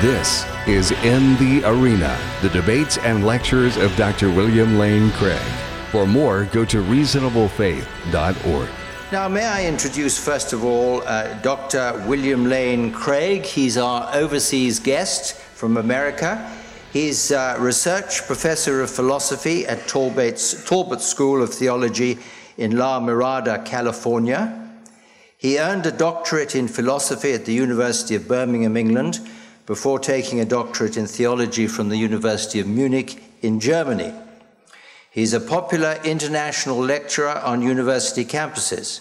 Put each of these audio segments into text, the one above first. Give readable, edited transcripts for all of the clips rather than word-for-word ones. This is In the Arena, the debates and lectures of Dr. William Lane Craig. For more, go to reasonablefaith.org. Now, may I introduce, first of all, Dr. William Lane Craig. He's our overseas guest from America. He's a research professor of philosophy at Talbot School of Theology in La Mirada, California. He earned a doctorate in philosophy at the University of Birmingham, England, before taking a doctorate in theology from the University of Munich in Germany. He's a popular international lecturer on university campuses.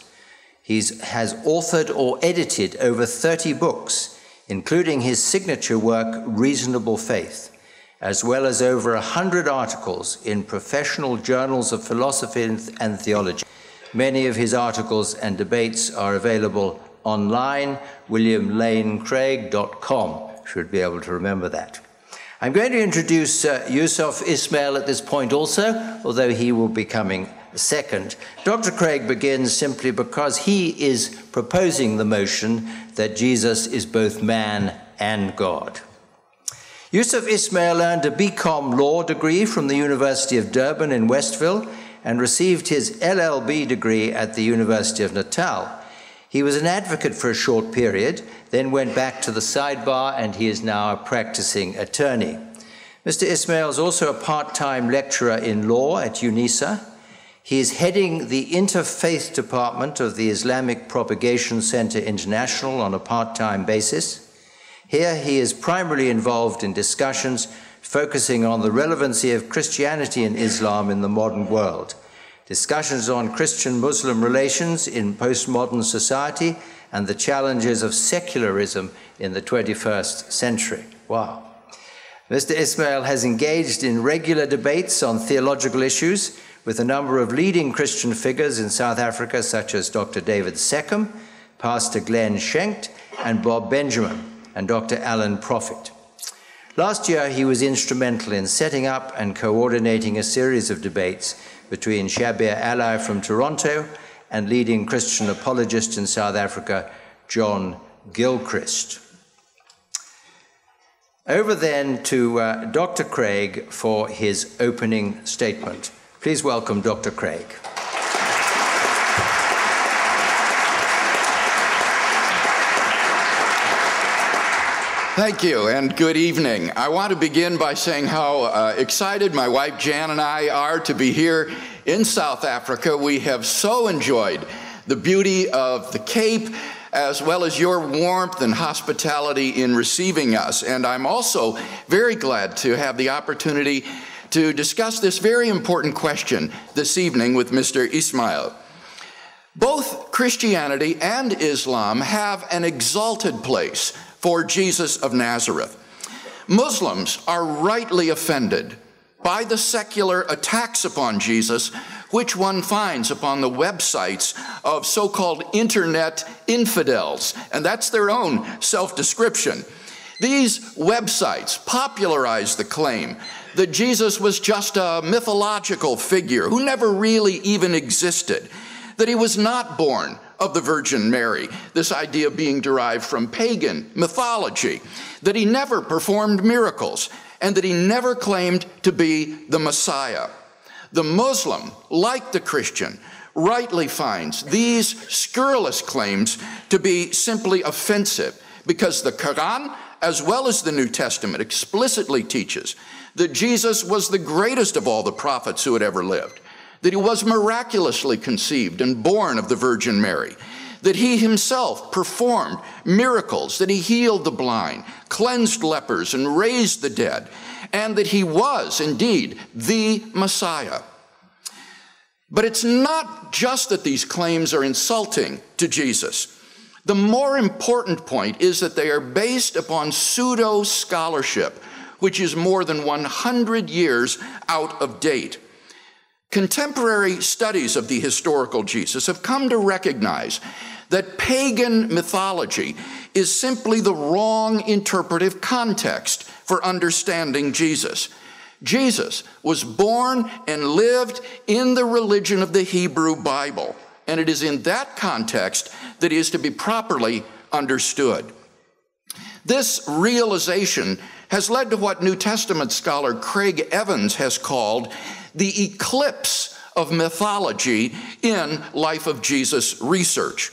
He has authored or edited over 30 books, including his signature work, Reasonable Faith, as well as over 100 articles in professional journals of philosophy and theology. Many of his articles and debates are available online. WilliamLaneCraig.com should be able to remember that. I'm going to introduce Yusuf Ismail at this point also, although he will be coming second. Dr. Craig begins simply because he is proposing the motion that Jesus is both man and God. Yusuf Ismail earned a BCom law degree from the University of Durban in Westville and received his LLB degree at the University of Natal. He was an advocate for a short period, then went back to the sidebar, and he is now a practicing attorney. Mr. Ismail is also a part-time lecturer in law at UNISA. He is heading the Interfaith Department of the Islamic Propagation Center International on a part-time basis. Here he is primarily involved in discussions focusing on the relevancy of Christianity and Islam in the modern world, discussions on Christian-Muslim relations in postmodern society and the challenges of secularism in the 21st century. Wow. Mr. Ismail has engaged in regular debates on theological issues with a number of leading Christian figures in South Africa, such as Dr. David Seckham, Pastor Glenn Schenkt, and Bob Benjamin, and Dr. Alan Prophet. Last year, he was instrumental in setting up and coordinating a series of debates between Shabir Ali from Toronto and leading Christian apologist in South Africa, John Gilchrist. Over then to Dr. Craig for his opening statement. Please welcome Dr. Craig. Thank you, and good evening. I want to begin by saying how excited my wife Jan and I are to be here in South Africa. We have so enjoyed the beauty of the Cape, as well as your warmth and hospitality in receiving us. And I'm also very glad to have the opportunity to discuss this very important question this evening with Mr. Ismail. Both Christianity and Islam have an exalted place for Jesus of Nazareth. Muslims are rightly offended by the secular attacks upon Jesus, which one finds upon the websites of so-called internet infidels, and that's their own self-description. These websites popularize the claim that Jesus was just a mythological figure who never really even existed, that he was not born of the Virgin Mary, this idea being derived from pagan mythology, that he never performed miracles, and that he never claimed to be the Messiah. The Muslim, like the Christian, rightly finds these scurrilous claims to be simply offensive, because the Quran, as well as the New Testament, explicitly teaches that Jesus was the greatest of all the prophets who had ever lived, that he was miraculously conceived and born of the Virgin Mary, that he himself performed miracles, that he healed the blind, cleansed lepers, and raised the dead, and that he was indeed the Messiah. But it's not just that these claims are insulting to Jesus. The more important point is that they are based upon pseudo-scholarship, which is more than 100 years out of date. Contemporary studies of the historical Jesus have come to recognize that pagan mythology is simply the wrong interpretive context for understanding Jesus. Jesus was born and lived in the religion of the Hebrew Bible, and it is in that context that he is to be properly understood. This realization has led to what New Testament scholar Craig Evans has called the eclipse of mythology in Life of Jesus research.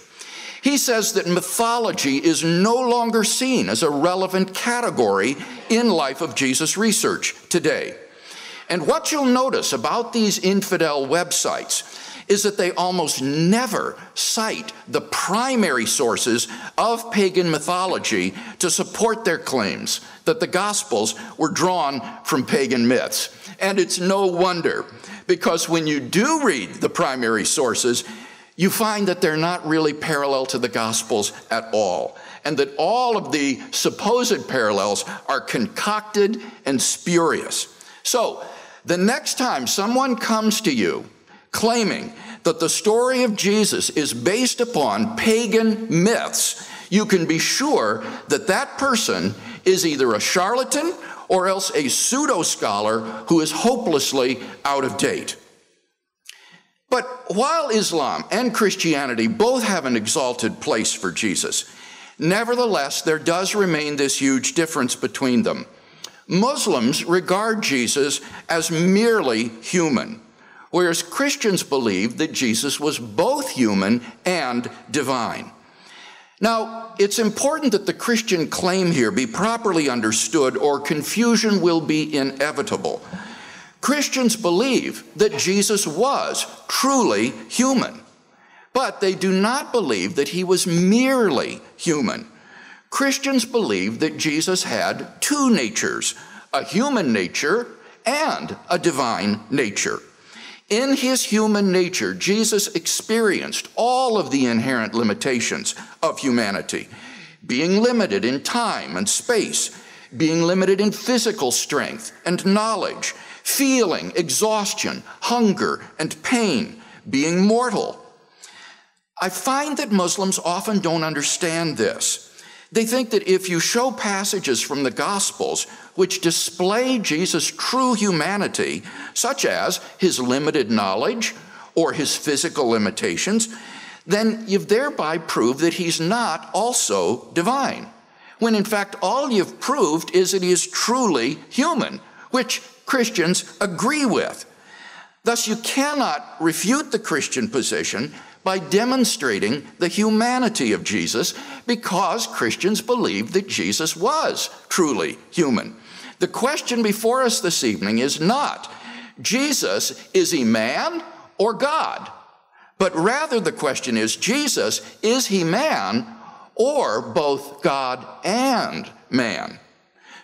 He says that mythology is no longer seen as a relevant category in Life of Jesus research today. And what you'll notice about these infidel websites is that they almost never cite the primary sources of pagan mythology to support their claims that the Gospels were drawn from pagan myths. And it's no wonder, because when you do read the primary sources, you find that they're not really parallel to the Gospels at all, and that all of the supposed parallels are concocted and spurious. So the next time someone comes to you claiming that the story of Jesus is based upon pagan myths, you can be sure that that person is either a charlatan or else a pseudo-scholar who is hopelessly out of date. But while Islam and Christianity both have an exalted place for Jesus, nevertheless, there does remain this huge difference between them. Muslims regard Jesus as merely human, whereas Christians believe that Jesus was both human and divine. Now, it's important that the Christian claim here be properly understood, or confusion will be inevitable. Christians believe that Jesus was truly human, but they do not believe that he was merely human. Christians believe that Jesus had two natures, a human nature and a divine nature. In his human nature, Jesus experienced all of the inherent limitations of humanity, being limited in time and space, being limited in physical strength and knowledge, feeling exhaustion, hunger, and pain, being mortal. I find that Muslims often don't understand this. They think that if you show passages from the Gospels which display Jesus' true humanity, such as his limited knowledge or his physical limitations, then you've thereby proved that he's not also divine, when in fact all you've proved is that he is truly human, which Christians agree with. Thus, you cannot refute the Christian position by demonstrating the humanity of Jesus, because Christians believe that Jesus was truly human. The question before us this evening is not, Jesus, is he man or God? But rather the question is, Jesus, is he man or both God and man?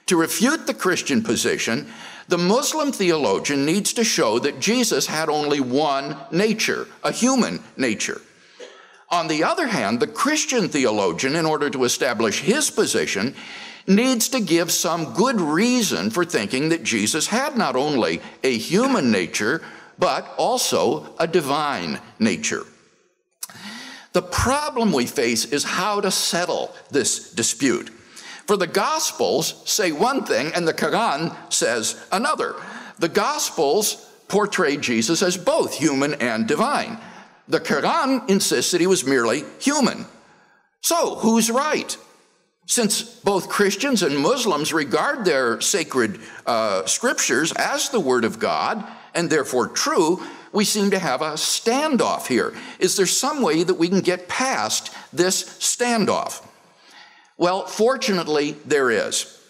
To refute the Christian position, the Muslim theologian needs to show that Jesus had only one nature, a human nature. On the other hand, the Christian theologian, in order to establish his position, needs to give some good reason for thinking that Jesus had not only a human nature, but also a divine nature. The problem we face is how to settle this dispute. For the Gospels say one thing and the Quran says another. The Gospels portray Jesus as both human and divine. The Quran insists that he was merely human. So who's right? Since both Christians and Muslims regard their sacred scriptures as the Word of God and therefore true, we seem to have a standoff here. Is there some way that we can get past this standoff? Well, fortunately, there is.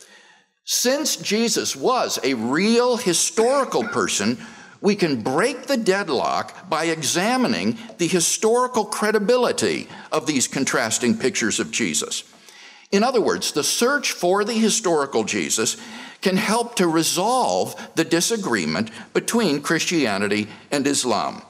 Since Jesus was a real historical person, we can break the deadlock by examining the historical credibility of these contrasting pictures of Jesus. In other words, the search for the historical Jesus can help to resolve the disagreement between Christianity and Islam.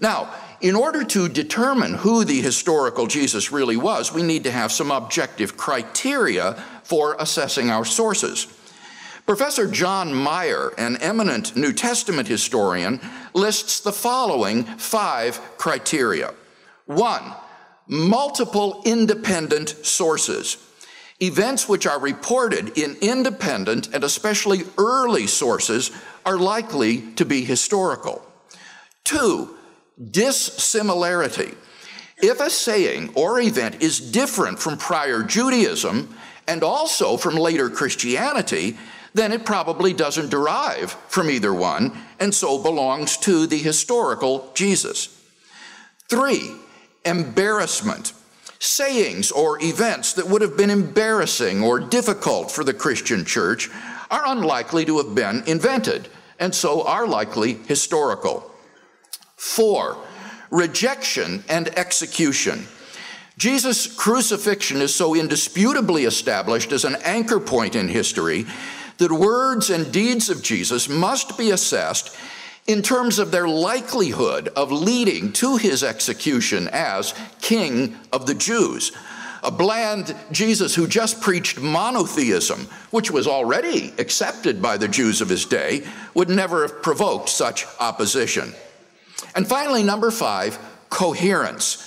Now, in order to determine who the historical Jesus really was, we need to have some objective criteria for assessing our sources. Professor John Meier, an eminent New Testament historian, lists the following 5 criteria. 1, multiple independent sources. Events which are reported in independent and especially early sources are likely to be historical. 2, dissimilarity. If a saying or event is different from prior Judaism and also from later Christianity, then it probably doesn't derive from either one and so belongs to the historical Jesus. 3, embarrassment. Sayings or events that would have been embarrassing or difficult for the Christian church are unlikely to have been invented and so are likely historical. 4, rejection and execution. Jesus' crucifixion is so indisputably established as an anchor point in history that words and deeds of Jesus must be assessed in terms of their likelihood of leading to his execution as King of the Jews. A bland Jesus who just preached monotheism, which was already accepted by the Jews of his day, would never have provoked such opposition. And finally, number 5, coherence.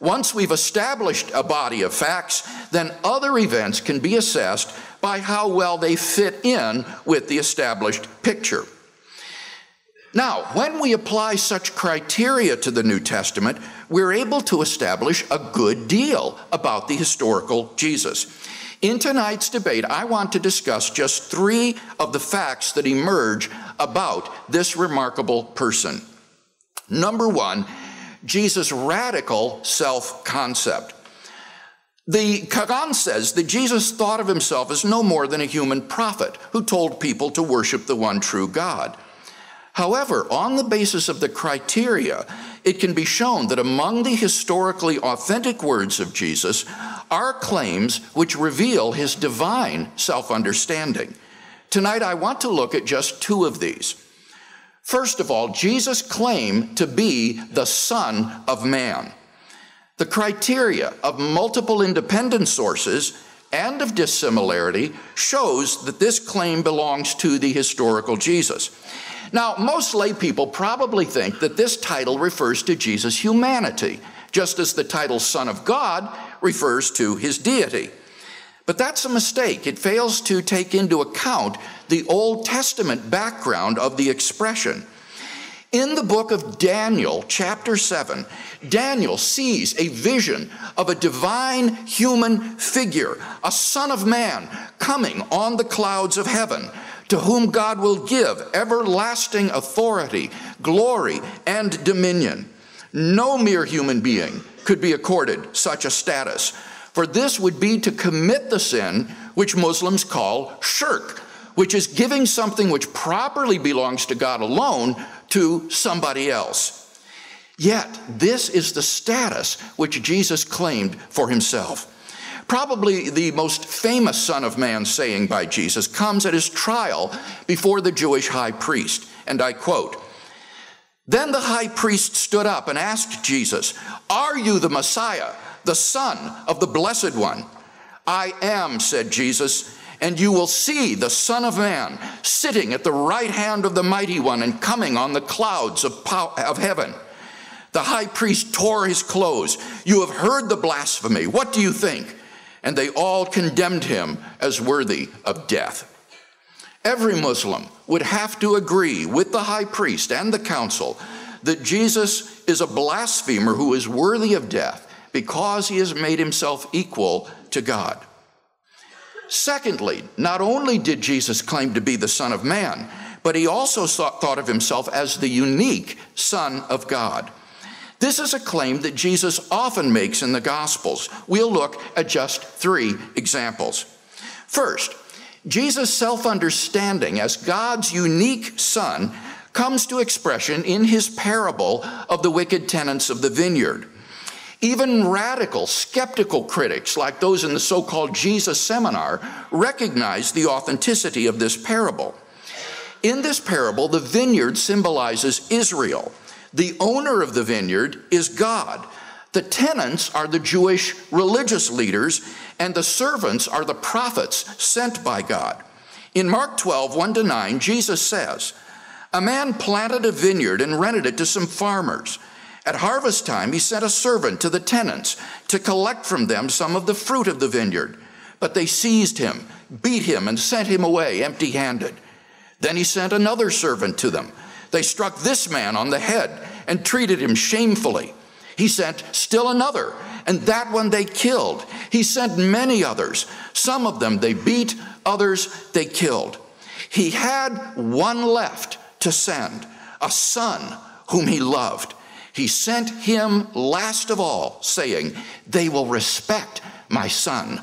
Once we've established a body of facts, then other events can be assessed by how well they fit in with the established picture. Now, when we apply such criteria to the New Testament, we're able to establish a good deal about the historical Jesus. In tonight's debate, I want to discuss just 3 of the facts that emerge about this remarkable person. Number 1, Jesus' radical self-concept. The Quran says that Jesus thought of himself as no more than a human prophet who told people to worship the one true God. However, on the basis of the criteria, it can be shown that among the historically authentic words of Jesus are claims which reveal his divine self-understanding. Tonight, I want to look at just 2 of these. First of all, Jesus claimed to be the Son of Man. The criteria of multiple independent sources and of dissimilarity shows that this claim belongs to the historical Jesus. Now, most lay people probably think that this title refers to Jesus' humanity, just as the title Son of God refers to his deity. But that's a mistake. It fails to take into account the Old Testament background of the expression. In the book of Daniel, chapter 7, Daniel sees a vision of a divine human figure, a son of man, coming on the clouds of heaven, to whom God will give everlasting authority, glory, and dominion. No mere human being could be accorded such a status, for this would be to commit the sin which Muslims call shirk, which is giving something which properly belongs to God alone to somebody else. Yet, this is the status which Jesus claimed for himself. Probably the most famous Son of Man saying by Jesus comes at his trial before the Jewish high priest, and I quote, "Then the high priest stood up and asked Jesus, 'Are you the Messiah, the Son of the Blessed One?' 'I am,' said Jesus, 'and you will see the Son of Man sitting at the right hand of the Mighty One and coming on the clouds of heaven.' The high priest tore his clothes. 'You have heard the blasphemy. What do you think?' And they all condemned him as worthy of death." Every Muslim would have to agree with the high priest and the council that Jesus is a blasphemer who is worthy of death because he has made himself equal to God. Secondly, not only did Jesus claim to be the Son of Man, but he also thought of himself as the unique Son of God. This is a claim that Jesus often makes in the Gospels. We'll look at just 3 examples. First, Jesus' self-understanding as God's unique Son comes to expression in his parable of the wicked tenants of the vineyard. Even radical, skeptical critics, like those in the so-called Jesus Seminar, recognize the authenticity of this parable. In this parable, the vineyard symbolizes Israel. The owner of the vineyard is God. The tenants are the Jewish religious leaders, and the servants are the prophets sent by God. In Mark 12, 1-9, Jesus says, "A man planted a vineyard and rented it to some farmers. At harvest time, he sent a servant to the tenants to collect from them some of the fruit of the vineyard. But they seized him, beat him, and sent him away empty-handed. Then he sent another servant to them. They struck this man on the head and treated him shamefully. He sent still another, and that one they killed. He sent many others. Some of them they beat, others they killed. He had one left to send, a son whom he loved. He sent him last of all, saying, "They will respect my son."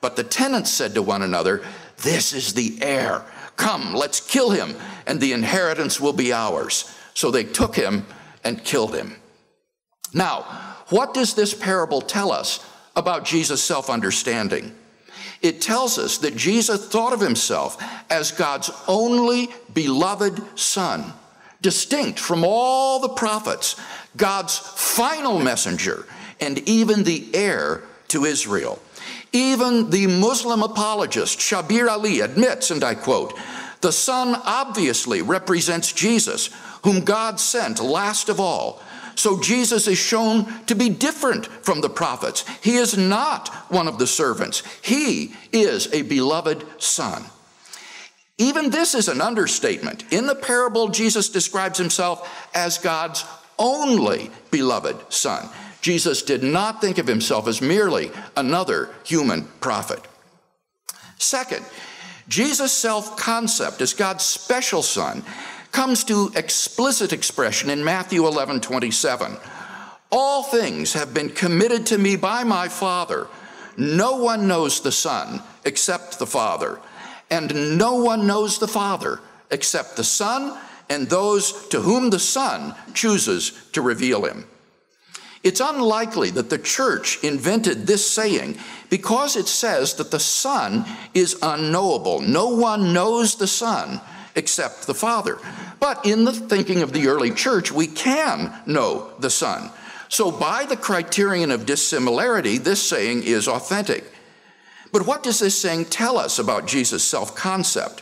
But the tenants said to one another, "This is the heir. Come, let's kill him, and the inheritance will be ours." So they took him and killed him. Now, what does this parable tell us about Jesus' self-understanding? It tells us that Jesus thought of himself as God's only beloved son, distinct from all the prophets, God's final messenger, and even the heir to Israel. Even the Muslim apologist Shabir Ali admits, and I quote, "The son obviously represents Jesus, whom God sent last of all. So Jesus is shown to be different from the prophets. He is not one of the servants. He is a beloved son." Even this is an understatement. In the parable, Jesus describes himself as God's only beloved son. Jesus did not think of himself as merely another human prophet. Second, Jesus' self-concept as God's special son comes to explicit expression in Matthew 11:27. "All things have been committed to me by my Father. No one knows the Son except the Father, and no one knows the Father except the Son and those to whom the Son chooses to reveal him." It's unlikely that the church invented this saying because it says that the Son is unknowable. No one knows the Son except the Father. But in the thinking of the early church, we can know the Son. So by the criterion of dissimilarity, this saying is authentic. But what does this saying tell us about Jesus' self-concept?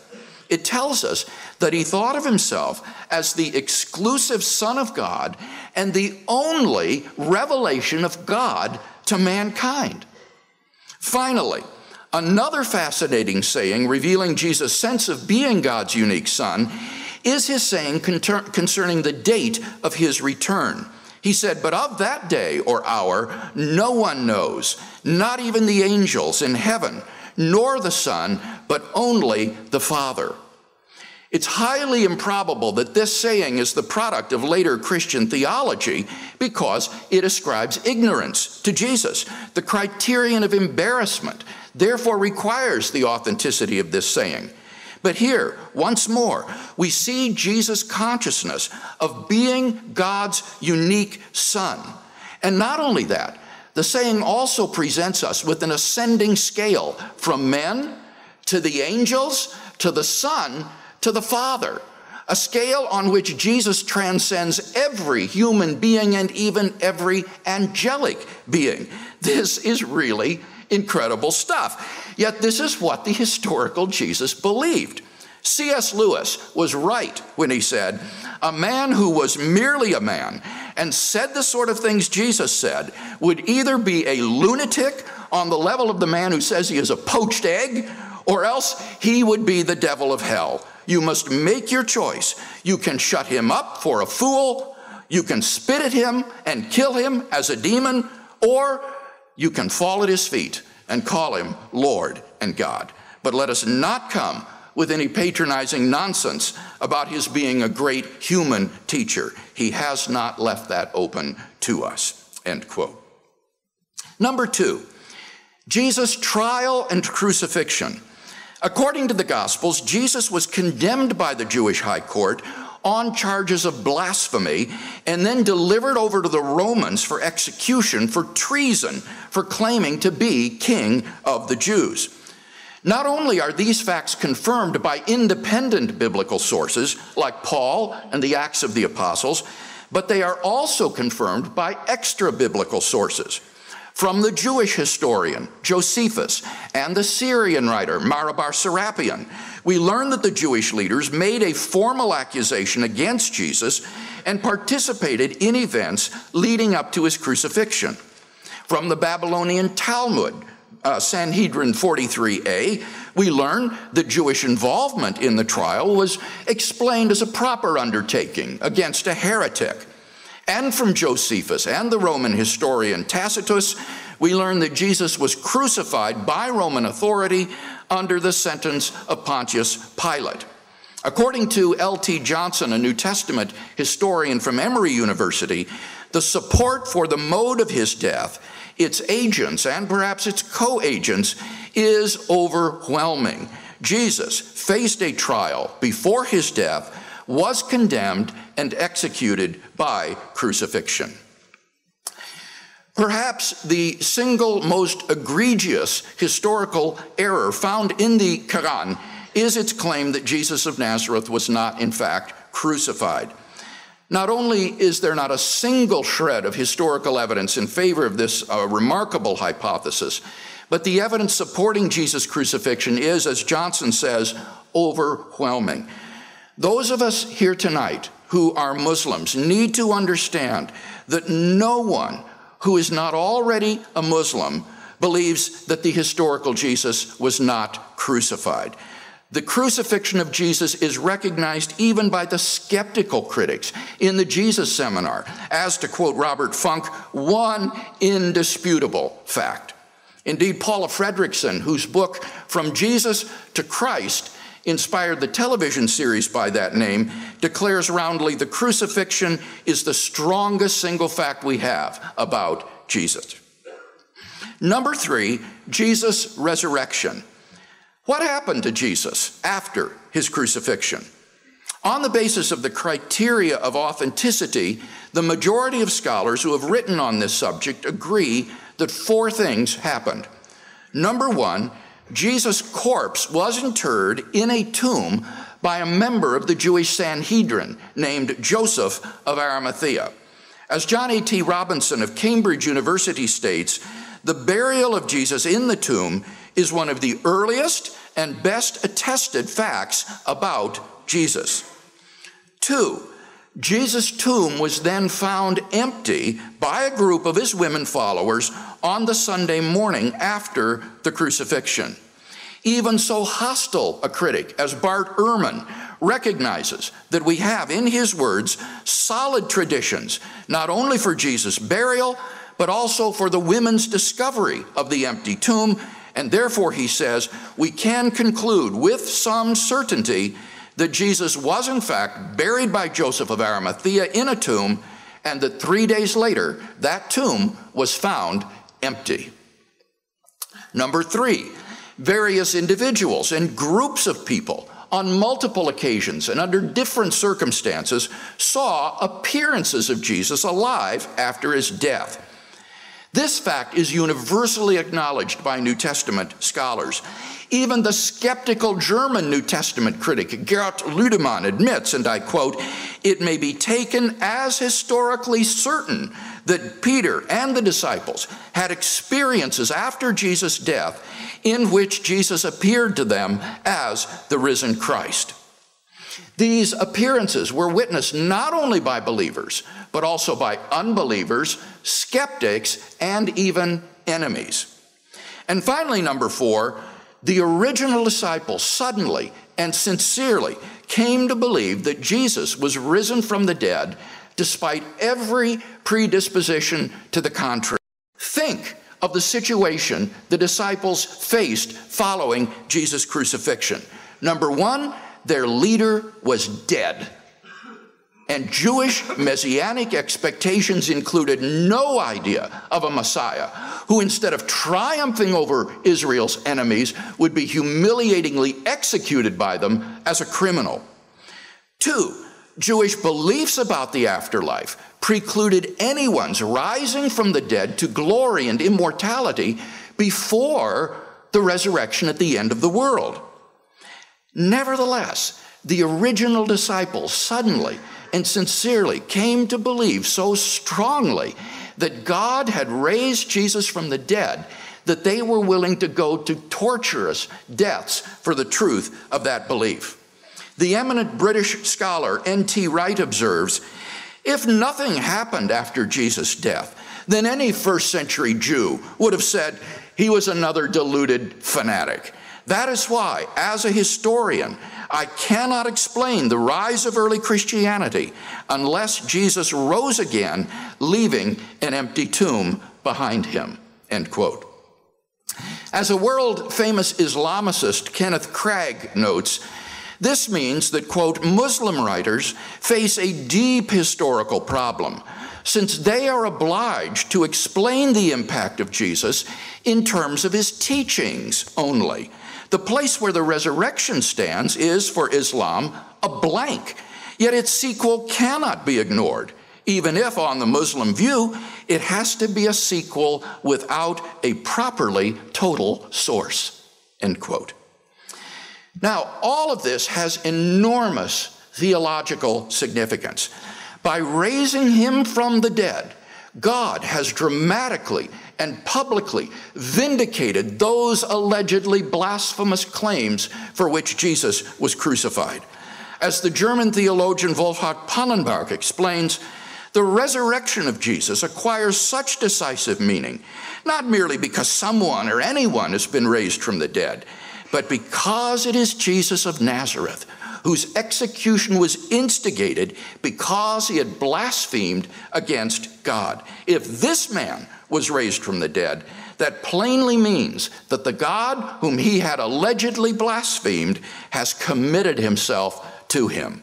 It tells us that he thought of himself as the exclusive Son of God and the only revelation of God to mankind. Finally, another fascinating saying revealing Jesus' sense of being God's unique son is his saying concerning the date of his return. He said, "But of that day or hour, no one knows, not even the angels in heaven, nor the Son, but only the Father." It's highly improbable that this saying is the product of later Christian theology because it ascribes ignorance to Jesus. The criterion of embarrassment therefore requires the authenticity of this saying. But here, once more, we see Jesus' consciousness of being God's unique son. And not only that, the saying also presents us with an ascending scale from men to the angels to the Son to the Father, a scale on which Jesus transcends every human being and even every angelic being. This is really incredible stuff. Yet this is what the historical Jesus believed. C.S. Lewis was right when he said, "A man who was merely a man and said the sort of things Jesus said would either be a lunatic on the level of the man who says he is a poached egg, or else he would be the devil of hell. You must make your choice. You can shut him up for a fool, you can spit at him and kill him as a demon, or you can fall at his feet and call him Lord and God. But let us not come with any patronizing nonsense about his being a great human teacher. He has not left that open to us," end quote. Number two, Jesus' trial and crucifixion. According to the Gospels, Jesus was condemned by the Jewish high court on charges of blasphemy and then delivered over to the Romans for execution for treason for claiming to be king of the Jews. Not only are these facts confirmed by independent biblical sources like Paul and the Acts of the Apostles, but they are also confirmed by extra-biblical sources. From the Jewish historian Josephus and the Syrian writer Marabar Serapion, we learn that the Jewish leaders made a formal accusation against Jesus and participated in events leading up to his crucifixion. From the Babylonian Talmud, Sanhedrin 43a, we learn that Jewish involvement in the trial was explained as a proper undertaking against a heretic. and from Josephus and the Roman historian Tacitus, we learn that Jesus was crucified by Roman authority under the sentence of Pontius Pilate. According to L.T. Johnson, a New Testament historian from Emory University, the support for the mode of his death, its agents and perhaps its co-agents, is overwhelming. Jesus faced a trial before his death, was condemned, and executed by crucifixion. Perhaps the single most egregious historical error found in the Quran is its claim that Jesus of Nazareth was not, in fact, crucified. Not only is there not a single shred of historical evidence in favor of this remarkable hypothesis, but the evidence supporting Jesus' crucifixion is, as Johnson says, overwhelming. Those of us here tonight who are Muslims need to understand that no one who is not already a Muslim believes that the historical Jesus was not crucified. The crucifixion of Jesus is recognized even by the skeptical critics in the Jesus Seminar as, to quote Robert Funk, one indisputable fact. Indeed, Paula Fredrickson, whose book From Jesus to Christ inspired the television series by that name, declares roundly, the crucifixion is the strongest single fact we have about Jesus. Number three, Jesus' resurrection. What happened to Jesus after his crucifixion? On the basis of the criteria of authenticity, the majority of scholars who have written on this subject agree that four things happened. Number one, Jesus' corpse was interred in a tomb by a member of the Jewish Sanhedrin named Joseph of Arimathea. As John A.T. Robinson of Cambridge University states, the burial of Jesus in the tomb is one of the earliest and best attested facts about Jesus. Two, Jesus' tomb was then found empty by a group of his women followers on the Sunday morning after the crucifixion. Even so hostile a critic as Bart Ehrman recognizes that we have, in his words, solid traditions, not only for Jesus' burial, but also for the women's discovery of the empty tomb. And therefore, he says, we can conclude with some certainty that Jesus was, in fact, buried by Joseph of Arimathea in a tomb, and that 3 days later, that tomb was found empty. Number three, various individuals and groups of people on multiple occasions and under different circumstances saw appearances of Jesus alive after his death. This fact is universally acknowledged by New Testament scholars. Even the skeptical German New Testament critic Gerd Lüdemann admits, and I quote, "It may be taken as historically certain that Peter and the disciples had experiences after Jesus' death in which Jesus appeared to them as the risen Christ." These appearances were witnessed not only by believers, but also by unbelievers, skeptics, and even enemies. And finally, number four, the original disciples suddenly and sincerely came to believe that Jesus was risen from the dead despite every predisposition to the contrary. Think of the situation the disciples faced following Jesus' crucifixion. Number one, their leader was dead. And Jewish messianic expectations included no idea of a Messiah who, instead of triumphing over Israel's enemies, would be humiliatingly executed by them as a criminal. Two, Jewish beliefs about the afterlife precluded anyone's rising from the dead to glory and immortality before the resurrection at the end of the world. Nevertheless, the original disciples suddenly and sincerely came to believe so strongly that God had raised Jesus from the dead that they were willing to go to torturous deaths for the truth of that belief. The eminent British scholar N.T. Wright observes, if nothing happened after Jesus' death, then any first century Jew would have said he was another deluded fanatic. That is why, as a historian, I cannot explain the rise of early Christianity unless Jesus rose again, leaving an empty tomb behind him." End quote. As a world-famous Islamicist, Kenneth Craig, notes, this means that, quote, "Muslim writers face a deep historical problem, since they are obliged to explain the impact of Jesus in terms of his teachings only. The place where the resurrection stands is, for Islam, a blank, yet its sequel cannot be ignored, even if, on the Muslim view, it has to be a sequel without a properly total source," end quote. Now, all of this has enormous theological significance. By raising him from the dead, God has dramatically and publicly vindicated those allegedly blasphemous claims for which Jesus was crucified. As the German theologian Wolfhart Pannenberg explains, the resurrection of Jesus acquires such decisive meaning, not merely because someone or anyone has been raised from the dead, but because it is Jesus of Nazareth, whose execution was instigated because he had blasphemed against God. If this man was raised from the dead, that plainly means that the God whom he had allegedly blasphemed has committed himself to him.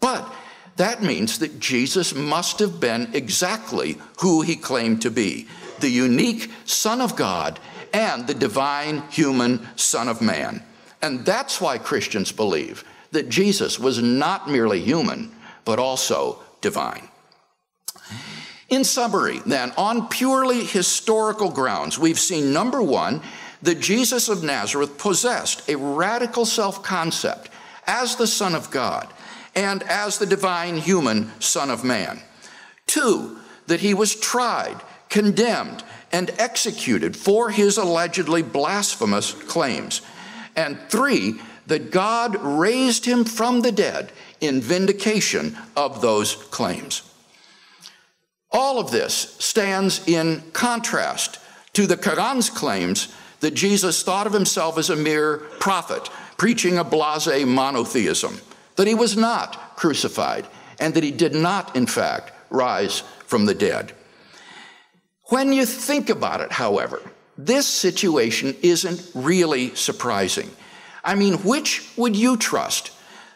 But that means that Jesus must have been exactly who he claimed to be, the unique Son of God and the divine human Son of Man. And that's why Christians believe that Jesus was not merely human, but also divine. In summary, then, on purely historical grounds, we've seen, number one, that Jesus of Nazareth possessed a radical self-concept as the Son of God and as the divine human Son of Man. Two, that he was tried, condemned, and executed for his allegedly blasphemous claims. And three, that God raised him from the dead in vindication of those claims. All of this stands in contrast to the Quran's claims that Jesus thought of himself as a mere prophet, preaching a blasé monotheism, that he was not crucified, and that he did not, in fact, rise from the dead. When you think about it, however, this situation isn't really surprising. I mean, which would you trust?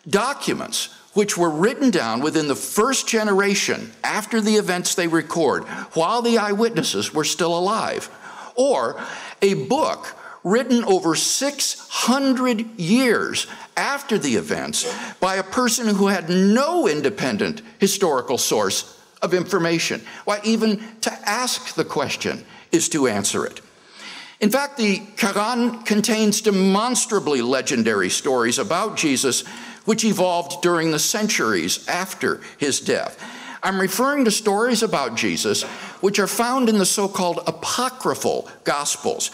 Documents which were written down within the first generation after the events they record, while the eyewitnesses were still alive, or a book written over 600 years after the events by a person who had no independent historical source of information? Why, even to ask the question is to answer it. In fact, the Quran contains demonstrably legendary stories about Jesus which evolved during the centuries after his death. I'm referring to stories about Jesus which are found in the so-called apocryphal Gospels.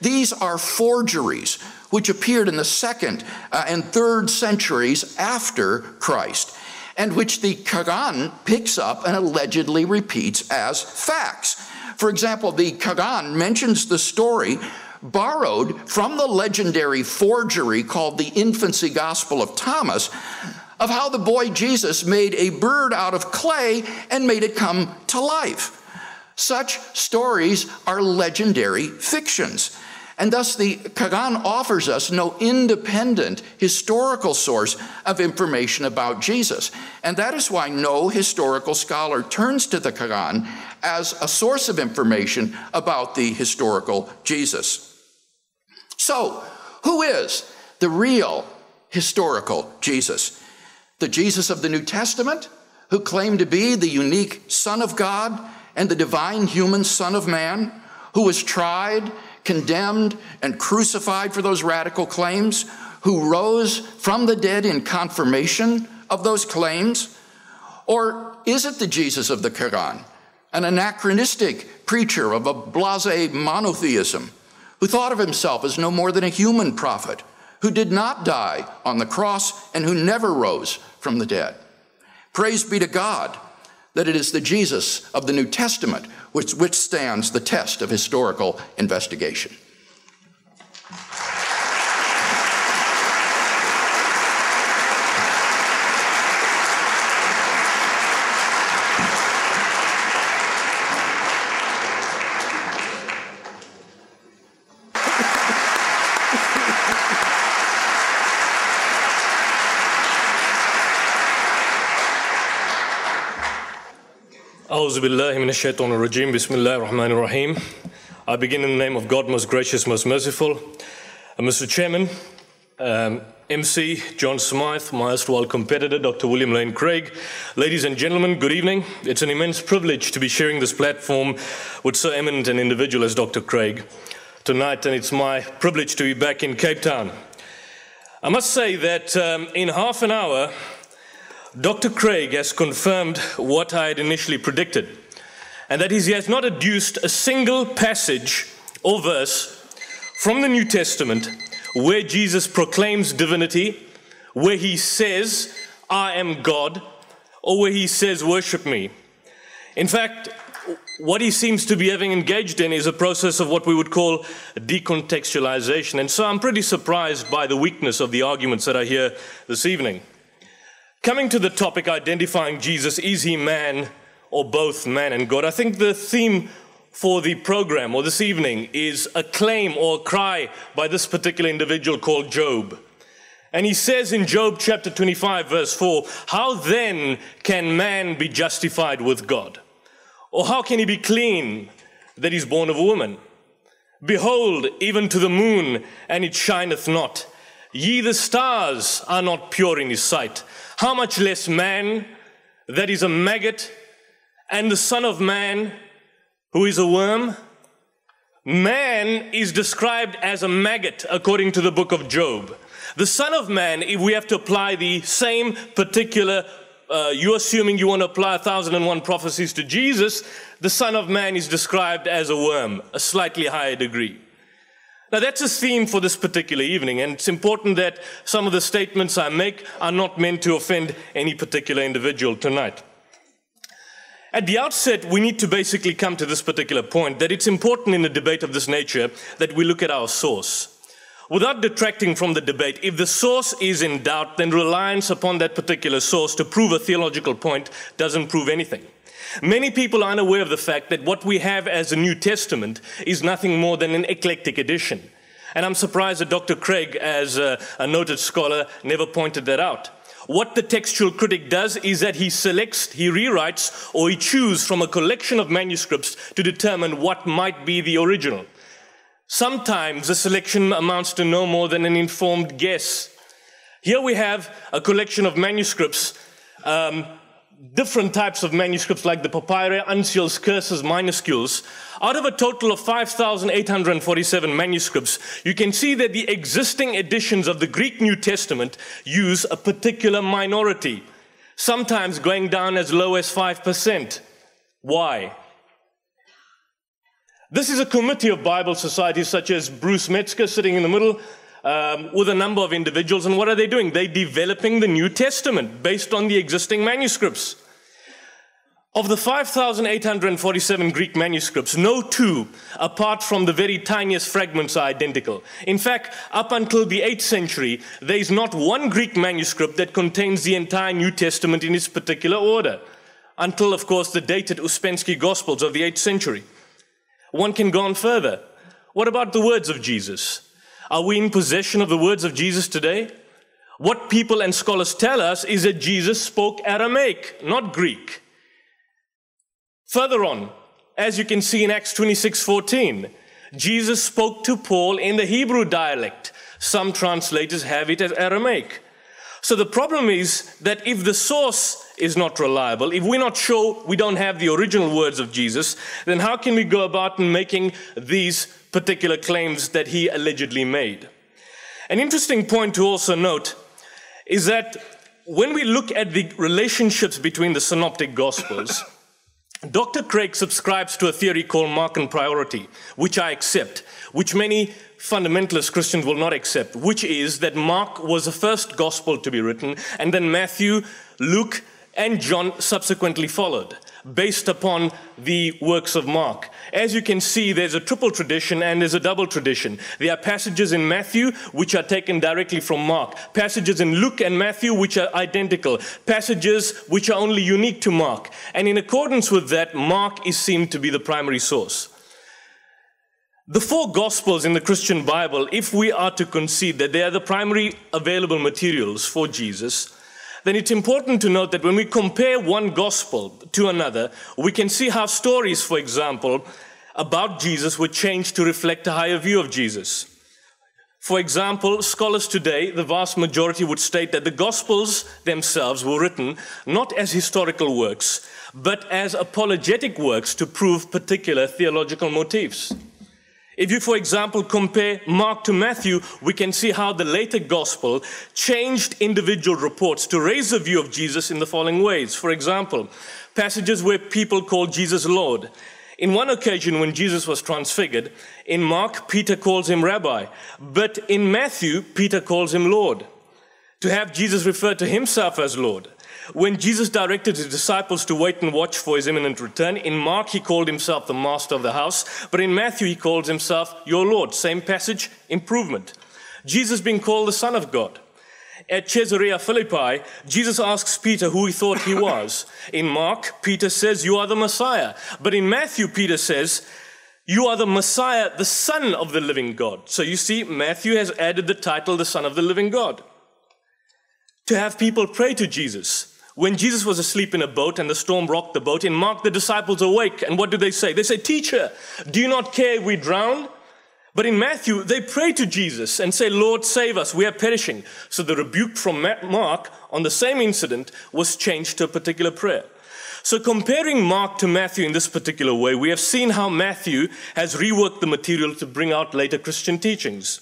These are forgeries which appeared in the 2nd and 3rd centuries after Christ, and which the Quran picks up and allegedly repeats as facts. For example, the Quran mentions the story borrowed from the legendary forgery called the Infancy Gospel of Thomas, of how the boy Jesus made a bird out of clay and made it come to life. Such stories are legendary fictions, and thus the Quran offers us no independent historical source of information about Jesus. And that is why no historical scholar turns to the Quran as a source of information about the historical Jesus. So, who is the real historical Jesus? The Jesus of the New Testament, who claimed to be the unique Son of God and the divine human Son of Man, who was tried, condemned, and crucified for those radical claims, who rose from the dead in confirmation of those claims? Or is it the Jesus of the Quran, an anachronistic preacher of a blasé monotheism, who thought of himself as no more than a human prophet, who did not die on the cross and who never rose from the dead? Praise be to God that it is the Jesus of the New Testament which withstands the test of historical investigation. A'udhu billahi minash shaitanir rajim. Bismillahir rahmanir rahim. I begin in the name of God, most gracious, most merciful. Mr. Chairman, MC John Smythe, my erstwhile competitor, Dr. William Lane Craig. Ladies and gentlemen, good evening. It's an immense privilege to be sharing this platform with so eminent an individual as Dr. Craig tonight, and it's my privilege to be back in Cape Town. I must say that in half an hour, Dr. Craig has confirmed what I had initially predicted, and that is he has not adduced a single passage or verse from the New Testament where Jesus proclaims divinity, where he says, I am God, or where he says, worship me. In fact, what he seems to be having engaged in is a process of what we would call decontextualization, and so I'm pretty surprised by the weakness of the arguments that I hear this evening. Coming to the topic, identifying Jesus, is he man or both man and God? I think the theme for the program or this evening is a claim or a cry by this particular individual called Job. And he says in Job chapter 25 verse 4, how then can man be justified with God? Or how can he be clean that he's born of a woman? Behold, even to the moon, and it shineth not. Ye the stars are not pure in his sight. How much less man that is a maggot, and the son of man who is a worm? Man is described as a maggot according to the book of Job. The son of man, if we have to apply the same particular, you're assuming you want to apply 1001 prophecies to Jesus, the son of man is described as a worm, a slightly higher degree. Now that's a theme for this particular evening, and it's important that some of the statements I make are not meant to offend any particular individual tonight. At the outset, we need to basically come to this particular point, that it's important in a debate of this nature that we look at our source. Without detracting from the debate, if the source is in doubt, then reliance upon that particular source to prove a theological point doesn't prove anything. Many people are unaware of the fact that what we have as a New Testament is nothing more than an eclectic edition. And I'm surprised that Dr. Craig, as a noted scholar, never pointed that out. What the textual critic does is that he selects, he rewrites, or he chooses from a collection of manuscripts to determine what might be the original. Sometimes the selection amounts to no more than an informed guess. Here we have a collection of manuscripts, different types of manuscripts like the papyri, uncials, curses, minuscules. Out of a total of 5,847 manuscripts, you can see that the existing editions of the Greek New Testament use a particular minority, sometimes going down as low as 5%. Why? This is a committee of Bible societies such as Bruce Metzger sitting in the middle, with a number of individuals, and what are they doing? They're developing the New Testament based on the existing manuscripts. Of the 5,847 Greek manuscripts, no two, apart from the very tiniest fragments, are identical. In fact, up until the 8th century, there is not one Greek manuscript that contains the entire New Testament in its particular order, until, of course, the dated Uspensky Gospels of the 8th century. One can go on further. What about the words of Jesus? Are we in possession of the words of Jesus today? What people and scholars tell us is that Jesus spoke Aramaic, not Greek. Further on, as you can see in Acts 26:14, Jesus spoke to Paul in the Hebrew dialect. Some translators have it as Aramaic. So the problem is that if the source is not reliable, if we're not sure we don't have the original words of Jesus, then how can we go about in making these particular claims that he allegedly made? An interesting point to also note is that when we look at the relationships between the synoptic gospels, Dr. Craig subscribes to a theory called Markan priority, which I accept, which many fundamentalist Christians will not accept, which is that Mark was the first gospel to be written, and then Matthew, Luke, and John subsequently followed, based upon the works of Mark. As you can see, there's a triple tradition and there's a double tradition. There are passages in Matthew which are taken directly from Mark, passages in Luke and Matthew which are identical, passages which are only unique to Mark. And in accordance with that, Mark is seen to be the primary source. The four Gospels in the Christian Bible, if we are to concede that they are the primary available materials for Jesus, then it's important to note that when we compare one gospel to another, we can see how stories, for example, about Jesus were changed to reflect a higher view of Jesus. For example, scholars today, the vast majority would state that the Gospels themselves were written not as historical works, but as apologetic works to prove particular theological motifs. If you, for example, compare Mark to Matthew, we can see how the later Gospel changed individual reports to raise the view of Jesus in the following ways. For example, passages where people called Jesus Lord. In one occasion when Jesus was transfigured, in Mark, Peter calls him Rabbi, but in Matthew, Peter calls him Lord. To have Jesus refer to himself as Lord. When Jesus directed his disciples to wait and watch for his imminent return, in Mark, he called himself the master of the house, but in Matthew, he calls himself your Lord. Same passage, improvement. Jesus being called the Son of God. At Caesarea Philippi, Jesus asks Peter who he thought he was. In Mark, Peter says, you are the Messiah. But in Matthew, Peter says, you are the Messiah, the Son of the living God. So you see, Matthew has added the title, the Son of the living God. To have people pray to Jesus. When Jesus was asleep in a boat and the storm rocked the boat, in Mark, the disciples awake. And what do they say? They say, teacher, do you not care if we drown? But in Matthew, they pray to Jesus and say, Lord, save us, we are perishing. So the rebuke from Mark on the same incident was changed to a particular prayer. So comparing Mark to Matthew in this particular way, we have seen how Matthew has reworked the material to bring out later Christian teachings.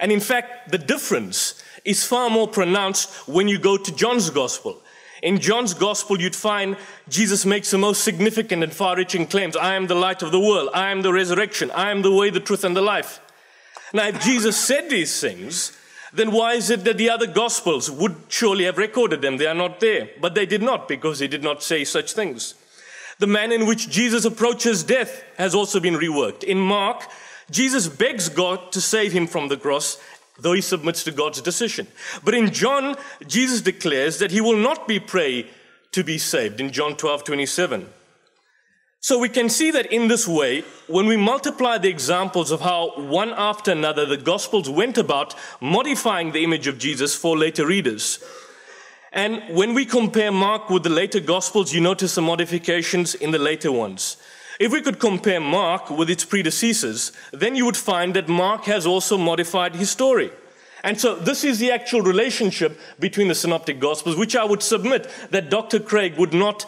And in fact, the difference is far more pronounced when you go to John's Gospel. In John's Gospel, you'd find Jesus makes the most significant and far-reaching claims. I am the light of the world. I am the resurrection. I am the way, the truth, and the life. Now, if Jesus said these things, then why is it that the other Gospels would surely have recorded them? They are not there. But they did not, because he did not say such things. The manner in which Jesus approaches death has also been reworked. In Mark, Jesus begs God to save him from the cross, though he submits to God's decision. But in John, Jesus declares that he will not be prey to be saved, in John 12:27. So we can see that in this way, when we multiply the examples of how one after another the Gospels went about modifying the image of Jesus for later readers. And when we compare Mark with the later Gospels, you notice the modifications in the later ones. If we could compare Mark with its predecessors, then you would find that Mark has also modified his story. And so this is the actual relationship between the Synoptic Gospels, which I would submit that Dr. Craig would not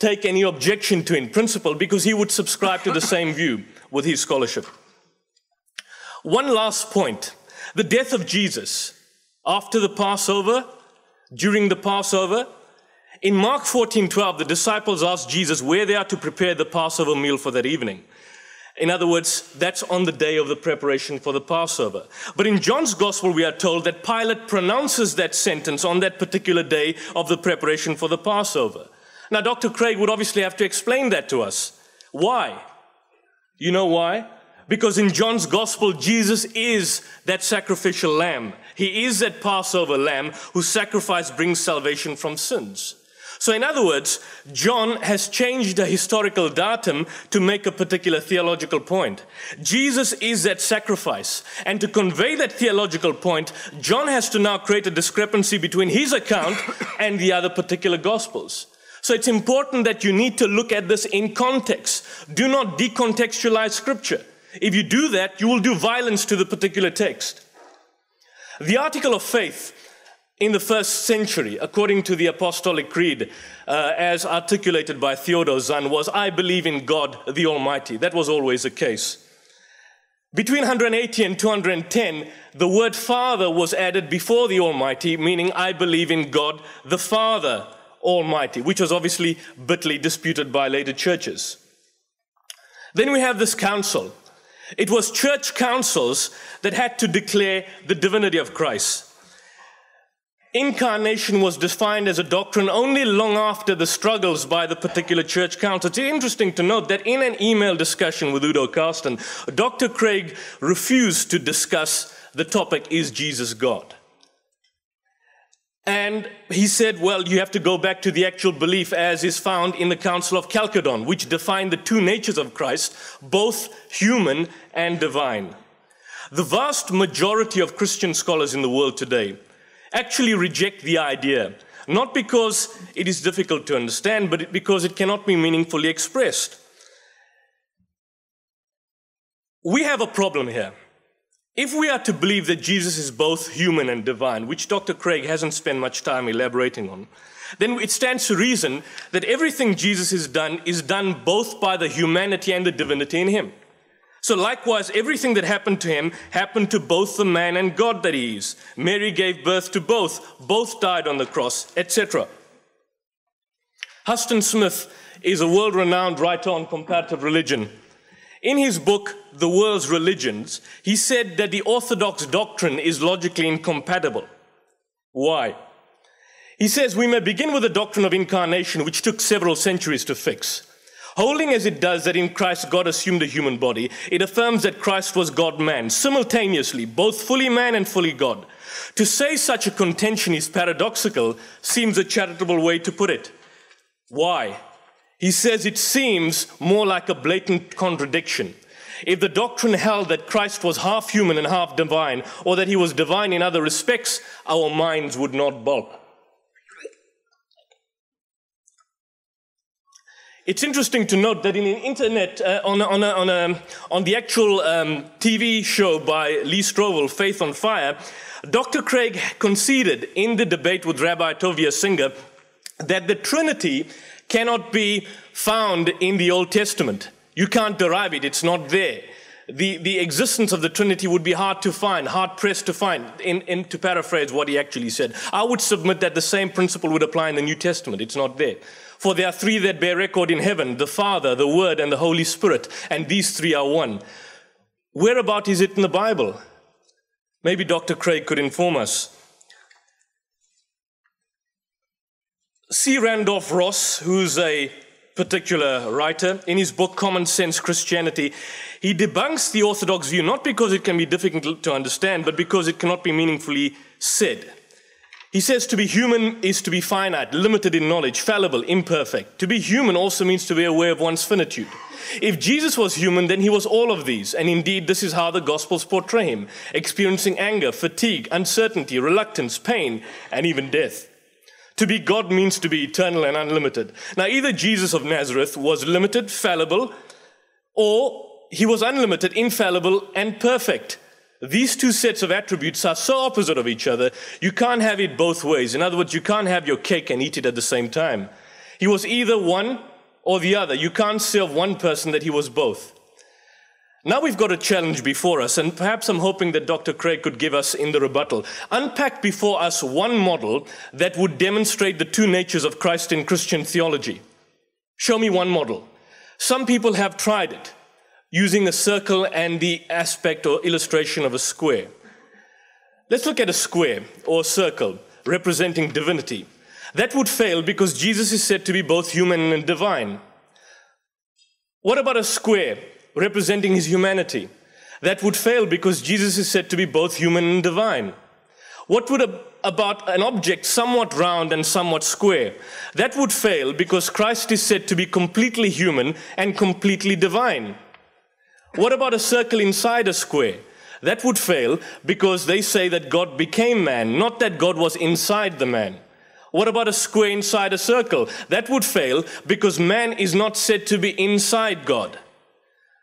take any objection to in principle, because he would subscribe to the same view with his scholarship. One last point. The death of Jesus after the Passover, during the Passover. In Mark 14:12, the disciples asked Jesus where they are to prepare the Passover meal for that evening. In other words, that's on the day of the preparation for the Passover. But in John's Gospel, we are told that Pilate pronounces that sentence on that particular day of the preparation for the Passover. Now, Dr. Craig would obviously have to explain that to us. Why? You know why? Because in John's Gospel, Jesus is that sacrificial lamb. He is that Passover lamb whose sacrifice brings salvation from sins. So in other words, John has changed the historical datum to make a particular theological point. Jesus is that sacrifice. And to convey that theological point, John has to now create a discrepancy between his account and the other particular Gospels. So it's important that you need to look at this in context. Do not decontextualize Scripture. If you do that, you will do violence to the particular text. The article of faith in the first century, according to the Apostolic Creed, as articulated by Theodore Zahn, was, I believe in God, the Almighty. That was always the case. Between 180 and 210, the word Father was added before the Almighty, meaning I believe in God, the Father Almighty, which was obviously bitterly disputed by later churches. Then we have this council. It was church councils that had to declare the divinity of Christ. Incarnation was defined as a doctrine only long after the struggles by the particular church council. It's interesting to note that in an email discussion with Udo Karsten, Dr. Craig refused to discuss the topic, is Jesus God? And he said, well, you have to go back to the actual belief as is found in the Council of Chalcedon, which defined the two natures of Christ, both human and divine. The vast majority of Christian scholars in the world today actually reject the idea, not because it is difficult to understand, but because it cannot be meaningfully expressed. We have a problem here. If we are to believe that Jesus is both human and divine, which Dr. Craig hasn't spent much time elaborating on, then it stands to reason that everything Jesus is done both by the humanity and the divinity in him. So likewise, everything that happened to him happened to both the man and God that he is. Mary gave birth to both died on the cross, etc. Huston Smith is a world-renowned writer on comparative religion. In his book, The World's Religions, he said that the orthodox doctrine is logically incompatible. Why? He says, we may begin with the doctrine of incarnation, which took several centuries to fix. Holding as it does that in Christ God assumed a human body, it affirms that Christ was God-man, simultaneously, both fully man and fully God. To say such a contention is paradoxical seems a charitable way to put it. Why? He says it seems more like a blatant contradiction. If the doctrine held that Christ was half human and half divine, or that he was divine in other respects, our minds would not balk. It's interesting to note that in an internet, on the actual TV show by Lee Strobel, Faith on Fire, Dr. Craig conceded in the debate with Rabbi Tovia Singer that the Trinity cannot be found in the Old Testament. You can't derive it, it's not there. The existence of the Trinity would be hard to find, hard-pressed to find, to paraphrase what he actually said. I would submit that the same principle would apply in the New Testament, it's not there. For there are three that bear record in heaven, the Father, the Word, and the Holy Spirit, and these three are one. Whereabout is it in the Bible? Maybe Dr. Craig could inform us. C. Randolph Ross, who's a particular writer, in his book Common Sense Christianity, he debunks the orthodox view not because it can be difficult to understand, but because it cannot be meaningfully said. He says to be human is to be finite, limited in knowledge, fallible, imperfect. To be human also means to be aware of one's finitude. If Jesus was human, then he was all of these, and indeed this is how the Gospels portray him, experiencing anger, fatigue, uncertainty, reluctance, pain, and even death. To be God means to be eternal and unlimited. Now, either Jesus of Nazareth was limited, fallible, or he was unlimited, infallible, and perfect. These two sets of attributes are so opposite of each other, you can't have it both ways. In other words, you can't have your cake and eat it at the same time. He was either one or the other. You can't say of one person that he was both. Now we've got a challenge before us, and perhaps I'm hoping that Dr. Craig could give us in the rebuttal. Unpack before us one model that would demonstrate the two natures of Christ in Christian theology. Show me one model. Some people have tried it, using a circle and the aspect or illustration of a square. Let's look at a square or a circle representing divinity. That would fail because Jesus is said to be both human and divine. What about a square representing his humanity? That would fail because Jesus is said to be both human and divine. What would about an object somewhat round and somewhat square? That would fail because Christ is said to be completely human and completely divine. What about a circle inside a square? That would fail because they say that God became man, not that God was inside the man. What about a square inside a circle? That would fail because man is not said to be inside God.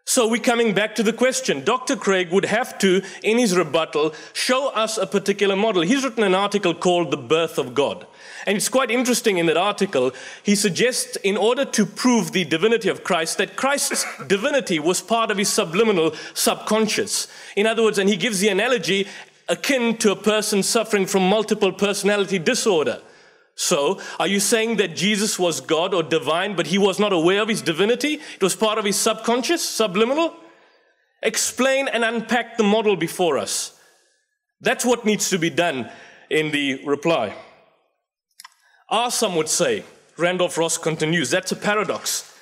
So we're coming back to the question. Dr. Craig would have to, in his rebuttal, show us a particular model. He's written an article called The Birth of God. And it's quite interesting in that article, he suggests in order to prove the divinity of Christ, that Christ's divinity was part of his subliminal subconscious. In other words, and he gives the analogy akin to a person suffering from multiple personality disorder. So, are you saying that Jesus was God or divine, but he was not aware of his divinity? It was part of his subconscious, subliminal? Explain and unpack the model before us. That's what needs to be done in the reply. Some would say, Randolph Ross continues, that's a paradox.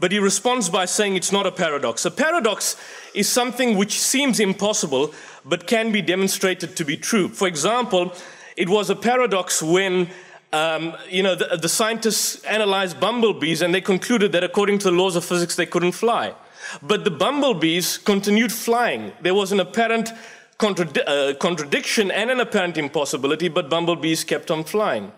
But he responds by saying it's not a paradox. A paradox is something which seems impossible, but can be demonstrated to be true. For example, it was a paradox when the scientists analyzed bumblebees and they concluded that according to the laws of physics, they couldn't fly. But the bumblebees continued flying. There was an apparent contradiction and an apparent impossibility, but bumblebees kept on flying.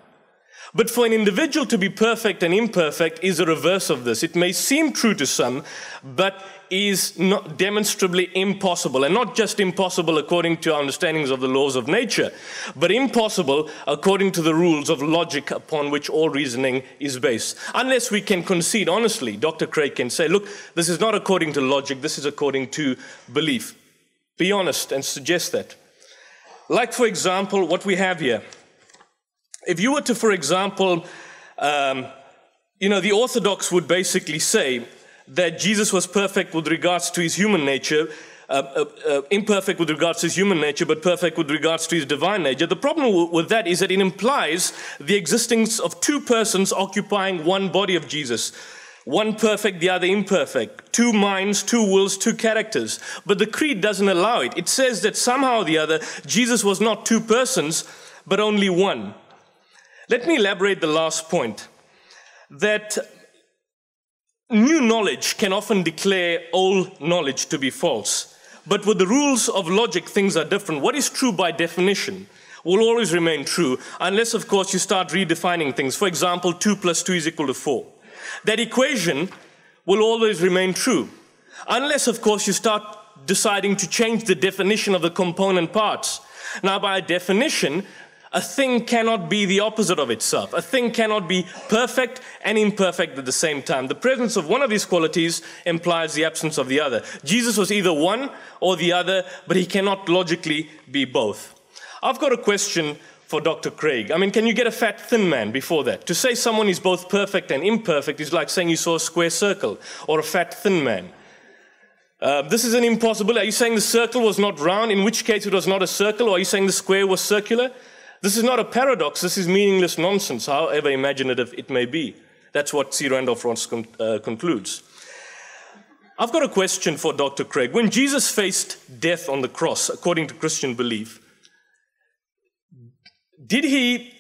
But for an individual to be perfect and imperfect is the reverse of this. It may seem true to some, but is not demonstrably impossible, and not just impossible according to our understandings of the laws of nature, but impossible according to the rules of logic upon which all reasoning is based. Unless we can concede honestly, Dr. Craig can say, look, this is not according to logic, this is according to belief. Be honest and suggest that. Like, for example, what we have here. If you were to, for example, the Orthodox would basically say that Jesus was perfect with regards to his human nature, imperfect with regards to his human nature, but perfect with regards to his divine nature. The problem with that is that it implies the existence of two persons occupying one body of Jesus. One perfect, the other imperfect. Two minds, two wills, two characters. But the creed doesn't allow it. It says that somehow or the other, Jesus was not two persons, but only one. Let me elaborate the last point, that new knowledge can often declare old knowledge to be false. But with the rules of logic, things are different. What is true by definition will always remain true, unless, of course, you start redefining things. For example, 2 + 2 = 4. That equation will always remain true, unless, of course, you start deciding to change the definition of the component parts. Now, by definition, a thing cannot be the opposite of itself. A thing cannot be perfect and imperfect at the same time. The presence of one of these qualities implies the absence of the other. Jesus was either one or the other, but he cannot logically be both. I've got a question for Dr. Craig. I mean, can you get a fat, thin man before that? To say someone is both perfect and imperfect is like saying you saw a square circle or a fat, thin man. This is an impossibility. Are you saying the circle was not round, in which case it was not a circle, or are you saying the square was circular? This is not a paradox, this is meaningless nonsense, however imaginative it may be. That's what C. Randolph Ross concludes. I've got a question for Dr. Craig. When Jesus faced death on the cross, according to Christian belief, did he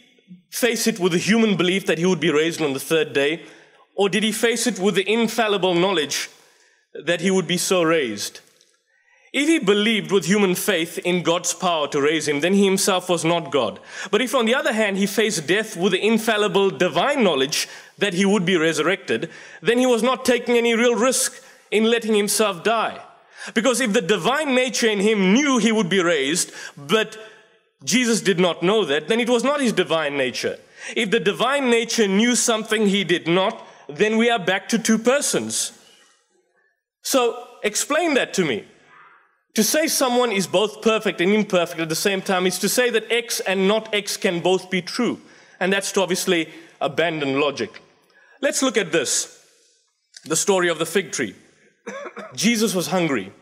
face it with the human belief that he would be raised on the third day, or did he face it with the infallible knowledge that he would be so raised? If he believed with human faith in God's power to raise him, then he himself was not God. But if, on the other hand, he faced death with the infallible divine knowledge that he would be resurrected, then he was not taking any real risk in letting himself die. Because if the divine nature in him knew he would be raised, but Jesus did not know that, then it was not his divine nature. If the divine nature knew something he did not, then we are back to two persons. So explain that to me. To say someone is both perfect and imperfect at the same time is to say that X and not X can both be true. And that's to obviously abandon logic. Let's look at this, the story of the fig tree. Jesus was hungry.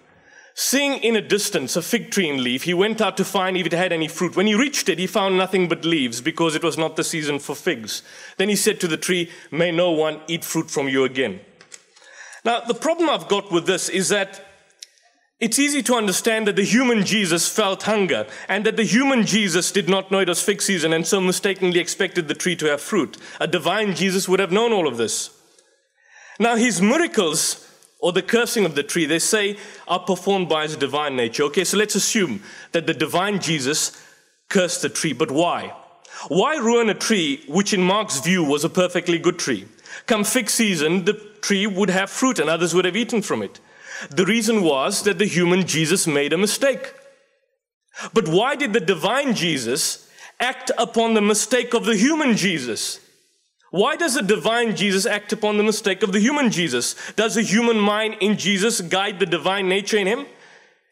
Seeing in a distance a fig tree in leaf, he went out to find if it had any fruit. When he reached it, he found nothing but leaves, because it was not the season for figs. Then he said to the tree, "May no one eat fruit from you again." Now, the problem I've got with this is that it's easy to understand that the human Jesus felt hunger, and that the human Jesus did not know it was fig season and so mistakenly expected the tree to have fruit. A divine Jesus would have known all of this. Now, his miracles, or the cursing of the tree, they say, are performed by his divine nature. Okay, so let's assume that the divine Jesus cursed the tree, but why? Why ruin a tree which in Mark's view was a perfectly good tree? Come fig season, the tree would have fruit and others would have eaten from it. The reason was that the human Jesus made a mistake. But why did the divine Jesus act upon the mistake of the human Jesus? Why does the divine Jesus act upon the mistake of the human Jesus? Does the human mind in Jesus guide the divine nature in him?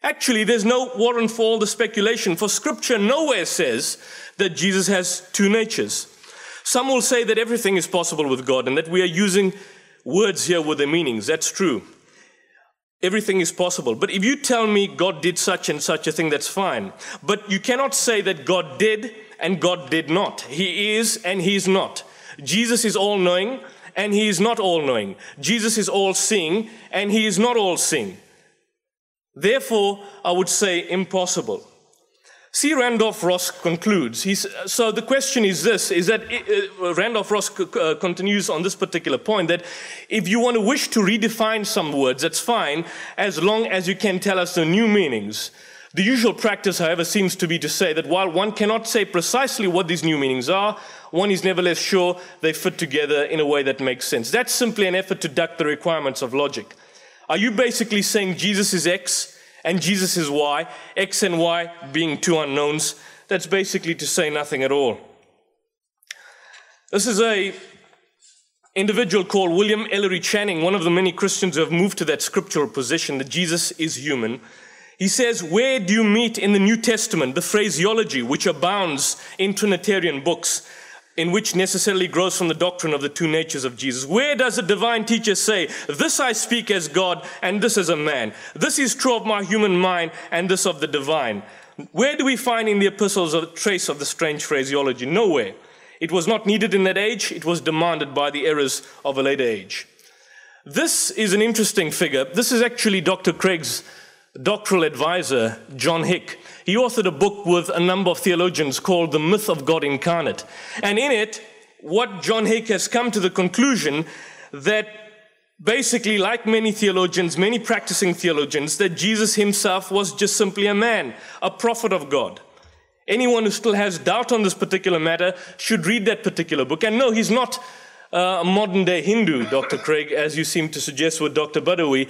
Actually, there's no warrant for all the speculation, for Scripture nowhere says that Jesus has two natures. Some will say that everything is possible with God and that we are using words here with their meanings. That's true. Everything is possible. But if you tell me God did such and such a thing, that's fine. But you cannot say that God did and God did not. He is and he is not. Jesus is all-knowing and he is not all-knowing. Jesus is all-seeing and he is not all-seeing. Therefore, I would say impossible. C. Randolph Ross concludes. So the question is this, is that Randolph Ross continues on this particular point, that if you want to wish to redefine some words, that's fine, as long as you can tell us the new meanings. The usual practice, however, seems to be to say that while one cannot say precisely what these new meanings are, one is nevertheless sure they fit together in a way that makes sense. That's simply an effort to duck the requirements of logic. Are you basically saying Jesus is X and Jesus is Y, X and Y being two unknowns? That's basically to say nothing at all. This is an individual called William Ellery Channing, one of the many Christians who have moved to that scriptural position that Jesus is human. He says, where do you meet in the New Testament the phraseology which abounds in Trinitarian books, in which necessarily grows from the doctrine of the two natures of Jesus? Where does a divine teacher say, this I speak as God and this as a man? This is true of my human mind and this of the divine. Where do we find in the epistles a trace of the strange phraseology? Nowhere. It was not needed in that age. It was demanded by the errors of a later age. This is an interesting figure. This is actually Dr. Craig's doctoral advisor, John Hick. He authored a book with a number of theologians called The Myth of God Incarnate. And in it, what John Hick has come to the conclusion that basically, like many theologians, many practicing theologians, that Jesus himself was just simply a man, a prophet of God. Anyone who still has doubt on this particular matter should read that particular book. And no, he's not a modern-day Hindu, Dr. Craig, as you seem to suggest with Dr. Badawi.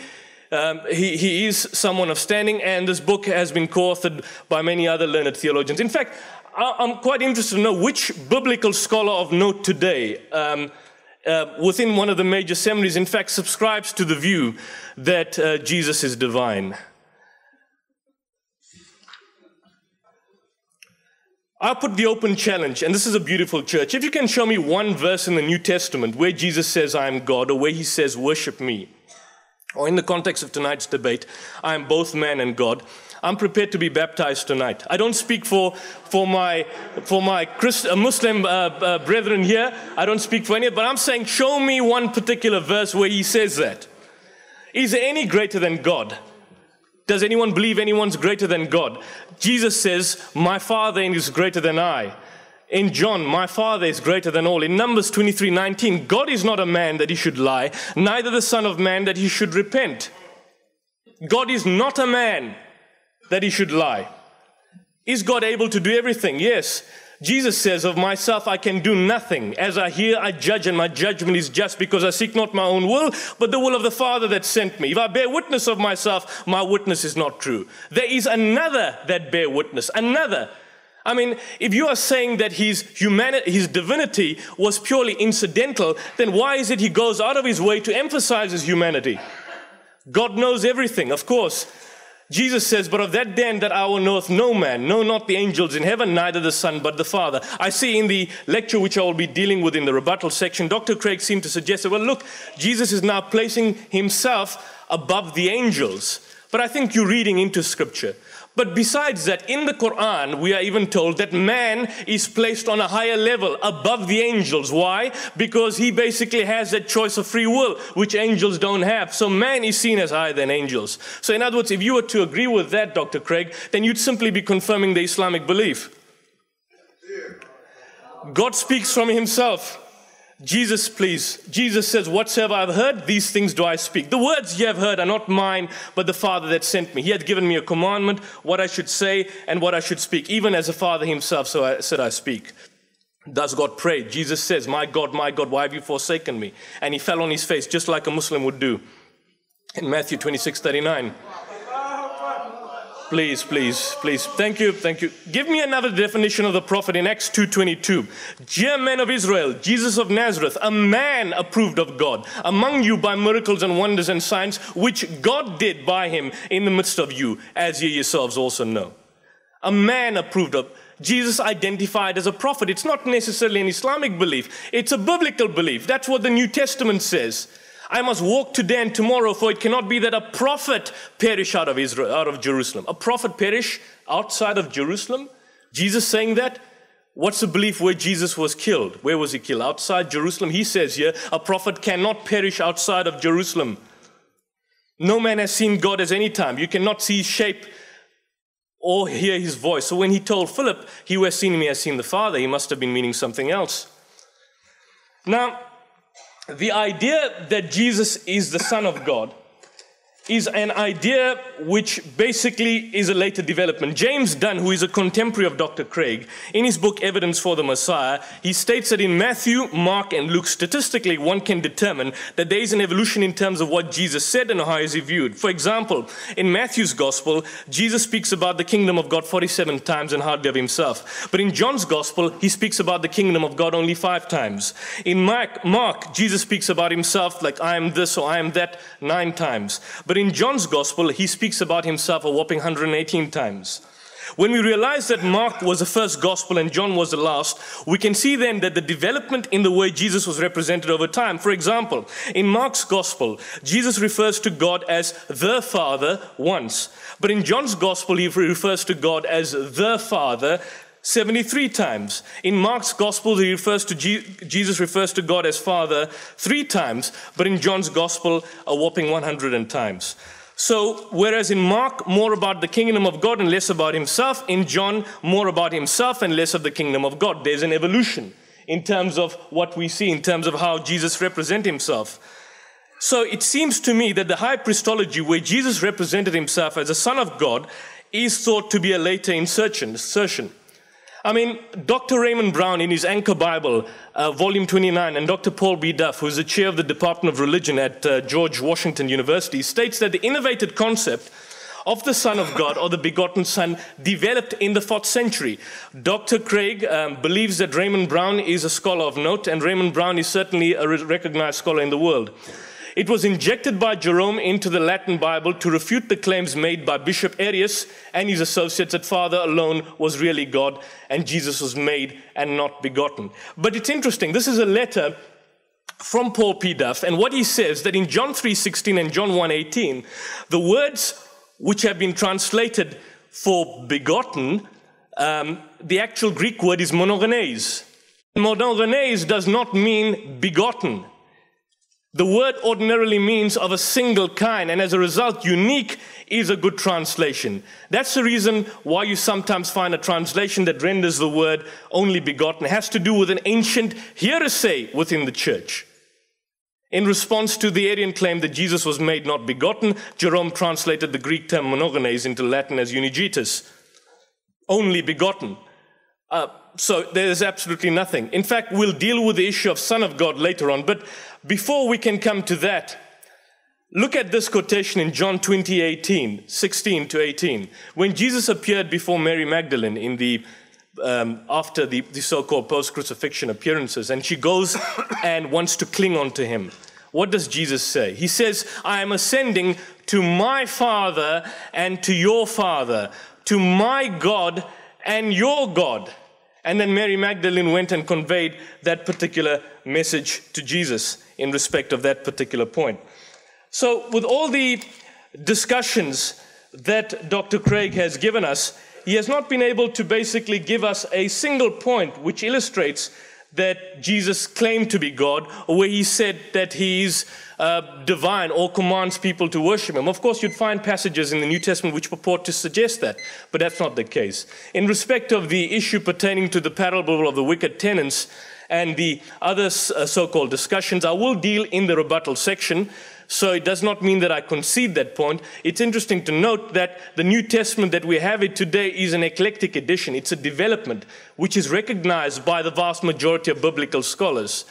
He is someone of standing, and this book has been co-authored by many other learned theologians. In fact, I'm quite interested to know which biblical scholar of note today within one of the major seminaries, in fact, subscribes to the view that Jesus is divine. I'll put the open challenge, and this is a beautiful church. If you can show me one verse in the New Testament where Jesus says, I am God, or where he says, worship me, or in the context of tonight's debate, I am both man and God, I'm prepared to be baptized tonight. I don't speak for my Muslim brethren here. I don't speak for any, but I'm saying show me one particular verse where he says that. Is there any greater than God? Does anyone believe anyone's greater than God? Jesus says, my Father is greater than I. In John, my Father is greater than all. In Numbers 23:19, God is not a man that he should lie, neither the Son of Man that he should repent. God is not a man that he should lie. Is God able to do everything? Yes. Jesus says, of myself I can do nothing. As I hear, I judge, and my judgment is just, because I seek not my own will, but the will of the Father that sent me. If I bear witness of myself, my witness is not true. There is another that bear witness, another. I mean, if you are saying that his divinity was purely incidental, then why is it he goes out of his way to emphasize his humanity? God knows everything, of course. Jesus says, but of that day and that hour knoweth no man, no, not the angels in heaven, neither the Son, but the Father. I see in the lecture which I will be dealing with in the rebuttal section, Dr. Craig seemed to suggest that, well, look, Jesus is now placing himself above the angels. But I think you're reading into Scripture. But besides that, in the Quran, we are even told that man is placed on a higher level above the angels. Why? Because he basically has that choice of free will, which angels don't have. So man is seen as higher than angels. So in other words, if you were to agree with that, Dr. Craig, then you'd simply be confirming the Islamic belief. God speaks from himself. Jesus, please. Jesus says, whatsoever I have heard, these things do I speak. The words ye have heard are not mine, but the Father that sent me. He hath given me a commandment, what I should say and what I should speak. Even as the Father himself, so I said I speak. Does God pray? Jesus says, my God, why have you forsaken me? And he fell on his face, just like a Muslim would do. In Matthew 26:39. Please, please, please. Thank you, thank you. Give me another definition of the prophet in Acts 2:22. Dear men of Israel, Jesus of Nazareth, a man approved of God, among you by miracles and wonders and signs, which God did by him in the midst of you, as ye yourselves also know. A man approved of. Jesus identified as a prophet. It's not necessarily an Islamic belief. It's a biblical belief. That's what the New Testament says. I must walk today and tomorrow, for it cannot be that a prophet perish out of Israel, out of Jerusalem. A prophet perish outside of Jerusalem? Jesus saying that? What's the belief where Jesus was killed? Where was he killed? Outside Jerusalem? He says here, a prophet cannot perish outside of Jerusalem. No man has seen God at any time. You cannot see his shape or hear his voice. So when he told Philip, he who has seen me has seen the Father, he must have been meaning something else. Now, the idea that Jesus is the Son of God is an idea which basically is a later development. James Dunn, who is a contemporary of Dr. Craig, in his book Evidence for the Messiah, he states that in Matthew, Mark, and Luke, statistically one can determine that there is an evolution in terms of what Jesus said and how is he viewed. For example, in Matthew's Gospel, Jesus speaks about the kingdom of God 47 times and hardly of himself. But in John's Gospel, he speaks about the kingdom of God only 5 times. In Mark, Jesus speaks about himself like I am this or I am that 9 times. But in John's Gospel, he speaks about himself a whopping 118 times. When we realize that Mark was the first Gospel and John was the last, we can see then that the development in the way Jesus was represented over time. For example, in Mark's Gospel, Jesus refers to God as the Father once. But in John's Gospel, he refers to God as the Father 73 times. In Mark's Gospel, he refers to Jesus refers to God as Father 3 times, but in John's Gospel, a whopping 100 times. So, whereas in Mark, more about the kingdom of God and less about himself, in John, more about himself and less of the kingdom of God. There's an evolution in terms of what we see, in terms of how Jesus represents himself. So, it seems to me that the high Christology, where Jesus represented himself as the Son of God, is thought to be a later insertion. I mean, Dr. Raymond Brown in his Anchor Bible, volume 29, and Dr. Paul B. Duff, who is the chair of the Department of Religion at George Washington University, states that the innovated concept of the Son of God, or the begotten Son, developed in the 4th century. Dr. Craig believes that Raymond Brown is a scholar of note, and Raymond Brown is certainly a recognized scholar in the world. It was injected by Jerome into the Latin Bible to refute the claims made by Bishop Arius and his associates that Father alone was really God and Jesus was made and not begotten. But it's interesting, this is a letter from Paul P. Duff, and what he says that in John 3:16 and John 1:18, the words which have been translated for begotten, the actual Greek word is monogenes. Monogenes does not mean begotten. The word ordinarily means of a single kind, and as a result, unique is a good translation. That's the reason why you sometimes find a translation that renders the word only begotten. It has to do with an ancient heresy within the church. In response to the Arian claim that Jesus was made not begotten, Jerome translated the Greek term monogenes into Latin as unigetus, only begotten. So there's absolutely nothing. In fact, we'll deal with the issue of Son of God later on, but before we can come to that, look at this quotation in John 20:16 to 18. When Jesus appeared before Mary Magdalene in the after the so-called post-crucifixion appearances, and she goes and wants to cling on to him. What does Jesus say? He says, I am ascending to my Father and to your Father, to my God and your God. And then Mary Magdalene went and conveyed that particular message to Jesus in respect of that particular point. So with all the discussions that Dr. Craig has given us, he has not been able to basically give us a single point which illustrates that Jesus claimed to be God, or where he said that he is divine or commands people to worship him. Of course, you'd find passages in the New Testament which purport to suggest that, but that's not the case. In respect of the issue pertaining to the parable of the wicked tenants and the other so-called discussions, I will deal in the rebuttal section, so it does not mean that I concede that point. It's interesting to note that the New Testament that we have it today is an eclectic edition. It's a development which is recognized by the vast majority of biblical scholars.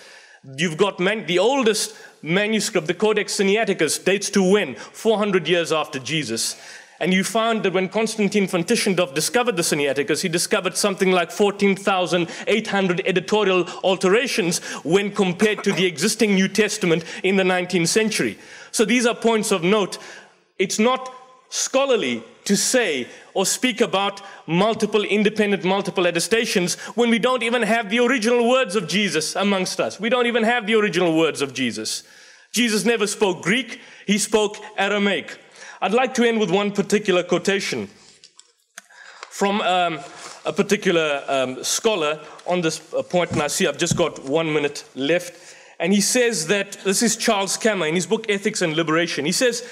You've got the oldest manuscript, the Codex Sinaiticus, dates to when? 400 years after Jesus. And you found that when Constantine von Tischendorf discovered the Sinaiticus, he discovered something like 14,800 editorial alterations when compared to the existing New Testament in the 19th century. So these are points of note. It's not scholarly to say or speak about multiple attestations when we don't even have the original words of Jesus amongst us. We don't even have the original words of Jesus. Jesus never spoke Greek, he spoke Aramaic. I'd like to end with one particular quotation from a particular scholar on this point, and I see I've just got 1 minute left, and he says that, this is Charles Kammer in his book Ethics and Liberation, he says,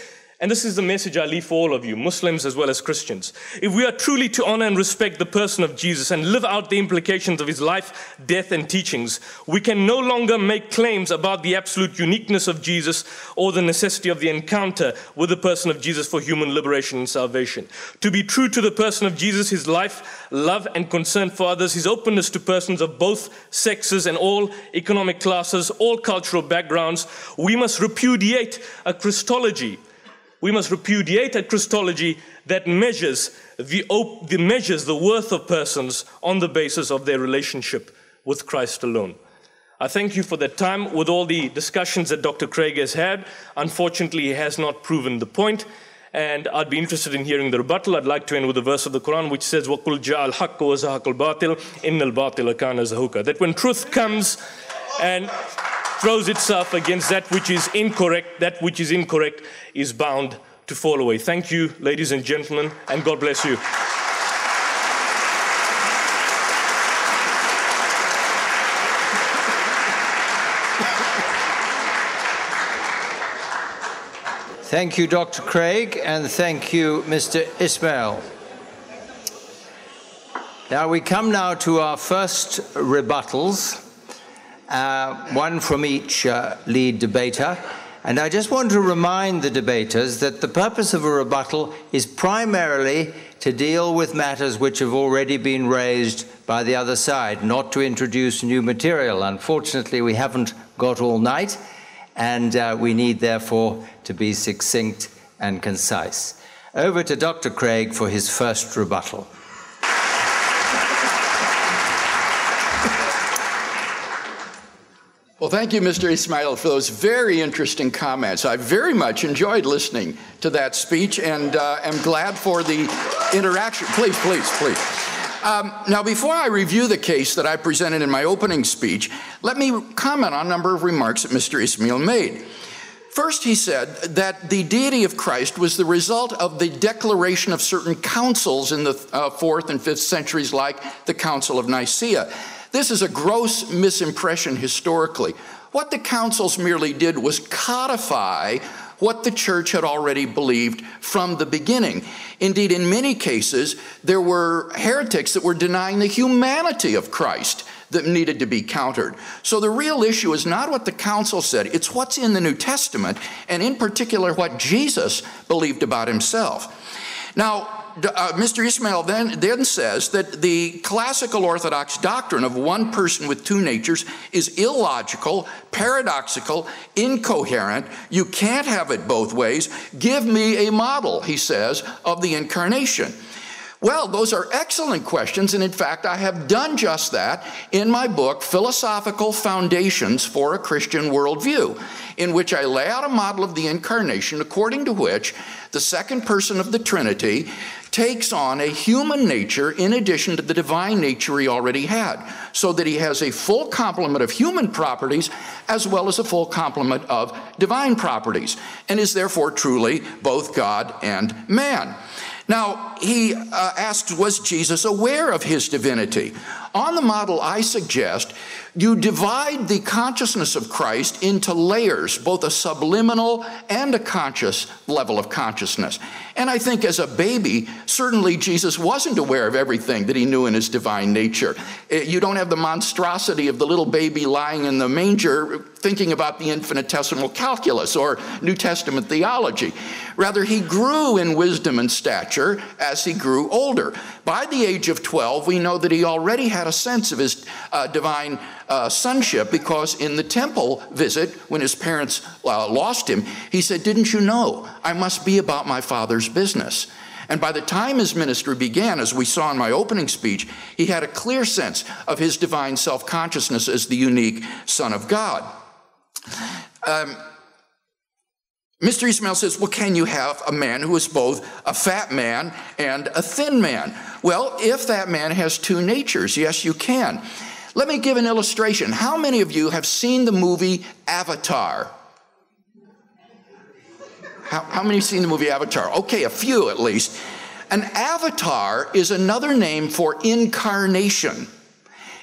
And this is the message I leave for all of you, Muslims as well as Christians. If we are truly to honor and respect the person of Jesus and live out the implications of his life, death, and teachings, we can no longer make claims about the absolute uniqueness of Jesus or the necessity of the encounter with the person of Jesus for human liberation and salvation. To be true to the person of Jesus, his life, love, and concern for others, his openness to persons of both sexes and all economic classes, all cultural backgrounds, we must repudiate a Christology. We must repudiate a Christology that measures the worth of persons on the basis of their relationship with Christ alone. I thank you for that time. With all the discussions that Dr. Craig has had, unfortunately, he has not proven the point, and I'd be interested in hearing the rebuttal. I'd like to end with a verse of the Quran which says, وَقُلْ جَاءَ الْحَقُّ وَزَهَقَ الْبَاطِلُ إِنَّ الْبَاطِلَ كَانَ زَهُوكَ, that when truth comes and throws itself against that which is incorrect, that which is incorrect is bound to fall away. Thank you, ladies and gentlemen, and God bless you. Thank you, Dr. Craig, and thank you, Mr. Ismail. Now we come now to our first rebuttals. One from each lead debater. And I just want to remind the debaters that the purpose of a rebuttal is primarily to deal with matters which have already been raised by the other side, not to introduce new material. Unfortunately, we haven't got all night, and we need, therefore, to be succinct and concise. Over to Dr. Craig for his first rebuttal. Well, thank you, Mr. Ismail, for those very interesting comments. I very much enjoyed listening to that speech, and am glad for the interaction. Please, please, please. Now, before I review the case that I presented in my opening speech, let me comment on a number of remarks that Mr. Ismail made. First, he said that the deity of Christ was the result of the declaration of certain councils in the 4th and 5th centuries, like the Council of Nicaea. This is a gross misimpression historically. What the councils merely did was codify what the church had already believed from the beginning. Indeed, in many cases, there were heretics that were denying the humanity of Christ that needed to be countered. So the real issue is not what the council said, it's what's in the New Testament, and in particular what Jesus believed about himself. Now, Mr. Ismail then says that the classical Orthodox doctrine of one person with two natures is illogical, paradoxical, incoherent. You can't have it both ways. Give me a model, he says, of the incarnation. Well, those are excellent questions, and in fact, I have done just that in my book, Philosophical Foundations for a Christian Worldview, in which I lay out a model of the incarnation according to which the second person of the Trinity takes on a human nature in addition to the divine nature he already had, so that he has a full complement of human properties as well as a full complement of divine properties, and is therefore truly both God and man. Now, he asked, was Jesus aware of his divinity? On the model I suggest, you divide the consciousness of Christ into layers, both a subliminal and a conscious level of consciousness. And I think as a baby, certainly Jesus wasn't aware of everything that he knew in his divine nature. You don't have the monstrosity of the little baby lying in the manger thinking about the infinitesimal calculus or New Testament theology. Rather, he grew in wisdom and stature as he grew older. By the age of 12, we know that he already had a sense of his divine sonship, because in the temple visit, when his parents lost him, he said, "Didn't you know? I must be about my Father's business." And by the time his ministry began, as we saw in my opening speech, he had a clear sense of his divine self-consciousness as the unique Son of God. Mr. Ismail says, well, can you have a man who is both a fat man and a thin man? Well, if that man has two natures, yes, you can. Let me give an illustration. How many of you have seen the movie Avatar? How many have seen the movie Avatar? Okay, a few at least. An avatar is another name for incarnation.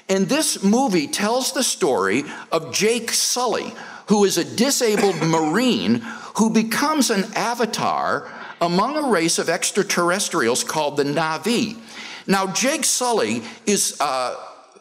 And this movie tells the story of Jake Sully, who is a disabled Marine who becomes an avatar among a race of extraterrestrials called the Na'vi. Now, Jake Sully is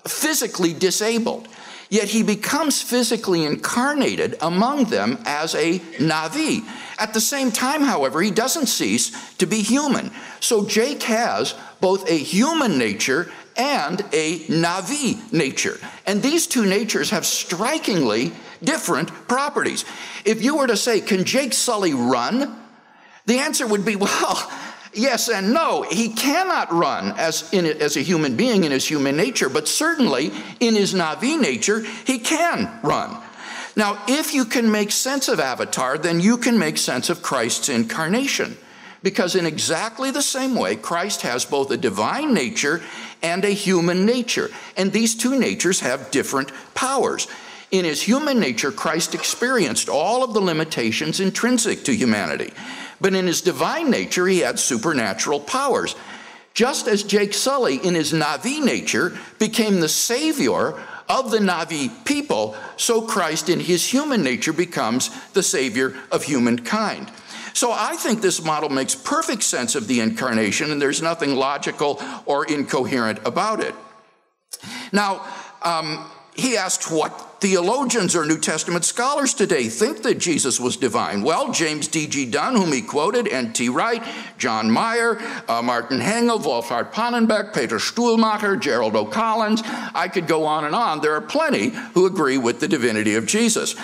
physically disabled, yet he becomes physically incarnated among them as a Na'vi. At the same time, however, he doesn't cease to be human. So Jake has both a human nature and a Na'vi nature. And these two natures have strikingly different properties. If you were to say, can Jake Sully run? The answer would be, well, yes and no. He cannot run as a human being in his human nature, but certainly in his Na'vi nature, he can run. Now, if you can make sense of Avatar, then you can make sense of Christ's incarnation, because in exactly the same way, Christ has both a divine nature and a human nature, and these two natures have different powers. In his human nature, Christ experienced all of the limitations intrinsic to humanity. But in his divine nature, he had supernatural powers. Just as Jake Sully, in his Na'vi nature, became the savior of the Na'vi people, so Christ, in his human nature, becomes the savior of humankind. So I think this model makes perfect sense of the incarnation, and there's nothing logical or incoherent about it. Now, he asked what theologians or New Testament scholars today think that Jesus was divine. Well, James D.G. Dunn, whom he quoted, N.T. Wright, John Meier, Martin Hengel, Wolfhard Pannenbeck, Peter Stuhlmacher, Gerald O'Collins. I could go on and on. There are plenty who agree with the divinity of Jesus.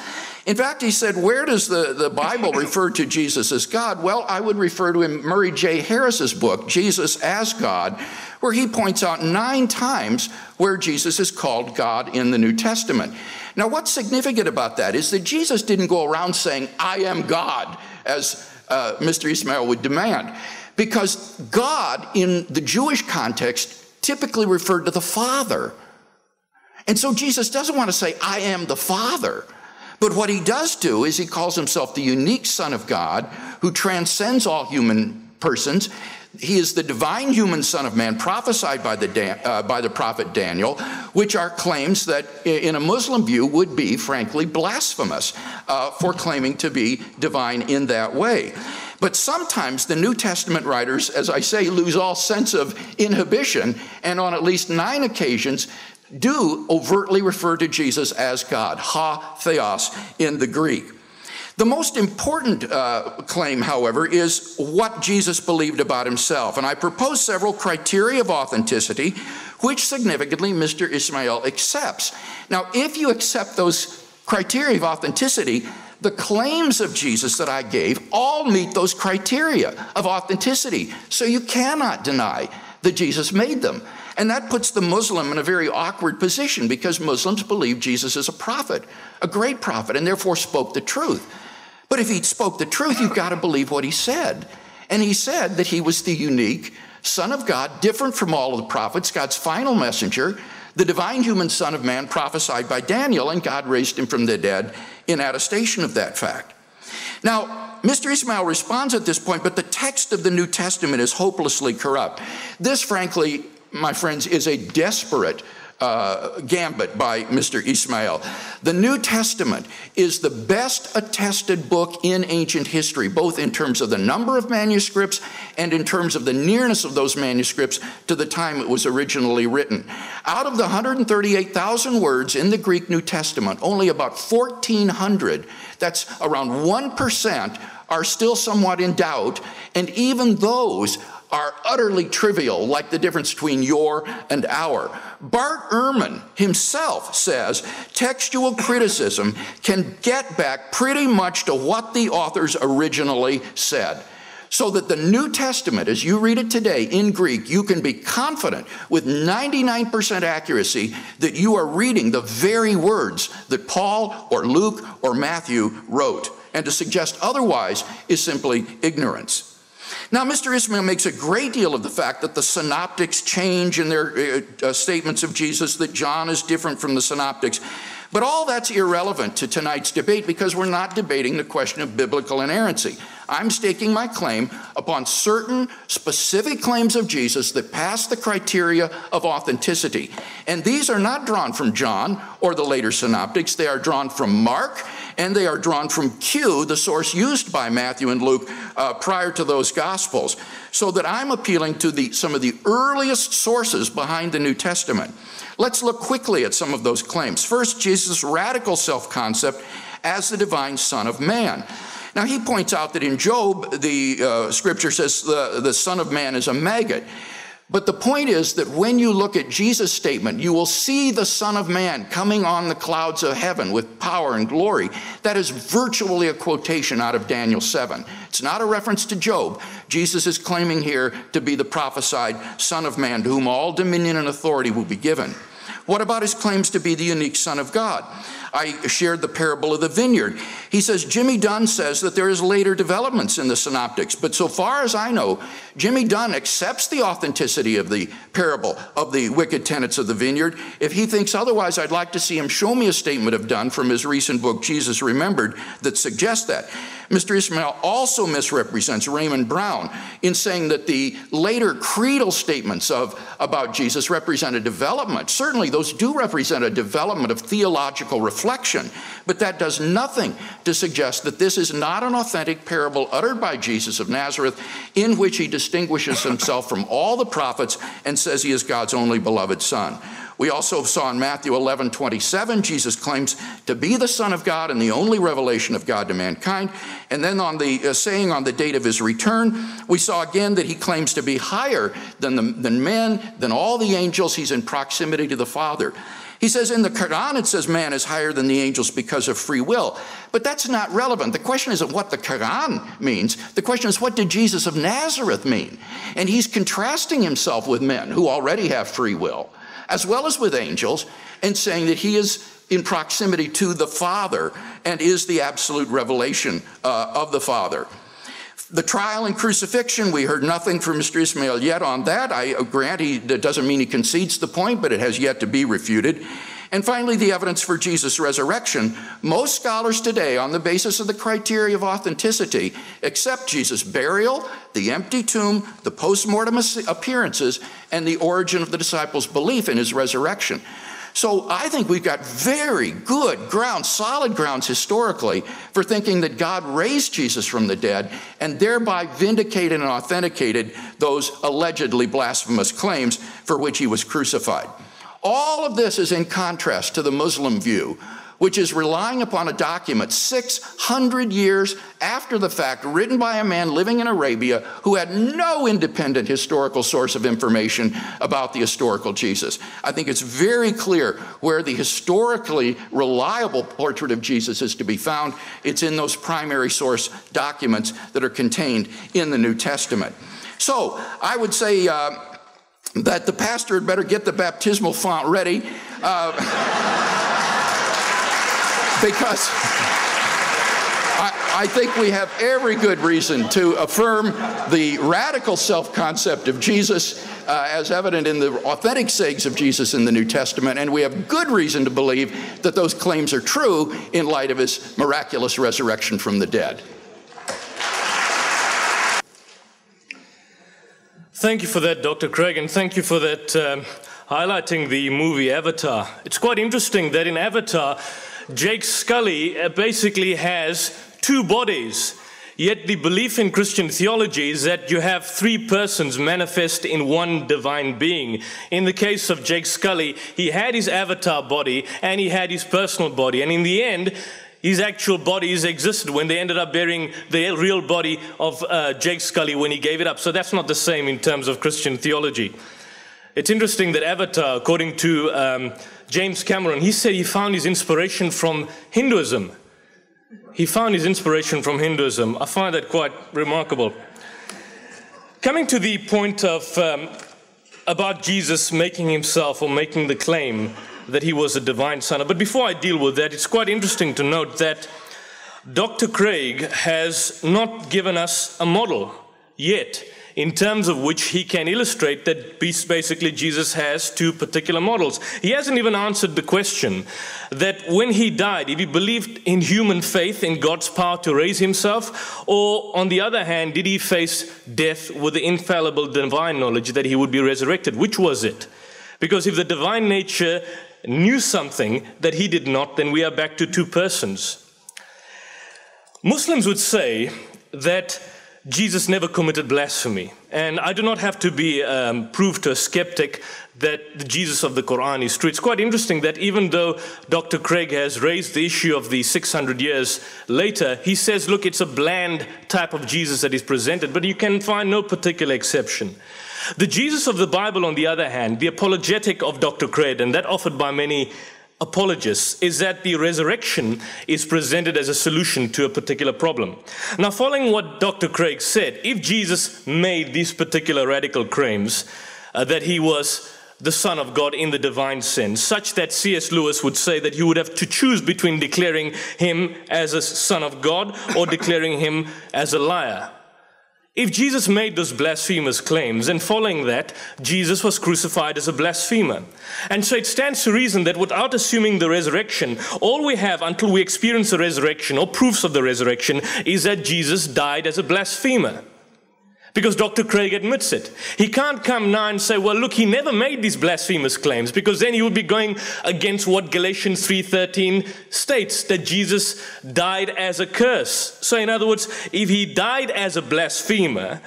In fact, he said, where does the Bible refer to Jesus as God? Well, I would refer to him Murray J. Harris's book, Jesus as God, where he points out 9 times where Jesus is called God in the New Testament. Now, what's significant about that is that Jesus didn't go around saying, I am God, as Mr. Ismail would demand, because God in the Jewish context typically referred to the Father. And so Jesus doesn't want to say, I am the Father. But what he does do is he calls himself the unique Son of God who transcends all human persons. He is the divine human Son of Man prophesied by the prophet Daniel, which are claims that in a Muslim view would be, frankly, blasphemous for claiming to be divine in that way. But sometimes the New Testament writers, as I say, lose all sense of inhibition, and on at least 9 occasions do overtly refer to Jesus as God, ha theos in the Greek. The most important claim, however, is what Jesus believed about himself. And I propose several criteria of authenticity, which significantly Mr. Ismail accepts. Now, if you accept those criteria of authenticity, the claims of Jesus that I gave all meet those criteria of authenticity. So you cannot deny that Jesus made them. And that puts the Muslim in a very awkward position, because Muslims believe Jesus is a prophet, a great prophet, and therefore spoke the truth. But if he spoke the truth, you've got to believe what he said. And he said that he was the unique Son of God, different from all of the prophets, God's final messenger, the divine human Son of Man prophesied by Daniel, and God raised him from the dead in attestation of that fact. Now, Mr. Ismail responds at this point, but the text of the New Testament is hopelessly corrupt. This, frankly, my friends, is a desperate gambit by Mr. Ismail. The New Testament is the best attested book in ancient history, both in terms of the number of manuscripts and in terms of the nearness of those manuscripts to the time it was originally written. Out of the 138,000 words in the Greek New Testament, only about 1,400, that's around 1%, are still somewhat in doubt, and even those are utterly trivial, like the difference between your and our. Bart Ehrman himself says textual criticism can get back pretty much to what the authors originally said. So that the New Testament, as you read it today in Greek, you can be confident with 99% accuracy that you are reading the very words that Paul or Luke or Matthew wrote. And to suggest otherwise is simply ignorance. Now, Mr. Ismail makes a great deal of the fact that the synoptics change in their statements of Jesus, that John is different from the synoptics. But all that's irrelevant to tonight's debate, because we're not debating the question of biblical inerrancy. I'm staking my claim upon certain specific claims of Jesus that pass the criteria of authenticity. And these are not drawn from John or the later synoptics. They are drawn from Mark and they are drawn from Q, the source used by Matthew and Luke prior to those Gospels, so that I'm appealing to some of the earliest sources behind the New Testament. Let's look quickly at some of those claims. First, Jesus' radical self-concept as the divine Son of Man. Now, he points out that in Job, the scripture says the Son of Man is a maggot. But the point is that when you look at Jesus' statement, you will see the Son of Man coming on the clouds of heaven with power and glory. That is virtually a quotation out of Daniel 7. It's not a reference to Job. Jesus is claiming here to be the prophesied Son of Man to whom all dominion and authority will be given. What about his claims to be the unique Son of God? I shared the parable of the vineyard. He says, Jimmy Dunn says that there is later developments in the synoptics, but so far as I know, Jimmy Dunn accepts the authenticity of the parable of the wicked tenants of the vineyard. If he thinks otherwise, I'd like to see him show me a statement of Dunn from his recent book, Jesus Remembered, that suggests that. Mr. Ismail also misrepresents Raymond Brown in saying that the later creedal statements about Jesus represent a development. Certainly those do represent a development of theological reflection, but that does nothing to suggest that this is not an authentic parable uttered by Jesus of Nazareth, in which he distinguishes himself from all the prophets and says he is God's only beloved Son. We also saw in Matthew 11:27, Jesus claims to be the Son of God and the only revelation of God to mankind. And then on the saying on the date of his return, we saw again that he claims to be higher than men, than all the angels. He's in proximity to the Father. He says in the Quran, it says man is higher than the angels because of free will. But that's not relevant. The question isn't what the Quran means. The question is, what did Jesus of Nazareth mean? And he's contrasting himself with men who already have free will, as well as with angels, and saying that he is in proximity to the Father and is the absolute revelation of the Father. The trial and crucifixion, we heard nothing from Mr. Ismail yet on that. I grant that doesn't mean he concedes the point, but it has yet to be refuted. And finally, the evidence for Jesus' resurrection. Most scholars today, on the basis of the criteria of authenticity, accept Jesus' burial, the empty tomb, the post-mortem appearances, and the origin of the disciples' belief in his resurrection. So I think we've got very good grounds, solid grounds historically, for thinking that God raised Jesus from the dead and thereby vindicated and authenticated those allegedly blasphemous claims for which he was crucified. All of this is in contrast to the Muslim view, which is relying upon a document 600 years after the fact, written by a man living in Arabia who had no independent historical source of information about the historical Jesus. I think it's very clear where the historically reliable portrait of Jesus is to be found. It's in those primary source documents that are contained in the New Testament. So I would say that the pastor had better get the baptismal font ready. Because I think we have every good reason to affirm the radical self-concept of Jesus as evident in the authentic sayings of Jesus in the New Testament, and we have good reason to believe that those claims are true in light of his miraculous resurrection from the dead. Thank you for that, Dr. Craig, and thank you for that highlighting the movie Avatar. It's quite interesting that in Avatar, Jake Scully basically has two bodies, yet the belief in Christian theology is that you have three persons manifest in one divine being. In the case of Jake Scully, he had his avatar body and he had his personal body, and in the end, his actual bodies existed when they ended up burying the real body of Jake Scully when he gave it up. So that's not the same in terms of Christian theology. It's interesting that Avatar, according to James Cameron, he said he found his inspiration from Hinduism. He found his inspiration from Hinduism. I find that quite remarkable. Coming to the point of about Jesus making himself or making the claim that he was a divine son. But before I deal with that, it's quite interesting to note that Dr. Craig has not given us a model yet in terms of which he can illustrate that basically Jesus has two particular models. He hasn't even answered the question that when he died, if he believed in human faith, in God's power to raise himself, or on the other hand, did he face death with the infallible divine knowledge that he would be resurrected? Which was it? Because if the divine nature knew something that he did not, then we are back to two persons. Muslims would say that Jesus never committed blasphemy, and I do not have to be proved to a skeptic that the Jesus of the Quran is true. It's quite interesting that even though Dr. Craig has raised the issue of the 600 years later, he says, look, it's a bland type of Jesus that is presented, but you can find no particular exception. The Jesus of the Bible, on the other hand, the apologetic of Dr. Craig, and that offered by many apologists, is that the resurrection is presented as a solution to a particular problem. Now, following what Dr. Craig said, if Jesus made these particular radical claims that he was the Son of God in the divine sense, such that C.S. Lewis would say that you would have to choose between declaring him as a son of God or declaring him as a liar. If Jesus made those blasphemous claims, and following that, Jesus was crucified as a blasphemer. And so it stands to reason that without assuming the resurrection, all we have until we experience the resurrection or proofs of the resurrection is that Jesus died as a blasphemer. Because Dr. Craig admits it. He can't come now and say, well, look, he never made these blasphemous claims, because then he would be going against what Galatians 3:13 states, that Jesus died as a curse. So in other words, if he died as a blasphemer,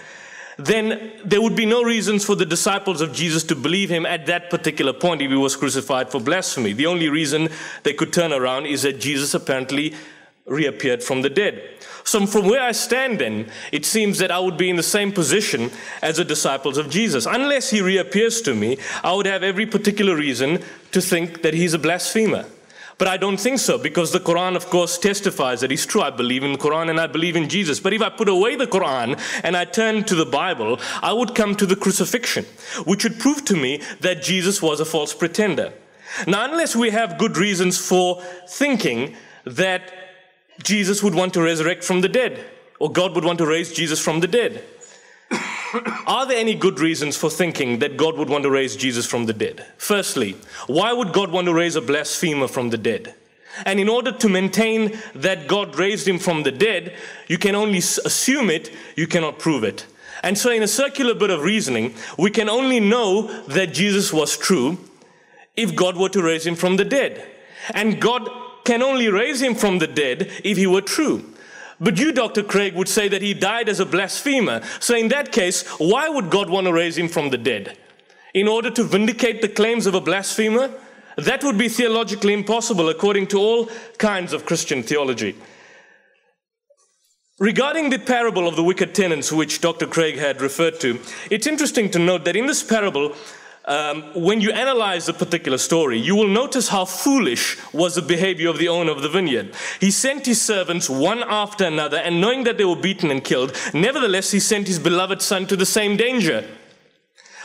then there would be no reasons for the disciples of Jesus to believe him at that particular point if he was crucified for blasphemy. The only reason they could turn around is that Jesus apparently reappeared from the dead. So from where I stand then, it seems that I would be in the same position as the disciples of Jesus. Unless he reappears to me, I would have every particular reason to think that he's a blasphemer. But I don't think so, because the Quran, of course, testifies that it's true. I believe in the Quran and I believe in Jesus. But if I put away the Quran and I turn to the Bible, I would come to the crucifixion, which would prove to me that Jesus was a false pretender. Now, unless we have good reasons for thinking that Jesus would want to resurrect from the dead, or God would want to raise Jesus from the dead. Are there any good reasons for thinking that God would want to raise Jesus from the dead? Firstly, why would God want to raise a blasphemer from the dead? And in order to maintain that God raised him from the dead, you can only assume it, you cannot prove it. And so in a circular bit of reasoning, we can only know that Jesus was true if God were to raise him from the dead. And God can only raise him from the dead if he were true. But you, Dr. Craig, would say that he died as a blasphemer. So in that case, why would God want to raise him from the dead? In order to vindicate the claims of a blasphemer? That would be theologically impossible according to all kinds of Christian theology. Regarding the parable of the wicked tenants, which Dr. Craig had referred to, it's interesting to note that in this parable, when you analyze the particular story, you will notice how foolish was the behavior of the owner of the vineyard. He sent his servants one after another, and knowing that they were beaten and killed, nevertheless he sent his beloved son to the same danger.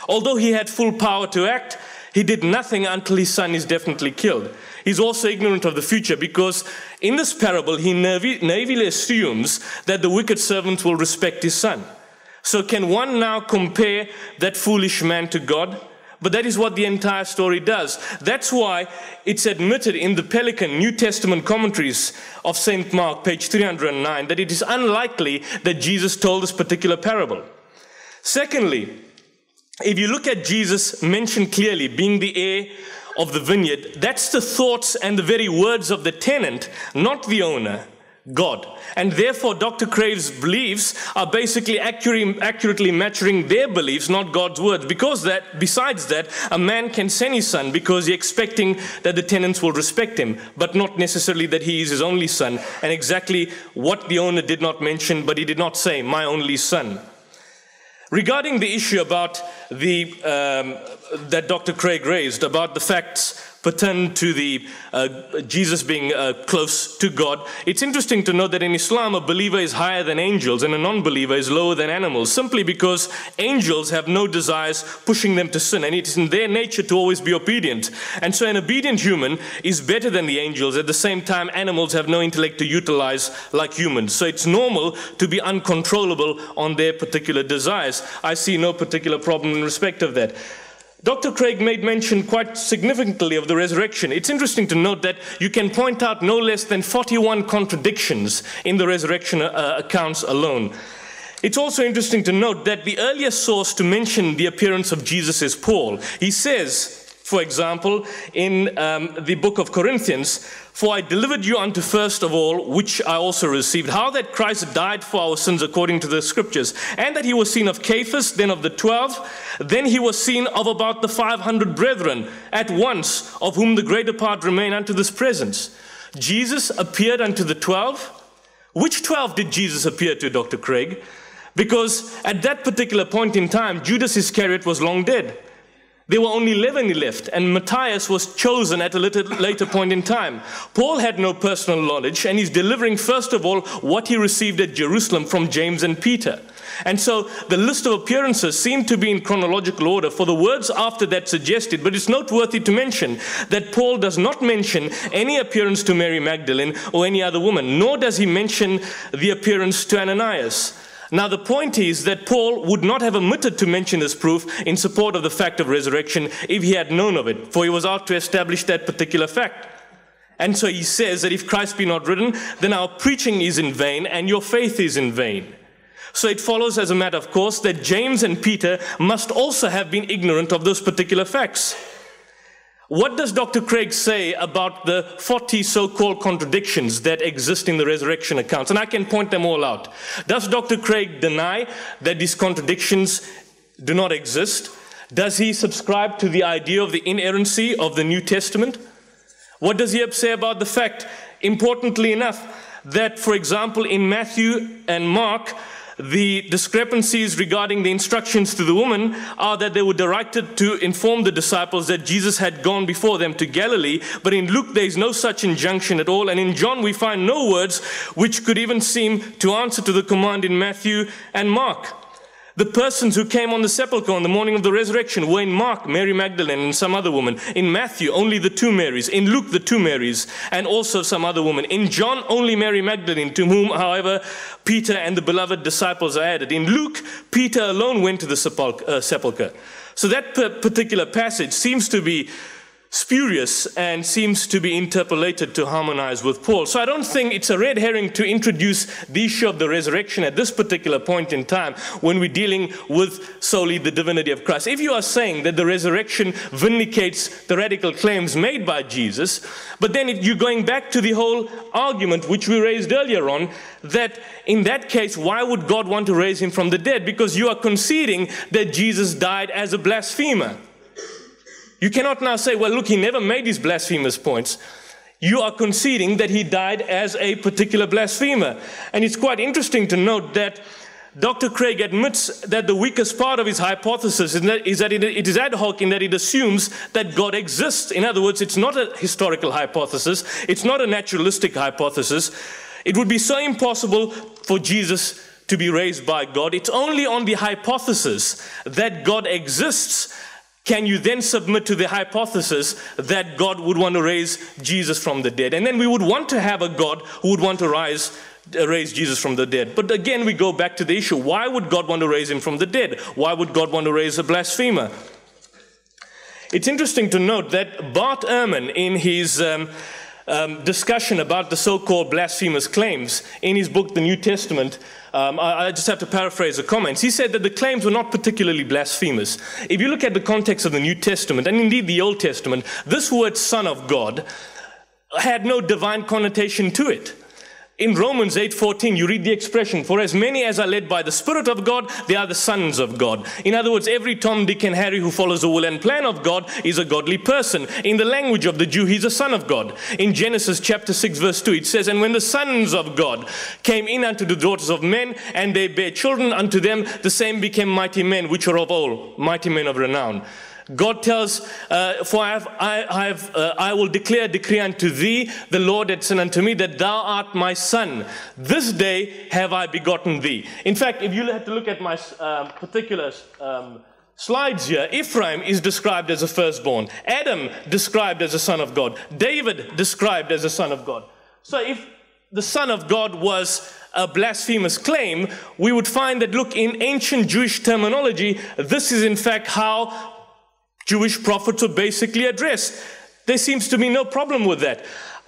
Although he had full power to act, he did nothing until his son is definitely killed. He's also ignorant of the future, because in this parable he naively assumes that the wicked servant will respect his son. So can one now compare that foolish man to God? But that is what the entire story does. That's why it's admitted in the Pelican New Testament commentaries of St. Mark, page 309, that it is unlikely that Jesus told this particular parable. Secondly, if you look at Jesus mentioned clearly being the heir of the vineyard, that's the thoughts and the very words of the tenant, not the owner, God. And therefore, Dr. Craig's beliefs are basically accurately matching their beliefs, not God's words. Because that, besides that, a man can send his son because he's expecting that the tenants will respect him, but not necessarily that he is his only son. And exactly what the owner did not mention, but he did not say, my only son. Regarding the issue about the that Dr. Craig raised about the facts pertain to the Jesus being close to God, it's interesting to note that in Islam, a believer is higher than angels and a non-believer is lower than animals, simply because angels have no desires pushing them to sin, and it is in their nature to always be obedient. And so an obedient human is better than the angels. At the same time, animals have no intellect to utilize like humans. So it's normal to be uncontrollable on their particular desires. I see no particular problem in respect of that. Dr. Craig made mention quite significantly of the resurrection. It's interesting to note that you can point out no less than 41 contradictions in the resurrection accounts alone. It's also interesting to note that the earliest source to mention the appearance of Jesus is Paul. He says For example, in the book of Corinthians, for I delivered you unto first of all, which I also received, how that Christ died for our sins according to the scriptures, and that he was seen of Cephas, then of the 12, then he was seen of about the 500 brethren at once, of whom the greater part remain unto this presence. Jesus appeared unto the 12. Which 12 did Jesus appear to, Dr. Craig? Because at that particular point in time, Judas Iscariot was long dead. There were only 11 left, and Matthias was chosen at a later point in time. Paul had no personal knowledge, and he's delivering, first of all, what he received at Jerusalem from James and Peter. And so the list of appearances seem to be in chronological order, for the words after that suggested, but it's noteworthy to mention that Paul does not mention any appearance to Mary Magdalene or any other woman, nor does he mention the appearance to Ananias. Now, the point is that Paul would not have omitted to mention this proof in support of the fact of resurrection if he had known of it, for he was out to establish that particular fact. And so he says that if Christ be not risen, then our preaching is in vain and your faith is in vain. So it follows as a matter of course that James and Peter must also have been ignorant of those particular facts. What does Dr. Craig say about the 40 so-called contradictions that exist in the resurrection accounts? And I can point them all out. Does Dr. Craig deny that these contradictions do not exist? Does he subscribe to the idea of the inerrancy of the New Testament? What does he say about the fact, importantly enough, that, for example, in Matthew and Mark, the discrepancies regarding the instructions to the woman are that they were directed to inform the disciples that Jesus had gone before them to Galilee, but in Luke there is no such injunction at all, and in John we find no words which could even seem to answer to the command in Matthew and Mark. The persons who came on the sepulchre on the morning of the resurrection were in Mark, Mary Magdalene and some other woman. In Matthew, only the two Marys. In Luke, the two Marys and also some other woman. In John, only Mary Magdalene, to whom, however, Peter and the beloved disciples are added. In Luke, Peter alone went to the sepulchre. So that particular passage seems to be spurious and seems to be interpolated to harmonize with Paul. So I don't think it's a red herring to introduce the issue of the resurrection at this particular point in time when we're dealing with solely the divinity of Christ. If you are saying that the resurrection vindicates the radical claims made by Jesus, but then you're going back to the whole argument which we raised earlier on, that in that case, why would God want to raise him from the dead? Because you are conceding that Jesus died as a blasphemer. You cannot now say, well, look, he never made his blasphemous points. You are conceding that he died as a particular blasphemer. And it's quite interesting to note that Dr. Craig admits that the weakest part of his hypothesis is that it is ad hoc in that it assumes that God exists. In other words, it's not a historical hypothesis. It's not a naturalistic hypothesis. It would be so impossible for Jesus to be raised by God. It's only on the hypothesis that God exists can you then submit to the hypothesis that God would want to raise Jesus from the dead. And then we would want to have a God who would want to raise Jesus from the dead. But again, we go back to the issue. Why would God want to raise him from the dead? Why would God want to raise a blasphemer? It's interesting to note that Bart Ehrman, in his discussion about the so-called blasphemous claims in his book, The New Testament, I just have to paraphrase the comments. He said that the claims were not particularly blasphemous. If you look at the context of the New Testament, and indeed the Old Testament, this word Son of God had no divine connotation to it. In Romans 8:14, you read the expression, for as many as are led by the Spirit of God, they are the sons of God. In other words, every Tom, Dick, and Harry who follows the will and plan of God is a godly person. In the language of the Jew, he's a son of God. In Genesis chapter 6, verse 2, it says, and when the sons of God came in unto the daughters of men, and they bare children unto them, the same became mighty men, which are of old, mighty men of renown. God tells, for I will declare a decree unto thee, the Lord hath said unto me, that thou art my son. This day have I begotten thee. In fact, if you have to look at my particular slides here, Ephraim is described as a firstborn. Adam described as a son of God. David described as a son of God. So if the son of God was a blasphemous claim, we would find that, look, in ancient Jewish terminology, this is in fact how Jewish prophets were basically addressed. There seems to be no problem with that.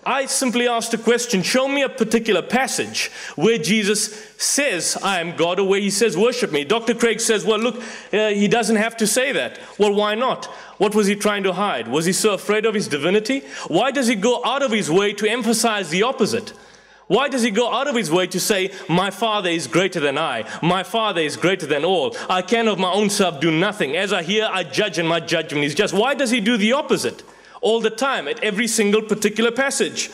I simply asked a question, show me a particular passage where Jesus says, I am God, or where he says, worship me. Dr. Craig says, well, look, he doesn't have to say that. Well, why not? What was he trying to hide? Was he so afraid of his divinity? Why does he go out of his way to emphasize the opposite? Why does he go out of his way to say, my Father is greater than I, my Father is greater than all, I can of my own self do nothing, as I hear I judge and my judgment is just. Why does he do the opposite? All the time, at every single particular passage.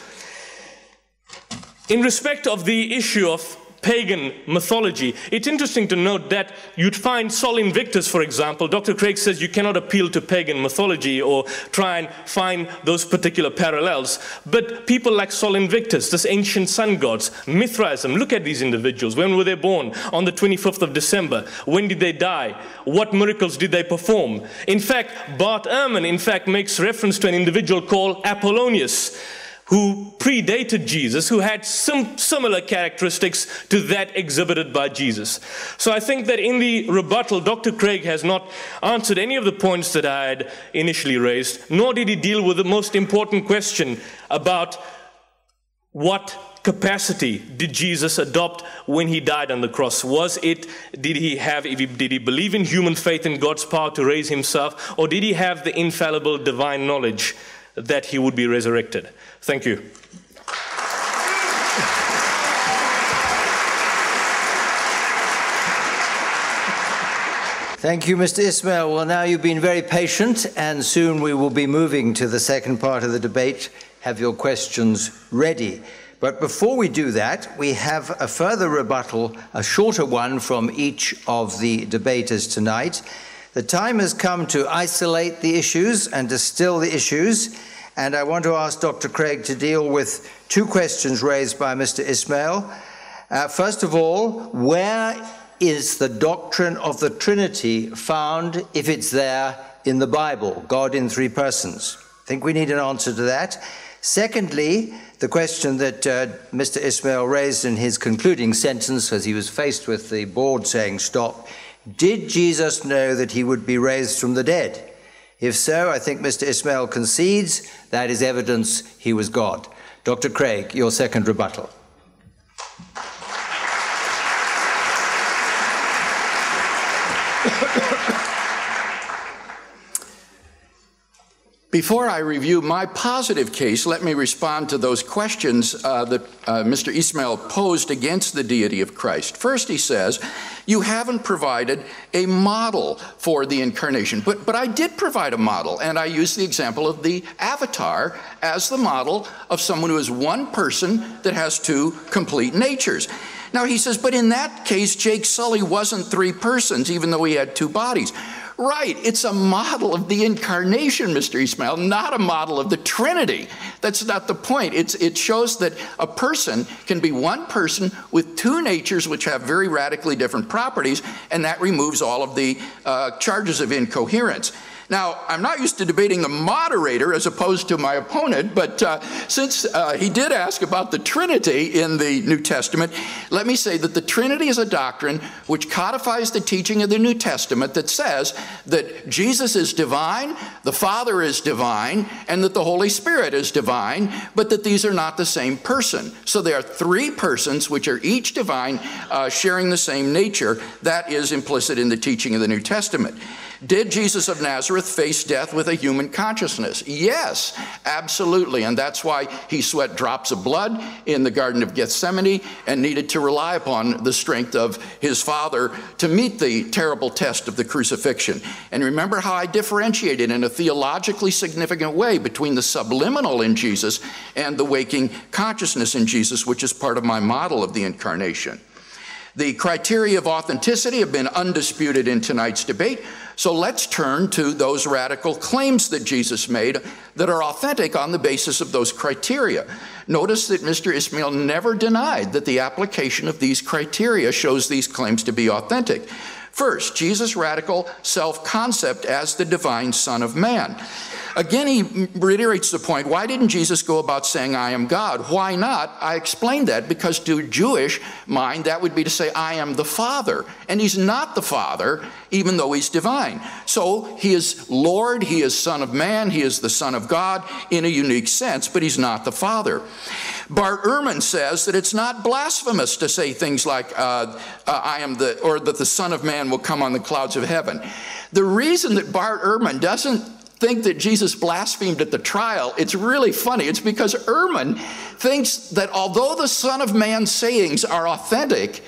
In respect of the issue of pagan mythology, it's interesting to note that you'd find Sol Invictus, for example. Dr. Craig says you cannot appeal to pagan mythology or try and find those particular parallels. But people like Sol Invictus, this ancient sun gods, Mithraism, look at these individuals. When were they born? On the 25th of December. When did they die? What miracles did they perform? In fact, Bart Ehrman, makes reference to an individual called Apollonius, who predated Jesus, who had some similar characteristics to that exhibited by Jesus. So I think that in the rebuttal, Dr. Craig has not answered any of the points that I had initially raised, nor did he deal with the most important question about what capacity did Jesus adopt when he died on the cross? Did he believe in human faith in God's power to raise himself, or did he have the infallible divine knowledge that he would be resurrected? Thank you. Thank you, Mr. Ismail. Well, now you've been very patient, and soon we will be moving to the second part of the debate. Have your questions ready. But before we do that, we have a further rebuttal, a shorter one from each of the debaters tonight. The time has come to isolate the issues and distill the issues, and I want to ask Dr. Craig to deal with two questions raised by Mr. Ismail. First of all, where is the doctrine of the Trinity found, if it's there, in the Bible, God in three persons? I think we need an answer to that. Secondly, the question that Mr. Ismail raised in his concluding sentence, as he was faced with the board saying stop, did Jesus know that he would be raised from the dead? If so, I think Mr. Ismail concedes that is evidence he was God. Dr. Craig, your second rebuttal. Before I review my positive case, let me respond to those questions that Mr. Ismail posed against the deity of Christ. First, he says, you haven't provided a model for the incarnation. But I did provide a model, and I used the example of the avatar as the model of someone who is one person that has two complete natures. Now, he says, but in that case, Jake Sully wasn't three persons, even though he had two bodies. Right, it's a model of the incarnation, Mr. Ismail, not a model of the Trinity. That's not the point. It shows that a person can be one person with two natures which have very radically different properties, and that removes all of the charges of incoherence. Now, I'm not used to debating the moderator as opposed to my opponent, but since he did ask about the Trinity in the New Testament, let me say that the Trinity is a doctrine which codifies the teaching of the New Testament that says that Jesus is divine, the Father is divine, and that the Holy Spirit is divine, but that these are not the same person. So there are three persons which are each divine, sharing the same nature. That is implicit in the teaching of the New Testament. Did Jesus of Nazareth face death with a human consciousness? Yes, absolutely, and that's why he sweat drops of blood in the Garden of Gethsemane and needed to rely upon the strength of his Father to meet the terrible test of the crucifixion. And remember how I differentiated in a theologically significant way between the subliminal in Jesus and the waking consciousness in Jesus, which is part of my model of the incarnation. The criteria of authenticity have been undisputed in tonight's debate, so let's turn to those radical claims that Jesus made that are authentic on the basis of those criteria. Notice that Mr. Ismail never denied that the application of these criteria shows these claims to be authentic. First, Jesus' radical self-concept as the divine Son of Man. Again, he reiterates the point, why didn't Jesus go about saying, I am God? Why not? I explained that because to a Jewish mind, that would be to say, I am the Father. And he's not the Father, even though he's divine. So he is Lord, he is Son of Man, he is the Son of God in a unique sense, but he's not the Father. Bart Ehrman says that it's not blasphemous to say things like, I am the, or that the Son of Man will come on the clouds of heaven. The reason that Bart Ehrman doesn't think that Jesus blasphemed at the trial, it's really funny. It's because Ehrman thinks that although the Son of Man's sayings are authentic,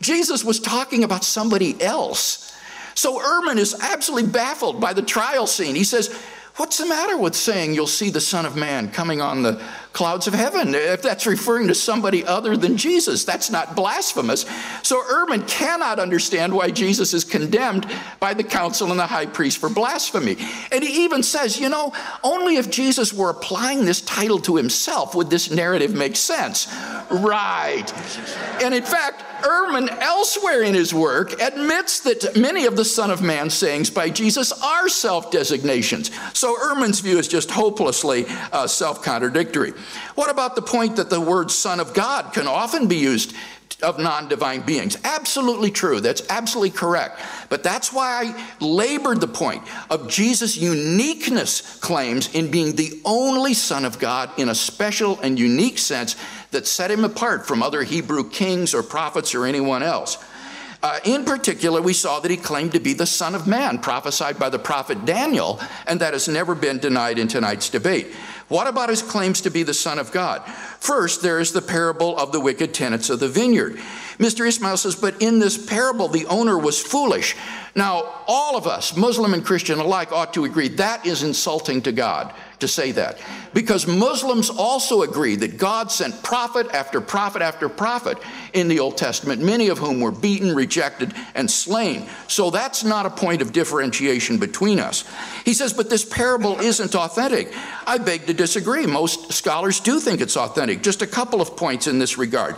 Jesus was talking about somebody else. So Ehrman is absolutely baffled by the trial scene. He says, what's the matter with saying you'll see the Son of Man coming on the clouds of heaven? If that's referring to somebody other than Jesus, that's not blasphemous. So Ehrman cannot understand why Jesus is condemned by the council and the high priest for blasphemy. And he even says, you know, only if Jesus were applying this title to himself would this narrative make sense. Right. And in fact, Ehrman elsewhere in his work admits that many of the Son of Man sayings by Jesus are self-designations. So Ehrman's view is just hopelessly self-contradictory. What about the point that the word Son of God can often be used of non-divine beings? Absolutely true. That's absolutely correct. But that's why I labored the point of Jesus' uniqueness claims in being the only Son of God in a special and unique sense that set him apart from other Hebrew kings or prophets or anyone else. In particular, we saw that he claimed to be the Son of Man, prophesied by the prophet Daniel, and that has never been denied in tonight's debate. What about his claims to be the Son of God? First, there is the parable of the wicked tenants of the vineyard. Mr. Ismail says, but in this parable, the owner was foolish. Now, all of us, Muslim and Christian alike, ought to agree that is insulting to God to say that, because Muslims also agree that God sent prophet after prophet after prophet in the Old Testament, many of whom were beaten, rejected, and slain. So that's not a point of differentiation between us. He says, but this parable isn't authentic. I beg to disagree. Most scholars do think it's authentic. Just a couple of points in this regard.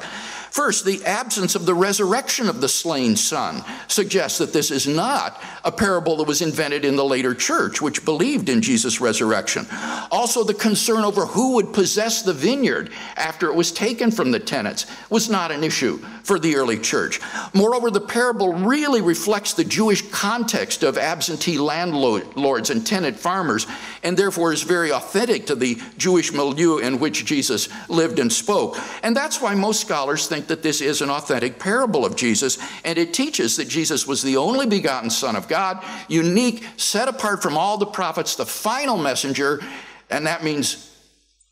First, the absence of the resurrection of the slain son suggests that this is not a parable that was invented in the later church, which believed in Jesus' resurrection. Also, the concern over who would possess the vineyard after it was taken from the tenants was not an issue for the early church. Moreover, the parable really reflects the Jewish context of absentee landlords and tenant farmers, and therefore is very authentic to the Jewish milieu in which Jesus lived and spoke. And that's why most scholars think that this is an authentic parable of Jesus, and it teaches that Jesus was the only begotten Son of God, unique, set apart from all the prophets, the final messenger, and that means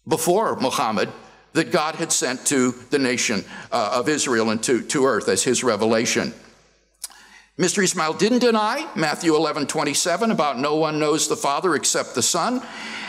before Muhammad, that God had sent to the nation of Israel and to earth as his revelation. Mr. Ismail didn't deny Matthew 11:27 about no one knows the Father except the Son.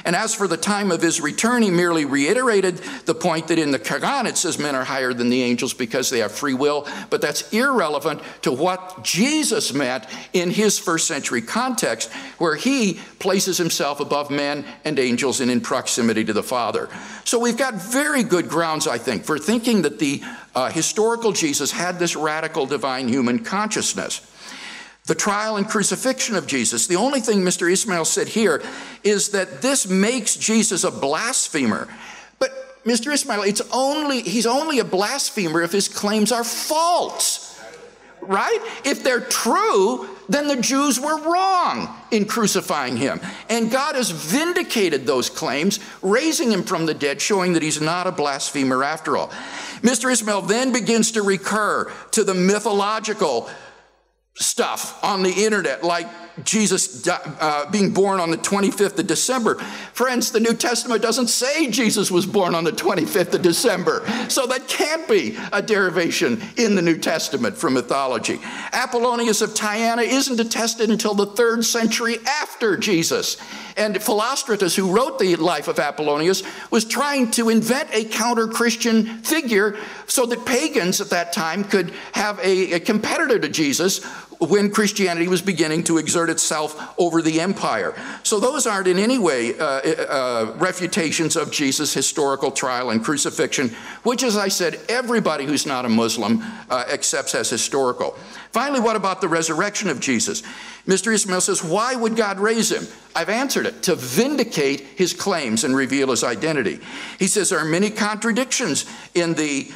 And as for the time of his return, he merely reiterated the point that in the Quran it says men are higher than the angels because they have free will, but that's irrelevant to what Jesus meant in his first century context, where he places himself above men and angels and in proximity to the Father. So we've got very good grounds, I think, for thinking that the historical Jesus had this radical divine human consciousness. The trial and crucifixion of Jesus. The only thing Mr. Ismail said here is that this makes Jesus a blasphemer. But Mr. Ismail, he's only a blasphemer if his claims are false, right? If they're true, then the Jews were wrong in crucifying him. And God has vindicated those claims, raising him from the dead, showing that he's not a blasphemer after all. Mr. Ismail then begins to recur to the mythological stuff on the internet, like Jesus being born on the 25th of December. Friends, the New Testament doesn't say Jesus was born on the 25th of December. So that can't be a derivation in the New Testament from mythology. Apollonius of Tyana isn't attested until the 3rd century after Jesus. And Philostratus, who wrote the life of Apollonius, was trying to invent a counter-Christian figure so that pagans at that time could have a competitor to Jesus when Christianity was beginning to exert itself over the empire. So those aren't in any way refutations of Jesus' historical trial and crucifixion, which, as I said, everybody who's not a Muslim accepts as historical. Finally, what about the resurrection of Jesus? Mr. Ismail says, why would God raise him? I've answered it, to vindicate his claims and reveal his identity. He says there are many contradictions in the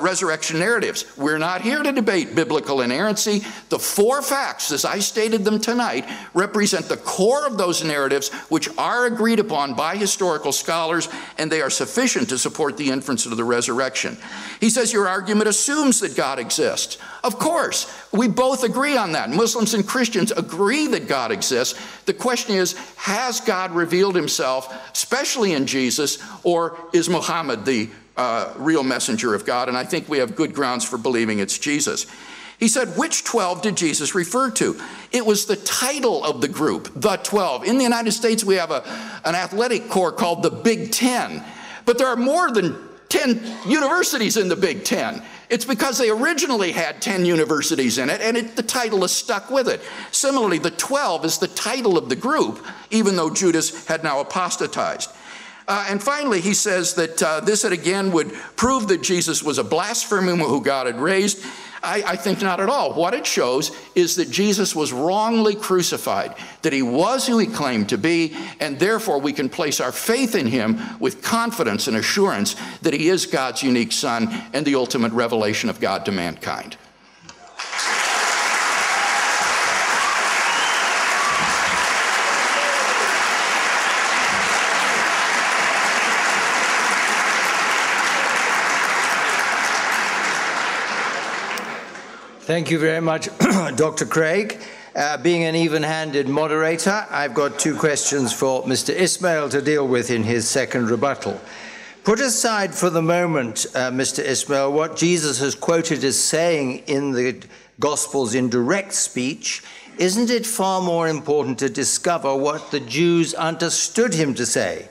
resurrection narratives. We're not here to debate biblical inerrancy. The four facts, as I stated them tonight, represent the core of those narratives which are agreed upon by historical scholars, and they are sufficient to support the inference of the resurrection. He says your argument assumes that God exists. Of course, we both agree on that. Muslims and Christians agree that God exists. The question is, has God revealed himself, especially in Jesus, or is Muhammad the real messenger of God? And I think we have good grounds for believing it's Jesus. He said, which 12 did Jesus refer to? It was the title of the group, the 12. In the United States, we have an athletic corps called the Big Ten, but there are more than 10 universities in the Big Ten. It's because they originally had 10 universities in it, and the title is stuck with it. Similarly, the 12 is the title of the group, even though Judas had now apostatized. And finally, he says that this again would prove that Jesus was a blasphemer who God had raised. I think not at all. What it shows is that Jesus was wrongly crucified, that he was who he claimed to be, and therefore we can place our faith in him with confidence and assurance that he is God's unique son and the ultimate revelation of God to mankind. Thank you very much, Dr. Craig. Being an even-handed moderator, I've got two questions for Mr. Ismail to deal with in his second rebuttal. Put aside for the moment, Mr. Ismail, what Jesus has quoted as saying in the Gospels in direct speech. Isn't it far more important to discover what the Jews understood him to say?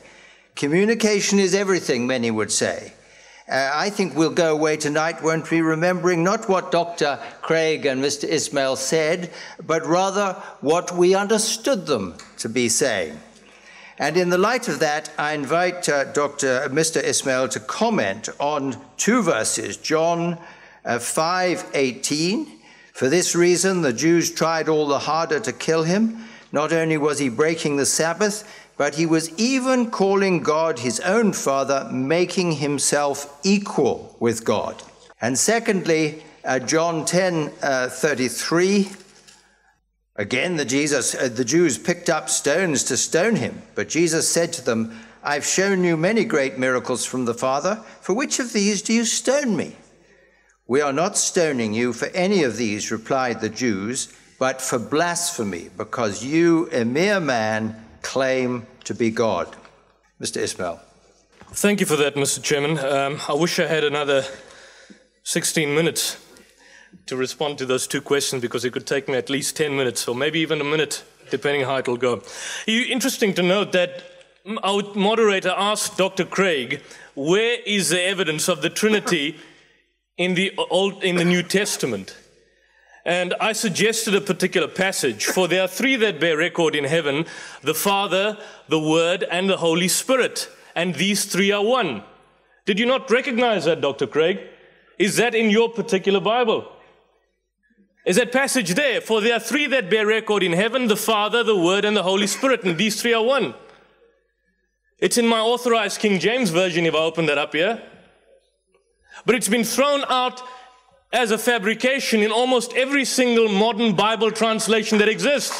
Communication is everything, many would say. I think we'll go away tonight, won't we, remembering not what Dr. Craig and Mr. Ismail said, but rather what we understood them to be saying. And in the light of that, I invite Mr. Ismail to comment on two verses, John 5:18. For this reason, the Jews tried all the harder to kill him. Not only was he breaking the Sabbath, but he was even calling God his own Father, making himself equal with God. And secondly, John 10:33, again the Jews picked up stones to stone him, but Jesus said to them, I've shown you many great miracles from the Father, for which of these do you stone me? We are not stoning you for any of these, replied the Jews, but for blasphemy, because you, a mere man, claim to be God. Mr. Ismail. Thank you for that, Mr. Chairman. I wish I had another 16 minutes to respond to those two questions, because it could take me at least 10 minutes, or maybe even a minute, depending how it'll go. Interesting to note that our moderator asked Dr. Craig, where is the evidence of the Trinity in the New Testament? And I suggested a particular passage, for there are three that bear record in heaven, the Father, the Word, and the Holy Spirit, and these three are one. Did you not recognize that, Dr. Craig? Is that in your particular Bible? Is that passage there? For there are three that bear record in heaven, the Father, the Word, and the Holy Spirit, and these three are one. It's in my authorized King James Version, if I open that up here. But it's been thrown out as a fabrication in almost every single modern Bible translation that exists.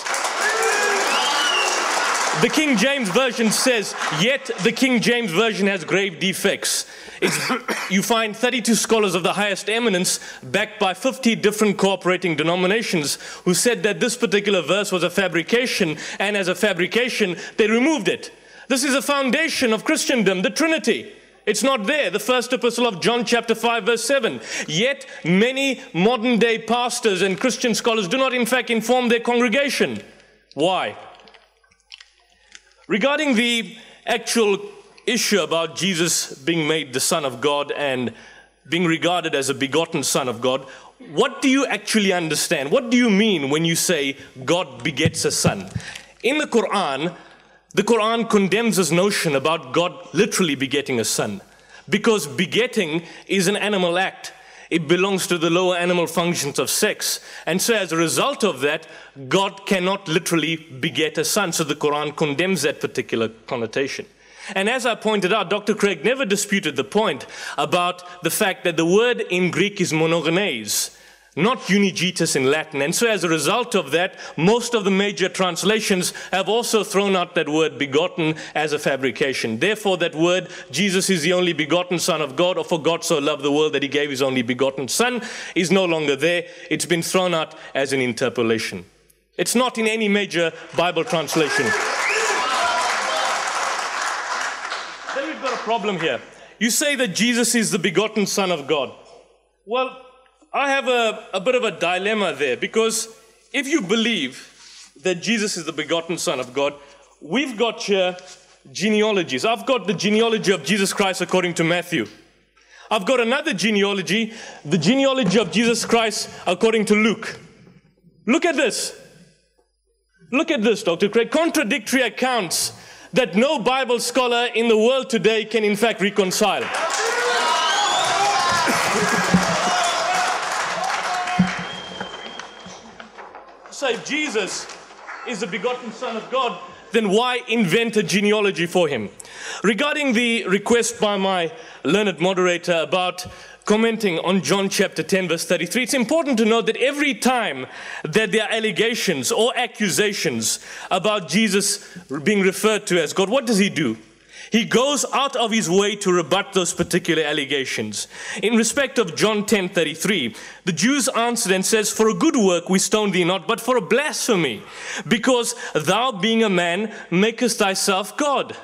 The King James Version says, yet the King James Version has grave defects. You find 32 scholars of the highest eminence backed by 50 different cooperating denominations who said that this particular verse was a fabrication, and as a fabrication, they removed it. This is a foundation of Christendom, the Trinity. It's not there. The first epistle of John chapter 5 verse 7. Yet many modern day pastors and Christian scholars do not in fact inform their congregation. Why? Regarding the actual issue about Jesus being made the Son of God and being regarded as a begotten Son of God, what do you actually understand? What do you mean when you say God begets a son? In the Quran condemns this notion about God literally begetting a son, because begetting is an animal act. It belongs to the lower animal functions of sex. And so as a result of that, God cannot literally beget a son. So the Quran condemns that particular connotation. And as I pointed out, Dr. Craig never disputed the point about the fact that the word in Greek is monogenes, not unigetus in Latin. And so as a result of that, most of the major translations have also thrown out that word begotten as a fabrication. Therefore, that word, Jesus is the only begotten Son of God, or for God so loved the world that he gave his only begotten Son, is no longer there. It's been thrown out as an interpolation. It's not in any major Bible translation. Then we've got a problem here. You say that Jesus is the begotten Son of God. Well, I have a bit of a dilemma there, because if you believe that Jesus is the begotten Son of God, we've got here genealogies. I've got the genealogy of Jesus Christ according to Matthew. I've got another genealogy, the genealogy of Jesus Christ according to Luke. Look at this. Look at this, Dr. Craig. Contradictory accounts that no Bible scholar in the world today can in fact reconcile. So if Jesus is the begotten Son of God, then why invent a genealogy for him? Regarding the request by my learned moderator about commenting on John chapter 10 verse 33, it's important to note that every time that there are allegations or accusations about Jesus being referred to as God, what does he do? He goes out of his way to rebut those particular allegations. In respect of John 10:33, the Jews answered and says, "For a good work we stone thee not, but for a blasphemy, because thou being a man makest thyself God."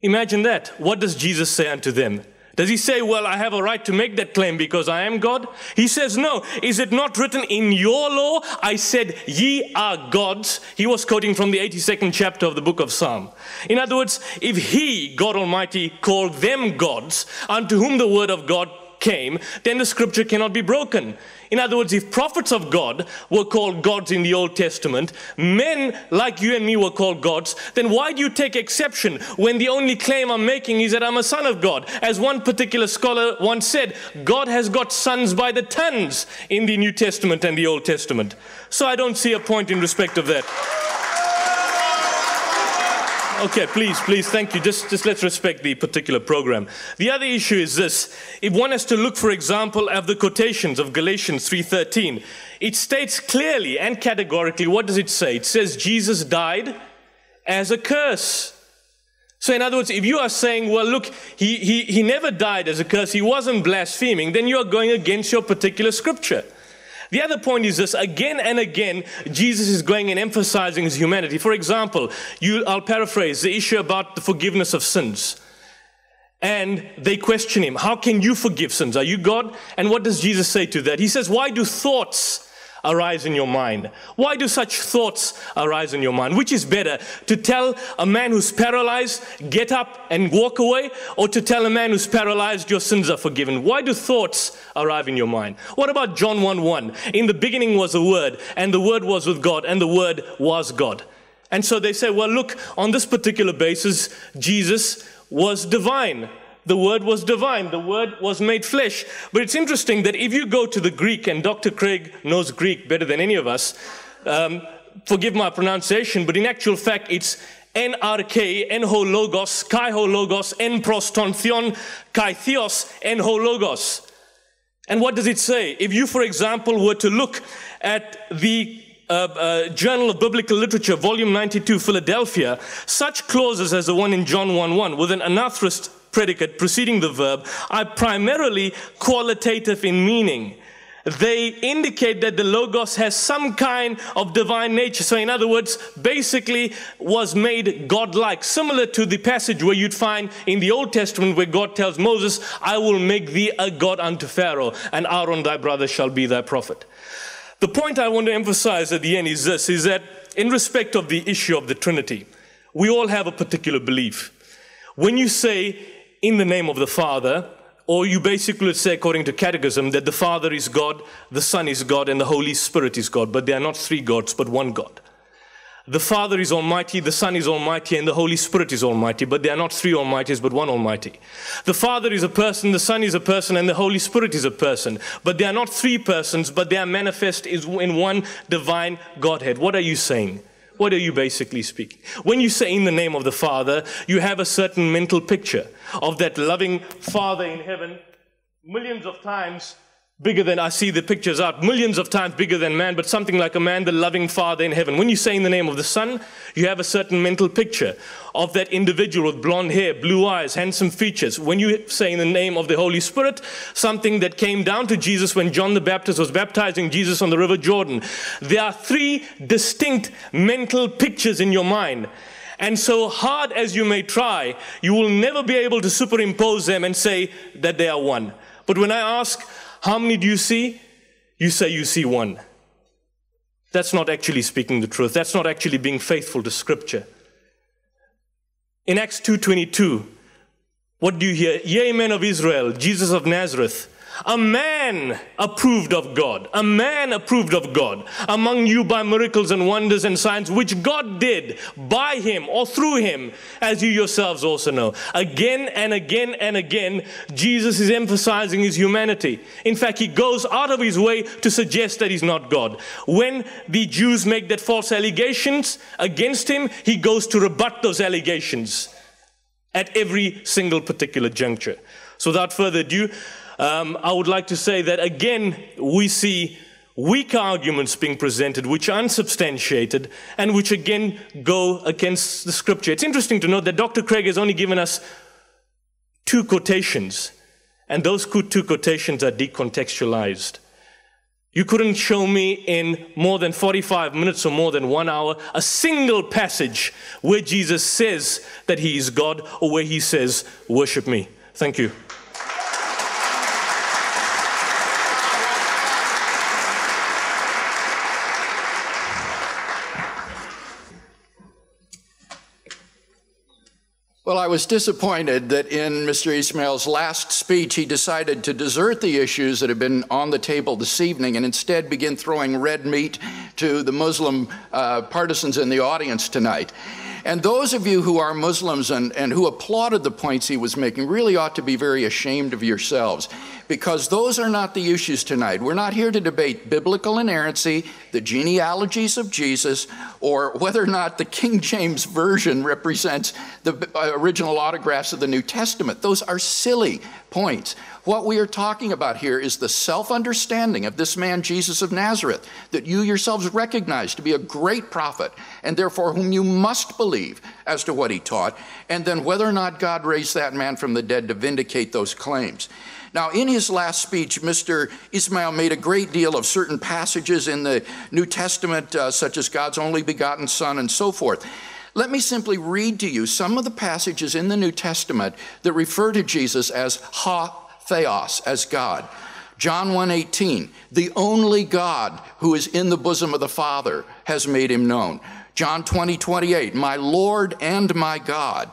Imagine that. What does Jesus say unto them? Does he say, well, I have a right to make that claim because I am God? He says, no. Is it not written in your law? I said, ye are gods. He was quoting from the 82nd chapter of the book of Psalm. In other words, if he, God Almighty, called them gods, unto whom the word of God came, then the scripture cannot be broken. In other words, if prophets of God were called gods in the Old Testament, men like you and me were called gods, then why do you take exception when the only claim I'm making is that I'm a son of God? As one particular scholar once said, God has got sons by the tons in the New Testament and the Old Testament. So I don't see a point in respect of that. Okay, please, thank you. Just let's respect the particular program. The other issue is this. If one has to look, for example, at the quotations of Galatians 3:13, it states clearly and categorically, what does it say? It says Jesus died as a curse. So in other words, if you are saying, well, look, he never died as a curse, he wasn't blaspheming, then you are going against your particular scripture. The other point is this, again and again, Jesus is going and emphasizing his humanity. For example, I'll paraphrase the issue about the forgiveness of sins. And they question him, how can you forgive sins? Are you God? And what does Jesus say to that? He says, why do thoughts arise in your mind? Why do such thoughts arise in your mind? Which is better, to tell a man who's paralyzed, get up and walk away, or to tell a man who's paralyzed, your sins are forgiven? Why do thoughts arrive in your mind? What about John 1:1? In the beginning was the Word, and the Word was with God, and the Word was God. And so they say, well, look, on this particular basis, Jesus was divine. The Word was divine. The Word was made flesh. But it's interesting that if you go to the Greek, and Dr. Craig knows Greek better than any of us, forgive my pronunciation, but in actual fact, it's NRK, enho logos, kaiho logos, en prostontion, kai theos, enho logos. And what does it say? If you, for example, were to look at the Journal of Biblical Literature, volume 92, Philadelphia, such clauses as the one in John 1:1 with an anathrist predicate preceding the verb are primarily qualitative in meaning. They indicate that the Logos has some kind of divine nature. So in other words, basically was made godlike, similar to the passage where you'd find in the Old Testament where God tells Moses, I will make thee a God unto Pharaoh, and Aaron thy brother shall be thy prophet. The point I want to emphasize at the end is this, is that in respect of the issue of the Trinity, we all have a particular belief. When you say, in the name of the Father, or you basically say, according to Catechism, that the Father is God, the Son is God, and the Holy Spirit is God, but they are not three gods, but one God. The Father is almighty, the Son is almighty, and the Holy Spirit is almighty, but they are not three almighties, but one almighty. The Father is a person, the Son is a person, and the Holy Spirit is a person, but they are not three persons, but they are manifest in one divine Godhead. What are you saying? What are you basically speaking? When you say in the name of the Father, you have a certain mental picture of that loving Father in heaven, millions of times bigger than, I see the pictures out, millions of times bigger than man, but something like a man, the loving Father in heaven. When you say in the name of the Son, you have a certain mental picture of that individual with blonde hair, blue eyes, handsome features. When you say in the name of the Holy Spirit, something that came down to Jesus when John the Baptist was baptizing Jesus on the River Jordan. There are three distinct mental pictures in your mind. And so hard as you may try, you will never be able to superimpose them and say that they are one. But when I ask, how many do you see? You say you see one. That's not actually speaking the truth. That's not actually being faithful to Scripture. In Acts 2:22, what do you hear? Yea, men of Israel, Jesus of Nazareth, a man approved of God, a man approved of God among you by miracles and wonders and signs which God did by him or through him, as you yourselves also know. Again and again and again, Jesus is emphasizing his humanity. In fact, he goes out of his way to suggest that he's not God. When the Jews make that false allegations against him, he goes to rebut those allegations at every single particular juncture. So without further ado, I would like to say that again we see weak arguments being presented which are unsubstantiated and which again go against the Scripture. It's interesting to note that Dr. Craig has only given us two quotations, and those two quotations are decontextualized. You couldn't show me in more than 45 minutes or more than 1 hour a single passage where Jesus says that he is God or where he says, worship me. Thank you. Well, I was disappointed that in Mr. Ismail's last speech, he decided to desert the issues that have been on the table this evening and instead begin throwing red meat to the Muslim partisans in the audience tonight. And those of you who are Muslims and who applauded the points he was making really ought to be very ashamed of yourselves, because those are not the issues tonight. We're not here to debate biblical inerrancy, the genealogies of Jesus, or whether or not the King James Version represents the original autographs of the New Testament. Those are silly points. What we are talking about here is the self-understanding of this man, Jesus of Nazareth, that you yourselves recognize to be a great prophet, and therefore whom you must believe as to what he taught, and then whether or not God raised that man from the dead to vindicate those claims. Now, in his last speech, Mr. Ismail made a great deal of certain passages in the New Testament, such as God's only begotten Son and so forth. Let me simply read to you some of the passages in the New Testament that refer to Jesus as Ha-Theos, as God. John 1:18, the only God who is in the bosom of the Father has made him known. John 20:28, my Lord and my God.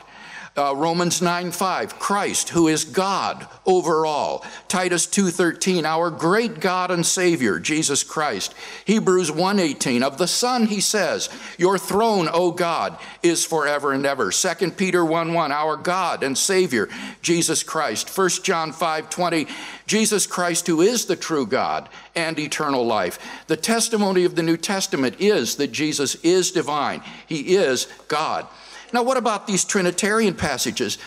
Romans 9:5, Christ, who is God over all. Titus 2:13, our great God and Savior, Jesus Christ. Hebrews 1:18, of the Son, he says, your throne, O God, is forever and ever. 2 Peter 1:1, our God and Savior, Jesus Christ. 1 John 5:20, Jesus Christ, who is the true God and eternal life. The testimony of the New Testament is that Jesus is divine. He is God. Now, what about these Trinitarian passages?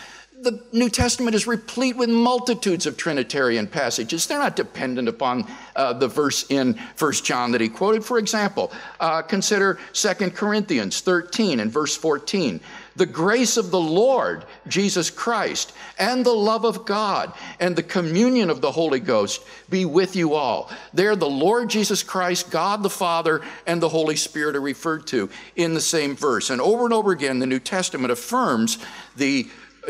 The New Testament is replete with multitudes of Trinitarian passages. They're not dependent upon the verse in 1 John that he quoted. For example, consider 2 Corinthians 13 and verse 14. The grace of the Lord, Jesus Christ, and the love of God, and the communion of the Holy Ghost be with you all. There, the Lord Jesus Christ, God the Father, and the Holy Spirit are referred to in the same verse. And over again, the New Testament affirms the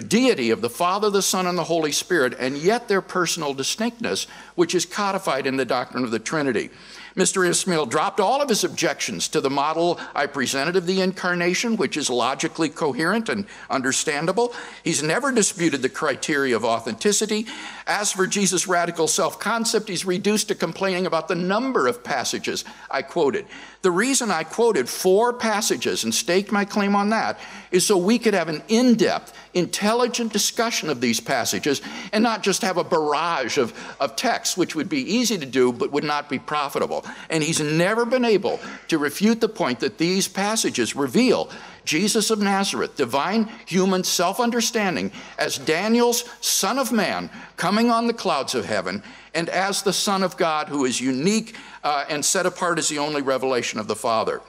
deity of the Father, the Son, and the Holy Spirit, and yet their personal distinctness, which is codified in the doctrine of the Trinity. Mr. Ismail dropped all of his objections to the model I presented of the incarnation, which is logically coherent and understandable. He's never disputed the criteria of authenticity. As for Jesus' radical self-concept, he's reduced to complaining about the number of passages I quoted. The reason I quoted 4 passages and staked my claim on that is so we could have an in-depth, intelligent discussion of these passages and not just have a barrage of texts, which would be easy to do but would not be profitable. And he's never been able to refute the point that these passages reveal Jesus of Nazareth, divine human self-understanding, as Daniel's Son of Man coming on the clouds of heaven, and as the Son of God who is unique and set apart as the only revelation of the Father.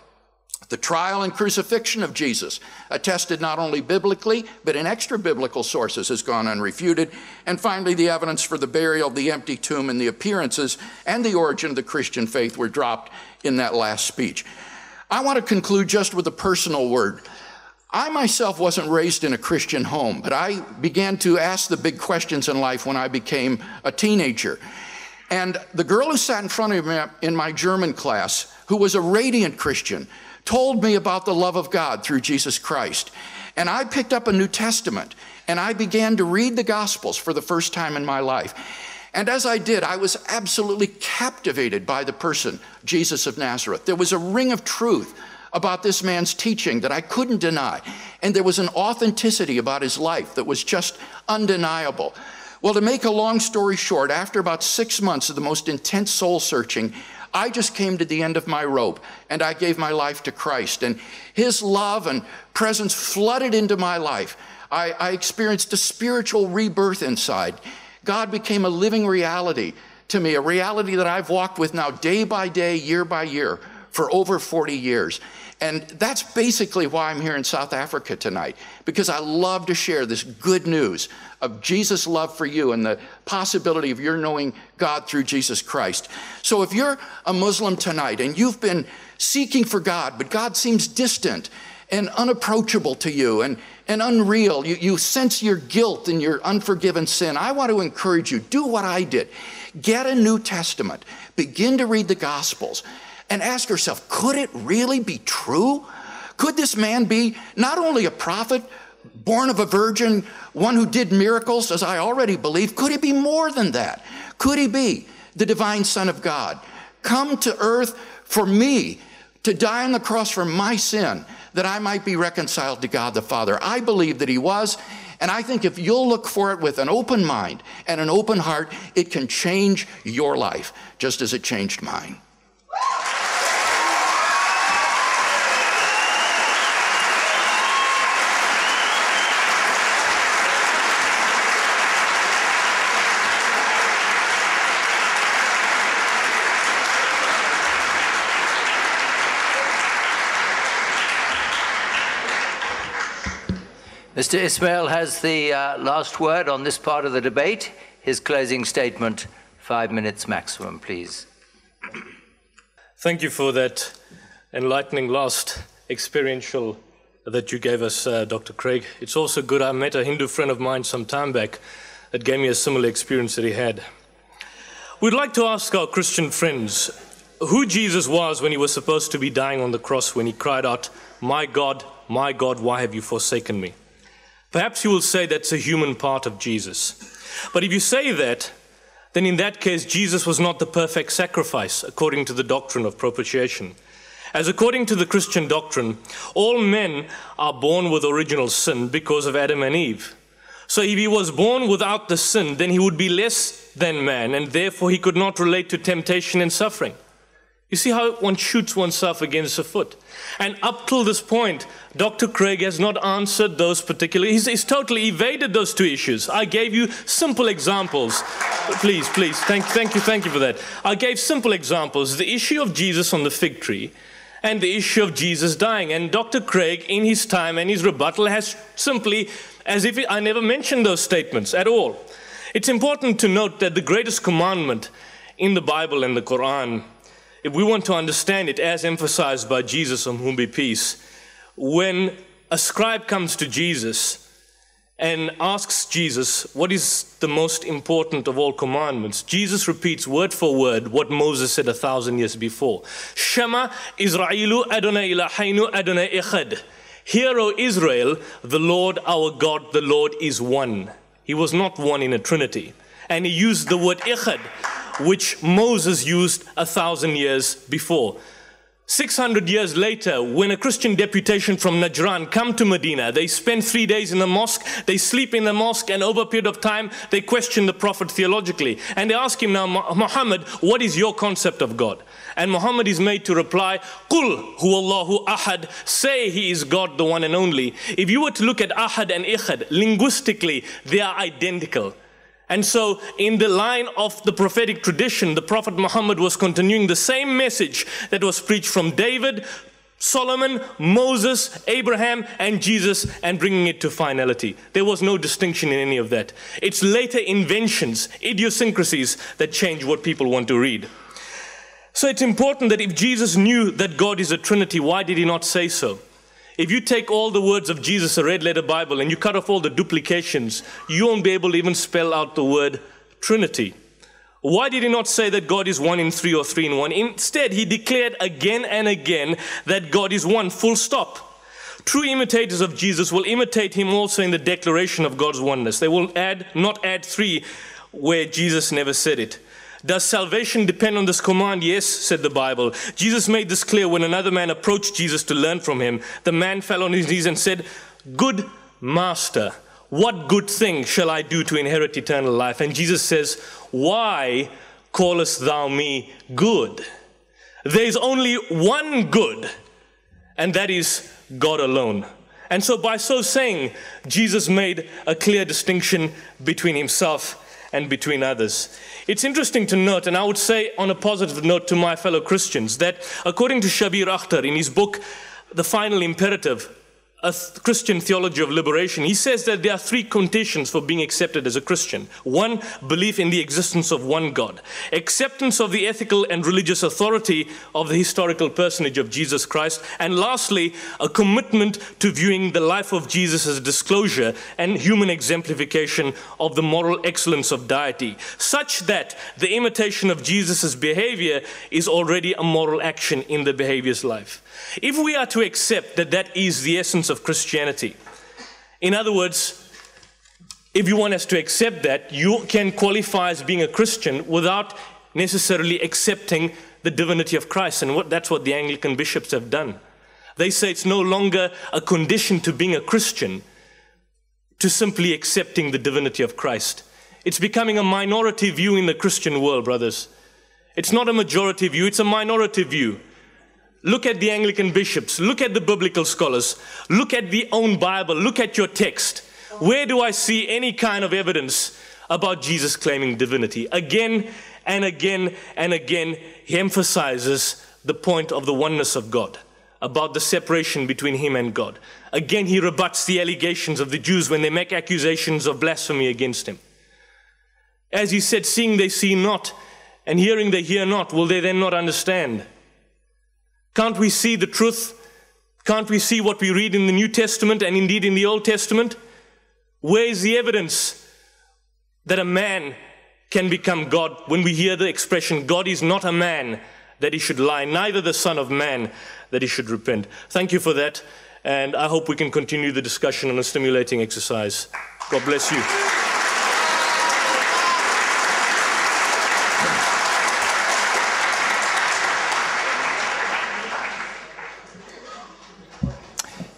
The trial and crucifixion of Jesus, attested not only biblically, but in extra-biblical sources, has gone unrefuted. And finally, the evidence for the burial, the empty tomb, and the appearances, and the origin of the Christian faith were dropped in that last speech. I want to conclude just with a personal word. I myself wasn't raised in a Christian home, but I began to ask the big questions in life when I became a teenager. And the girl who sat in front of me in my German class, who was a radiant Christian, told me about the love of God through Jesus Christ. And I picked up a New Testament, and I began to read the Gospels for the first time in my life. And as I did, I was absolutely captivated by the person, Jesus of Nazareth. There was a ring of truth about this man's teaching that I couldn't deny. And there was an authenticity about his life that was just undeniable. Well, to make a long story short, after about 6 months of the most intense soul searching, I just came to the end of my rope, and I gave my life to Christ. And his love and presence flooded into my life. I experienced a spiritual rebirth inside. God became a living reality to me, a reality that I've walked with now day by day, year by year, for over 40 years. And that's basically why I'm here in South Africa tonight, because I love to share this good news of Jesus' love for you and the possibility of your knowing God through Jesus Christ. So if you're a Muslim tonight and you've been seeking for God, but God seems distant and unapproachable to you and unreal, you sense your guilt and your unforgiven sin, I want to encourage you, do what I did. Get a New Testament, begin to read the Gospels, and ask yourself, could it really be true? Could this man be not only a prophet, born of a virgin, one who did miracles, as I already believe, could he be more than that? Could he be the divine Son of God, come to earth for me, to die on the cross for my sin, that I might be reconciled to God the Father? I believe that he was, and I think if you'll look for it with an open mind and an open heart, it can change your life, just as it changed mine. Mr. Ismail has the last word on this part of the debate. His closing statement, 5 minutes maximum, please. Thank you for that enlightening last experiential that you gave us, Dr. Craig. It's also good. I met a Hindu friend of mine some time back that gave me a similar experience that he had. We'd like to ask our Christian friends who Jesus was when he was supposed to be dying on the cross, when he cried out, my God, why have you forsaken me? Perhaps you will say that's a human part of Jesus. But if you say that, then in that case, Jesus was not the perfect sacrifice according to the doctrine of propitiation. As according to the Christian doctrine, all men are born with original sin because of Adam and Eve. So if he was born without the sin, then he would be less than man, and therefore he could not relate to temptation and suffering. You see how one shoots oneself against the foot. And up till this point, Dr. Craig has not answered those particular, he's totally evaded those two issues. I gave you simple examples. Please, please, thank you for that. I gave simple examples, the issue of Jesus on the fig tree and the issue of Jesus dying. And Dr. Craig, in his time and his rebuttal, has simply, as if I never mentioned those statements at all. It's important to note that the greatest commandment in the Bible and the Quran, if we want to understand it, as emphasized by Jesus, on whom be peace, when a scribe comes to Jesus and asks Jesus, what is the most important of all commandments? Jesus repeats word for word what Moses said 1,000 years before. Shema Israelu Adonai Eloheinu Adonai Echad. Hear, O Israel, the Lord our God, the Lord is one. He was not one in a trinity. And he used the word Echad, which Moses used 1,000 years before. 600 years later, when a Christian deputation from Najran come to Medina, they spend 3 days in the mosque, they sleep in the mosque, and over a period of time, they question the prophet theologically. And they ask him, now, Muhammad, what is your concept of God? And Muhammad is made to reply, Qul huwallahu ahad, say he is God, the one and only. If you were to look at ahad and ikhad, linguistically, they are identical. And so in the line of the prophetic tradition, the Prophet Muhammad was continuing the same message that was preached from David, Solomon, Moses, Abraham, and Jesus, and bringing it to finality. There was no distinction in any of that. It's later inventions, idiosyncrasies that change what people want to read. So it's important that if Jesus knew that God is a Trinity, why did he not say so? If you take all the words of Jesus, a red-letter Bible, and you cut off all the duplications, you won't be able to even spell out the word Trinity. Why did he not say that God is one in three or three in one? Instead, he declared again and again that God is one, full stop. True imitators of Jesus will imitate him also in the declaration of God's oneness. They will not add three where Jesus never said it. Does salvation depend on this command? Yes, said the Bible. Jesus made this clear when another man approached Jesus to learn from him. The man fell on his knees and said, Good Master, what good thing shall I do to inherit eternal life? And Jesus says, Why callest thou me good? There is only one good, and that is God alone. And so by so saying, Jesus made a clear distinction between himself and between others. It's interesting to note, and I would say on a positive note to my fellow Christians, that according to Shabir Akhtar in his book, The Final Imperative, A Christian Theology of Liberation, he says that there are three conditions for being accepted as a Christian. One, belief in the existence of one God. Acceptance of the ethical and religious authority of the historical personage of Jesus Christ. And lastly, a commitment to viewing the life of Jesus as a disclosure and human exemplification of the moral excellence of deity, such that the imitation of Jesus' behavior is already a moral action in the behavior's life. If we are to accept that that is the essence of Christianity, in other words, if you want us to accept that, you can qualify as being a Christian without necessarily accepting the divinity of Christ. And that's what the Anglican bishops have done. They say it's no longer a condition to being a Christian to simply accepting the divinity of Christ. It's becoming a minority view in the Christian world, brothers. It's not a majority view, it's a minority view. Look at the Anglican bishops, look at the biblical scholars, look at the own Bible, look at your text. Where do I see any kind of evidence about Jesus claiming divinity? Again and again and again, he emphasizes the point of the oneness of God, about the separation between him and God. Again, he rebuts the allegations of the Jews when they make accusations of blasphemy against him. As he said, seeing they see not, and hearing they hear not, will they then not understand? Can't we see the truth? Can't we see what we read in the New Testament and indeed in the Old Testament? Where is the evidence that a man can become God when we hear the expression, God is not a man that he should lie, neither the Son of Man that he should repent? Thank you for that, and I hope we can continue the discussion on a stimulating exercise. God bless you.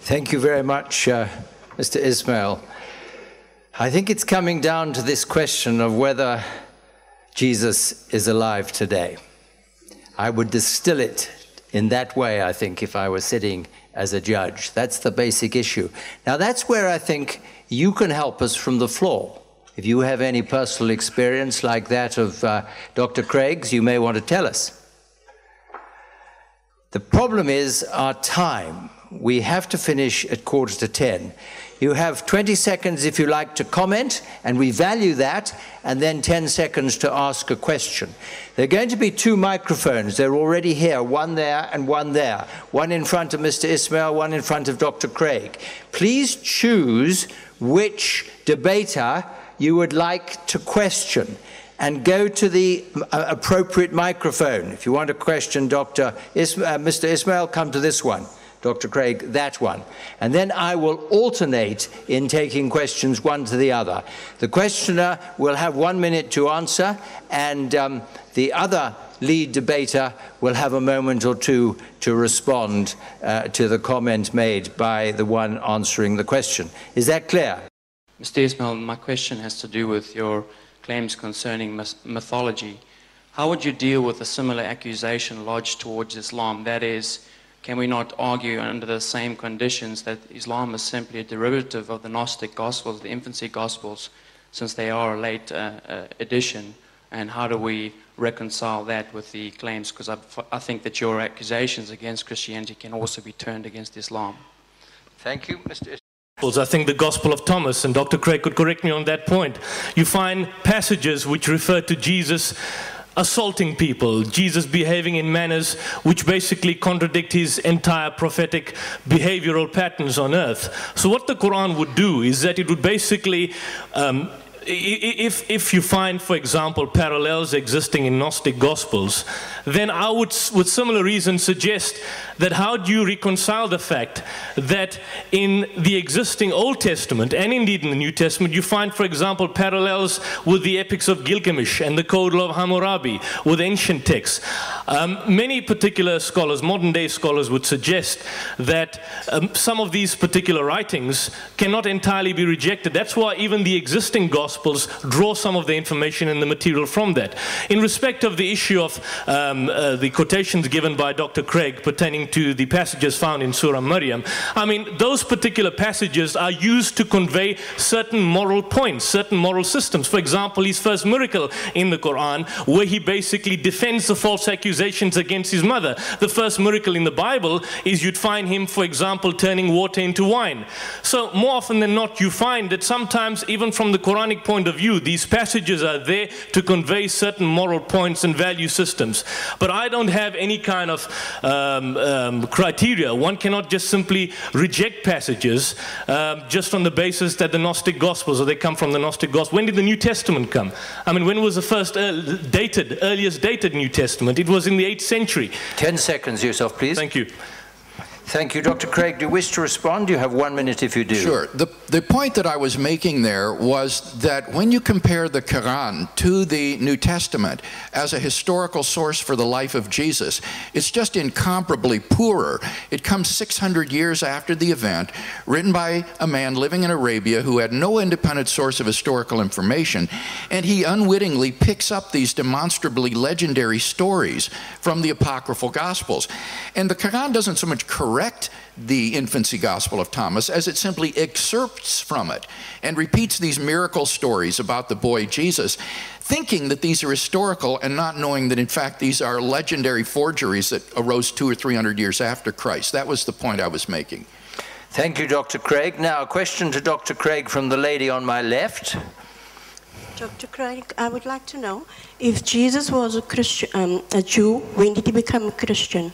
Thank you very much, Mr. Ismail. I think it's coming down to this question of whether Jesus is alive today. I would distill it in that way, I think, if I were sitting as a judge. That's the basic issue. Now, that's where I think you can help us from the floor. If you have any personal experience like that of Dr. Craig's, you may want to tell us. The problem is our time. We have to finish at 10:15. You have 20 seconds if you like to comment, and we value that, and then 10 seconds to ask a question. There are going to be two microphones. They're already here, one there and one there. One in front of Mr. Ismail, one in front of Dr. Craig. Please choose which debater you would like to question, and go to the appropriate microphone. If you want to question Mr. Ismail, come to this one. Dr. Craig, that one. And then I will alternate in taking questions one to the other. The questioner will have 1 minute to answer, and the other lead debater will have a moment or two to respond to the comment made by the one answering the question. Is that clear? Mr. Ismail, my question has to do with your claims concerning mythology. How would you deal with a similar accusation lodged towards Islam? That is, can we not argue under the same conditions that Islam is simply a derivative of the Gnostic Gospels, the Infancy Gospels, since they are a late edition? And how do we reconcile that with the claims? Because I think that your accusations against Christianity can also be turned against Islam. Thank you, Mr. I think the Gospel of Thomas, and Dr. Craig could correct me on that point, you find passages which refer to Jesus assaulting people, Jesus behaving in manners which basically contradict his entire prophetic behavioral patterns on earth. So what the Quran would do is that it would basically, if you find, for example, parallels existing in Gnostic Gospels, then I would, with similar reason, suggest that how do you reconcile the fact that in the existing Old Testament, and indeed in the New Testament, you find, for example, parallels with the epics of Gilgamesh and the Code of Hammurabi, with ancient texts. Many particular scholars, modern-day scholars, would suggest that some of these particular writings cannot entirely be rejected. That's why even the existing Gospels draw some of the information and the material from that. In respect of the issue of the quotations given by Dr. Craig pertaining to the passages found in Surah Maryam, I mean, those particular passages are used to convey certain moral points, certain moral systems. For example, his first miracle in the Quran, where he basically defends the false accusations against his mother. The first miracle in the Bible is you'd find him, for example, turning water into wine. So more often than not, you find that sometimes even from the Quranic point of view, these passages are there to convey certain moral points and value systems. But I don't have any kind of criteria. One cannot just simply reject passages just on the basis that the Gnostic Gospels, or they come from the Gnostic Gospels. When did the New Testament come? I mean, when was the first earliest dated New Testament? It was in the 8th century. 10 seconds, Yusuf, please. Thank you. Thank you. Dr. Craig, do you wish to respond? You have 1 minute if you do. Sure. The point that I was making there was that when you compare the Quran to the New Testament as a historical source for the life of Jesus, it's just incomparably poorer. It comes 600 years after the event, written by a man living in Arabia who had no independent source of historical information, and he unwittingly picks up these demonstrably legendary stories from the apocryphal Gospels. And the Quran doesn't so much correct the Infancy Gospel of Thomas as it simply excerpts from it and repeats these miracle stories about the boy Jesus, thinking that these are historical and not knowing that in fact these are legendary forgeries that arose 200 or 300 years after Christ. That was the point I was making. Thank you, Dr. Craig. Now a question to Dr. Craig from the lady on my left. Dr. Craig, I would like to know, if Jesus was a Christian, a Jew, when did he become a Christian?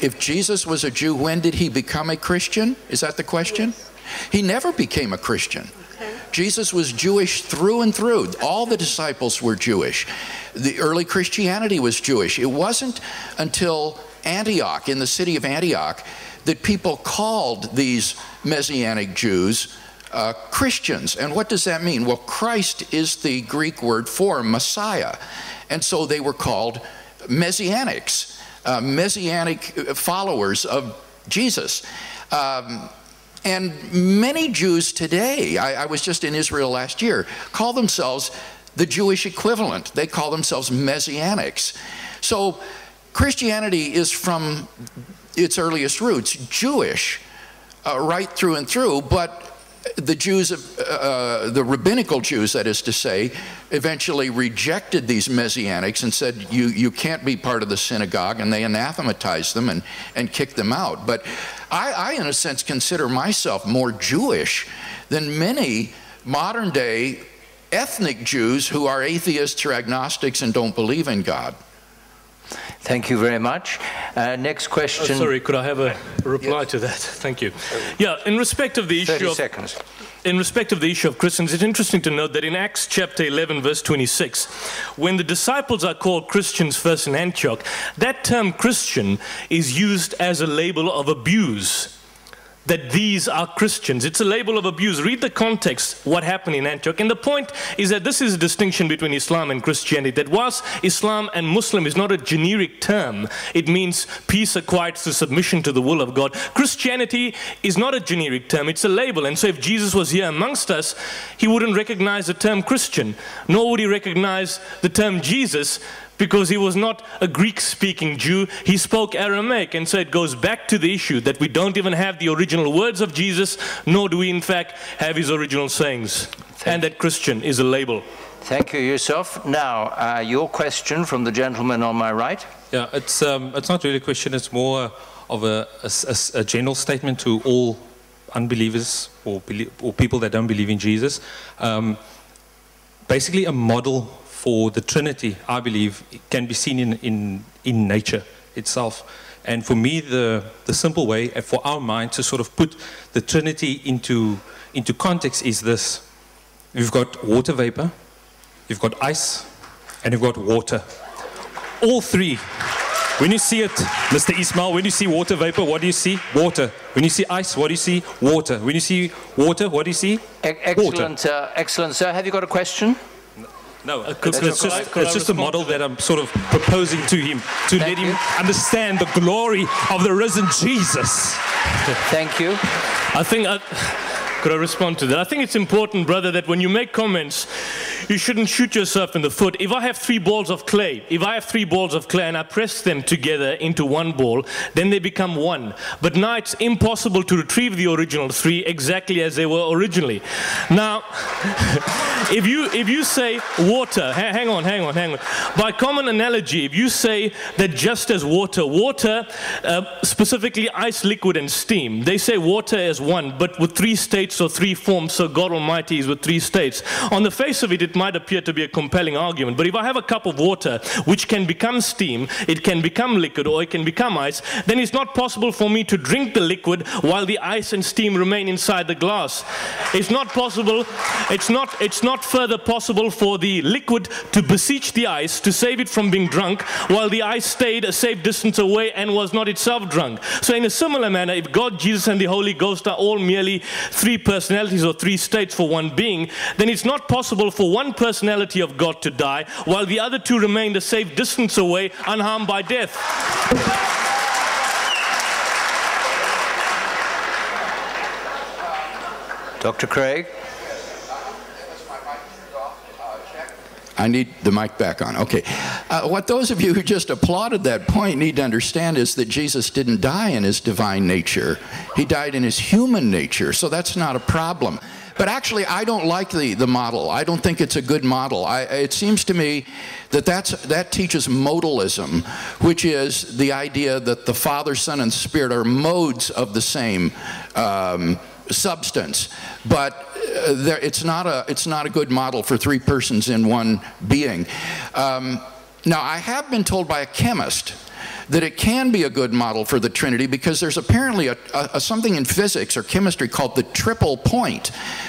If Jesus was a Jew, when did he become a Christian? Is that the question? Yes. He never became a Christian. Okay. Jesus was Jewish through and through. All the disciples were Jewish. The early Christianity was Jewish. It wasn't until Antioch, in the city of Antioch, that people called these Messianic Jews Christians. And what does that mean? Well, Christ is the Greek word for Messiah. And so they were called Messianics. Messianic followers of Jesus. And many Jews today, I was just in Israel last year, call themselves the Jewish equivalent. They call themselves Messianics. So Christianity is from its earliest roots Jewish, right through and through, but the Jews, the rabbinical Jews, that is to say, eventually rejected these Messianics and said, you can't be part of the synagogue, and they anathematized them and kicked them out. But I, in a sense, consider myself more Jewish than many modern-day ethnic Jews who are atheists or agnostics and don't believe in God. Thank you very much. Next question. Oh, sorry, could I have a reply to that? Thank you. Yeah, in respect of the issue 30 seconds. In respect of the issue of Christians, it's interesting to note that in Acts chapter 11, verse 26, when the disciples are called Christians first in Antioch, that term Christian is used as a label of abuse, that these are Christians. It's a label of abuse. Read the context, what happened in Antioch. And the point is that this is a distinction between Islam and Christianity, that whilst Islam and Muslim is not a generic term, it means peace acquired through submission to the will of God. Christianity is not a generic term, it's a label. And so if Jesus was here amongst us, he wouldn't recognize the term Christian, nor would he recognize the term Jesus, because he was not a Greek-speaking Jew, he spoke Aramaic. And so it goes back to the issue that we don't even have the original words of Jesus, nor do we in fact have his original sayings. And that Christian is a label. Thank you, Yusuf. Now, your question from the gentleman on my right. Yeah, it's not really a question, it's more of a general statement to all unbelievers or people that don't believe in Jesus. Basically a model for the Trinity, I believe, can be seen in nature itself. And for me, the simple way for our mind to sort of put the Trinity into context is this. You've got water vapor, you've got ice, and you've got water. All three. When you see it, Mr. Ismail, when you see water vapor, what do you see? Water. When you see ice, what do you see? Water. When you see water, what do you see? Excellent, water. Excellent. Sir, have you got a question? No, it's just a model that I'm sort of proposing to him, to let him understand the glory of the risen Jesus. Thank you. I think, could I respond to that? I think it's important, brother, that when you make comments, you shouldn't shoot yourself in the foot. If I have three balls of clay, and I press them together into one ball, then they become one. But now it's impossible to retrieve the original three exactly as they were originally. Now, if you say water, hang on. By common analogy, if you say that just as water, specifically ice, liquid, and steam, they say water as one, but with three states or three forms, so God Almighty is with three states. On the face of it, it might appear to be a compelling argument, but if I have a cup of water which can become steam, it can become liquid, or it can become ice, then it's not possible for me to drink the liquid while the ice and steam remain inside the glass. It's not possible, it's not further possible for the liquid to beseech the ice to save it from being drunk while the ice stayed a safe distance away and was not itself drunk. So in a similar manner, if God, Jesus and the Holy Ghost are all merely three personalities or three states for one being, then it's not possible for one personality of God to die, while the other two remained a safe distance away, unharmed by death. Dr. Craig? I need the mic back on. Okay. What those of you who just applauded that point need to understand is that Jesus didn't die in his divine nature. He died in his human nature, so that's not a problem. But actually, I don't like the model. I don't think it's a good model. It seems to me that that teaches modalism, which is the idea that the Father, Son, and Spirit are modes of the same substance. But it's not a good model for three persons in one being. Now, I have been told by a chemist that it can be a good model for the Trinity because there's apparently a something in physics or chemistry called the triple point,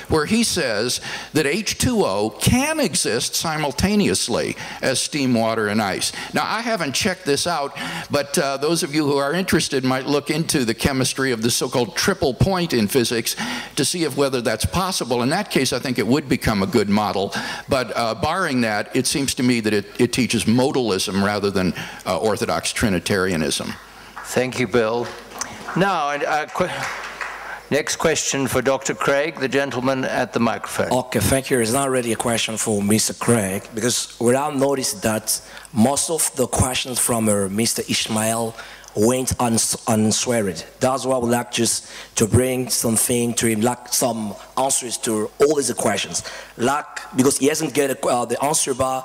where he says that H2O can exist simultaneously as steam, water, and ice. Now, I haven't checked this out, but those of you who are interested might look into the chemistry of the so-called triple point in physics to see if whether that's possible. In that case, I think it would become a good model, but barring that, it seems to me that it teaches modalism rather than orthodox Trinitarianism. Thank you, Bill. Now, next question for Dr. Craig, the gentleman at the microphone. Okay, thank you. It's not really a question for Mr. Craig, because we have noticed that most of the questions from Mr. Ismail went unanswered. That's why I would like just to bring something to him, like some answers to all these questions. Because he hasn't get the answer by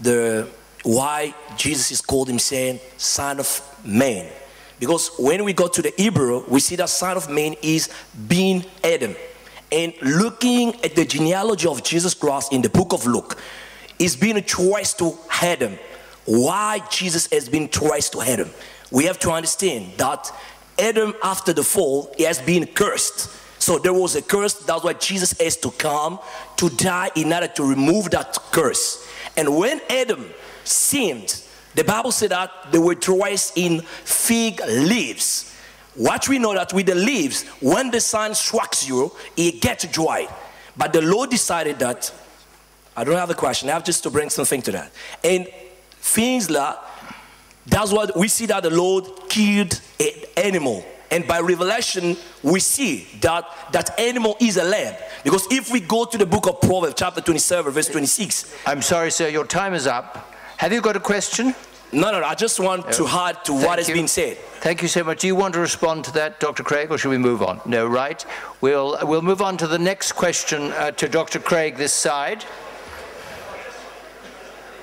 the why Jesus is called him saying Son of Man, because when we go to the Hebrew, we see that Son of Man is being Adam, and looking at the genealogy of Jesus Christ in the book of Luke, it's been a choice to Adam, why Jesus has been twice to Adam. We have to understand that Adam, after the fall, he has been cursed. So there was a curse. That's why Jesus has to come to die in order to remove that curse. And when Adam sinned, the Bible said that they were twice in fig leaves. What we know that with the leaves, when the sun strikes you, it gets dry. But the Lord decided that, I don't have a question, I have just to bring something to that. And things like, that's what we see that the Lord killed an animal. And by revelation, we see that that animal is a lamb. Because if we go to the book of Proverbs, chapter 27, verse 26. I'm sorry, sir, your time is up. Have you got a question? No, no, no, I just want to add to what has been said. Thank you so much. Do you want to respond to that, Dr. Craig, or should we move on? No, right. We'll move on to the next question to Dr. Craig this side.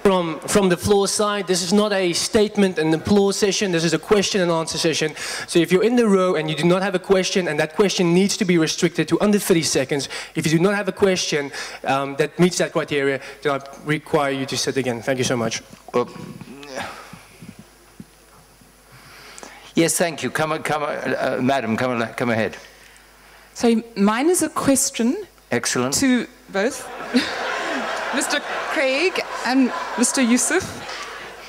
From the floor side, this is not a statement and applause session, this is a question and answer session. So if you're in the row and you do not have a question, and that question needs to be restricted to under 30 seconds, if you do not have a question that meets that criteria, then I require you to sit again. Thank you so much. Yes, thank you. Madam, come ahead. So mine is a question. Excellent. To both. Mr. Craig and Mr. Yusuf,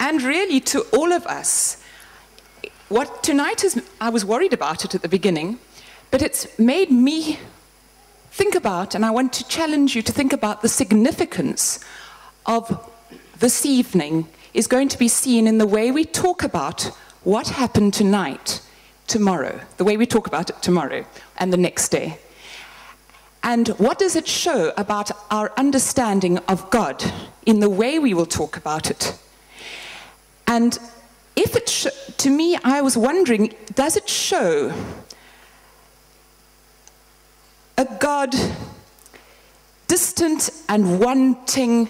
and really to all of us. What tonight is, I was worried about it at the beginning, but it's made me think about, and I want to challenge you to think about the significance of this evening is going to be seen in the way we talk about what happened tonight, tomorrow, the way we talk about it tomorrow and the next day. And what does it show about our understanding of God in the way we will talk about it? And if it, to me, I was wondering, does it show a God distant and wanting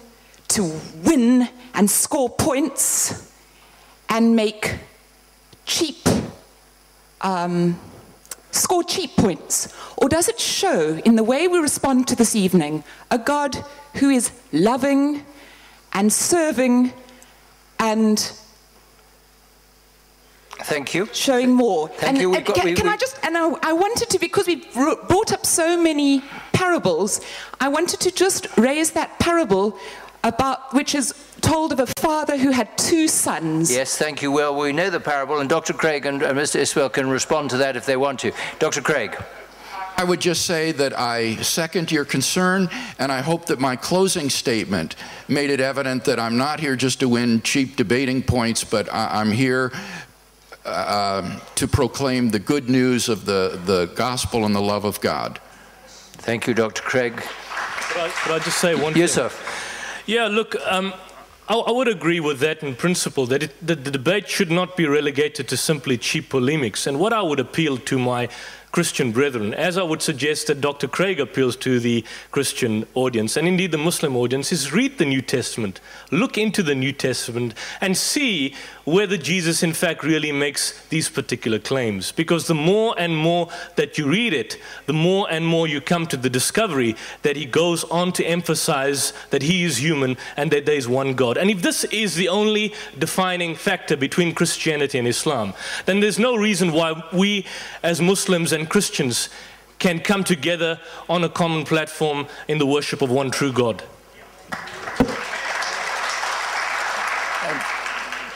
to win and score points and make cheap score cheap points? Or does it show, in the way we respond to this evening, a God who is loving and serving and showing more? I wanted to, because we brought up so many parables, I wanted to just raise that parable about, which is told of a father who had two sons. Yes, thank you. Well, we know the parable, and Dr. Craig and Mr. Ismail can respond to that if they want to. Dr. Craig. I would just say that I second your concern, and I hope that my closing statement made it evident that I'm not here just to win cheap debating points, but I'm here to proclaim the good news of the gospel and the love of God. Thank you, Dr. Craig. Could I just say one thing? Yes, sir. Yeah, look, I would agree with that in principle, that, that the debate should not be relegated to simply cheap polemics. And what I would appeal to my Christian brethren, as I would suggest that Dr. Craig appeals to the Christian audience, and indeed the Muslim audience, is read the New Testament, look into the New Testament, and see whether Jesus in fact really makes these particular claims. Because the more and more that you read it, the more and more you come to the discovery that he goes on to emphasize that he is human and that there is one God. And if this is the only defining factor between Christianity and Islam, then there's no reason why we as Muslims and Christians can come together on a common platform in the worship of one true God.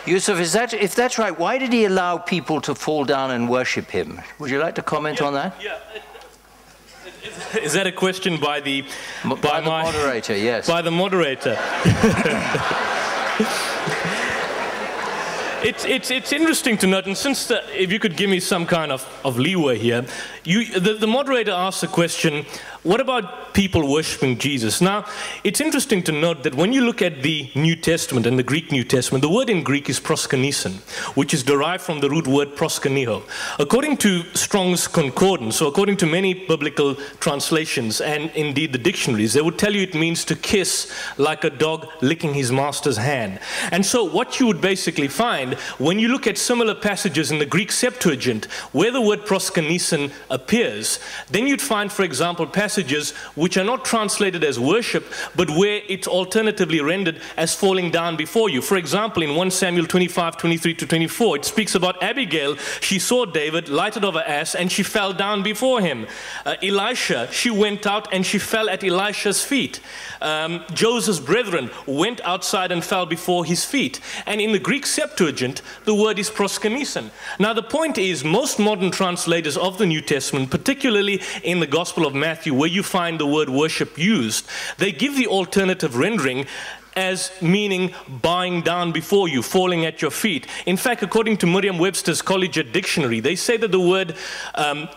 Yusuf, if that's right, why did he allow people to fall down and worship him? Would you like to comment on that? Yeah. Is that a question by the moderator? Yes. By the moderator. It's interesting to note, and since if you could give me some kind of leeway here, the moderator asked the question, what about people worshipping Jesus? Now, it's interesting to note that when you look at the New Testament and the Greek New Testament, the word in Greek is proskunesen, which is derived from the root word proskuneo. According to Strong's Concordance, so according to many biblical translations and indeed the dictionaries, they would tell you it means to kiss like a dog licking his master's hand. And so what you would basically find when you look at similar passages in the Greek Septuagint where the word proskunesen appears, then you'd find, for example, passages passages which are not translated as worship, but where it's alternatively rendered as falling down before you. For example, in 1 Samuel 25, 23 to 24, it speaks about Abigail. She saw David, lighted of her ass, and she fell down before him. Elisha, she went out and she fell at Elisha's feet. Joseph's brethren went outside and fell before his feet. And in the Greek Septuagint, the word is proskenison. Now the point is, most modern translators of the New Testament, particularly in the Gospel of Matthew, where you find the word worship used, they give the alternative rendering as meaning bowing down before you, falling at your feet. In fact, according to Merriam-Webster's Collegiate Dictionary, they say that the word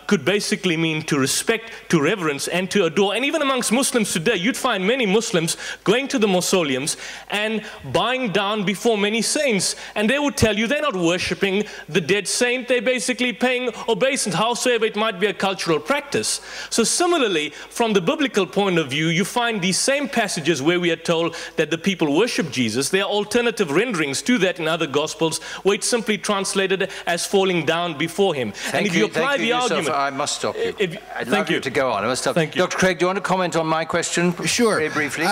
could basically mean to respect, to reverence, and to adore. And even amongst Muslims today, you'd find many Muslims going to the mausoleums and bowing down before many saints. And they would tell you they're not worshipping the dead saint, they're basically paying obeisance, howsoever it might be a cultural practice. So similarly, from the biblical point of view, you find these same passages where we are told that the people worship Jesus. There are alternative renderings to that in other Gospels where it's simply translated as falling down before him. Thank you, Yusuf. I must stop you. I'd love you to go on. I must stop. Thank you. Dr. Craig, do you want to comment on my question? Sure. Very briefly.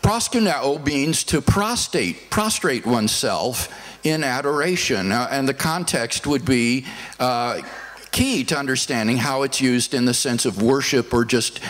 Proskuneo means to prostrate oneself in adoration. And the context would be key to understanding how it's used in the sense of worship or just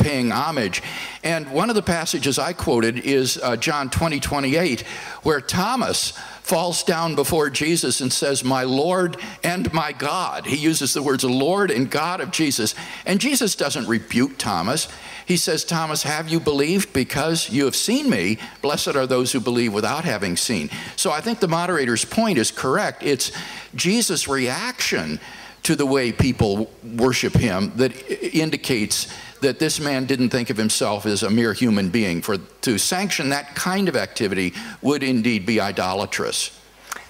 paying homage. And one of the passages I quoted is John 20:28, where Thomas falls down before Jesus and says, "My Lord and my God." He uses the words Lord and God of Jesus. And Jesus doesn't rebuke Thomas. He says, "Thomas, have you believed because you have seen me? Blessed are those who believe without having seen." So I think the moderator's point is correct. It's Jesus' reaction to the way people worship him that indicates that this man didn't think of himself as a mere human being. To sanction that kind of activity would indeed be idolatrous.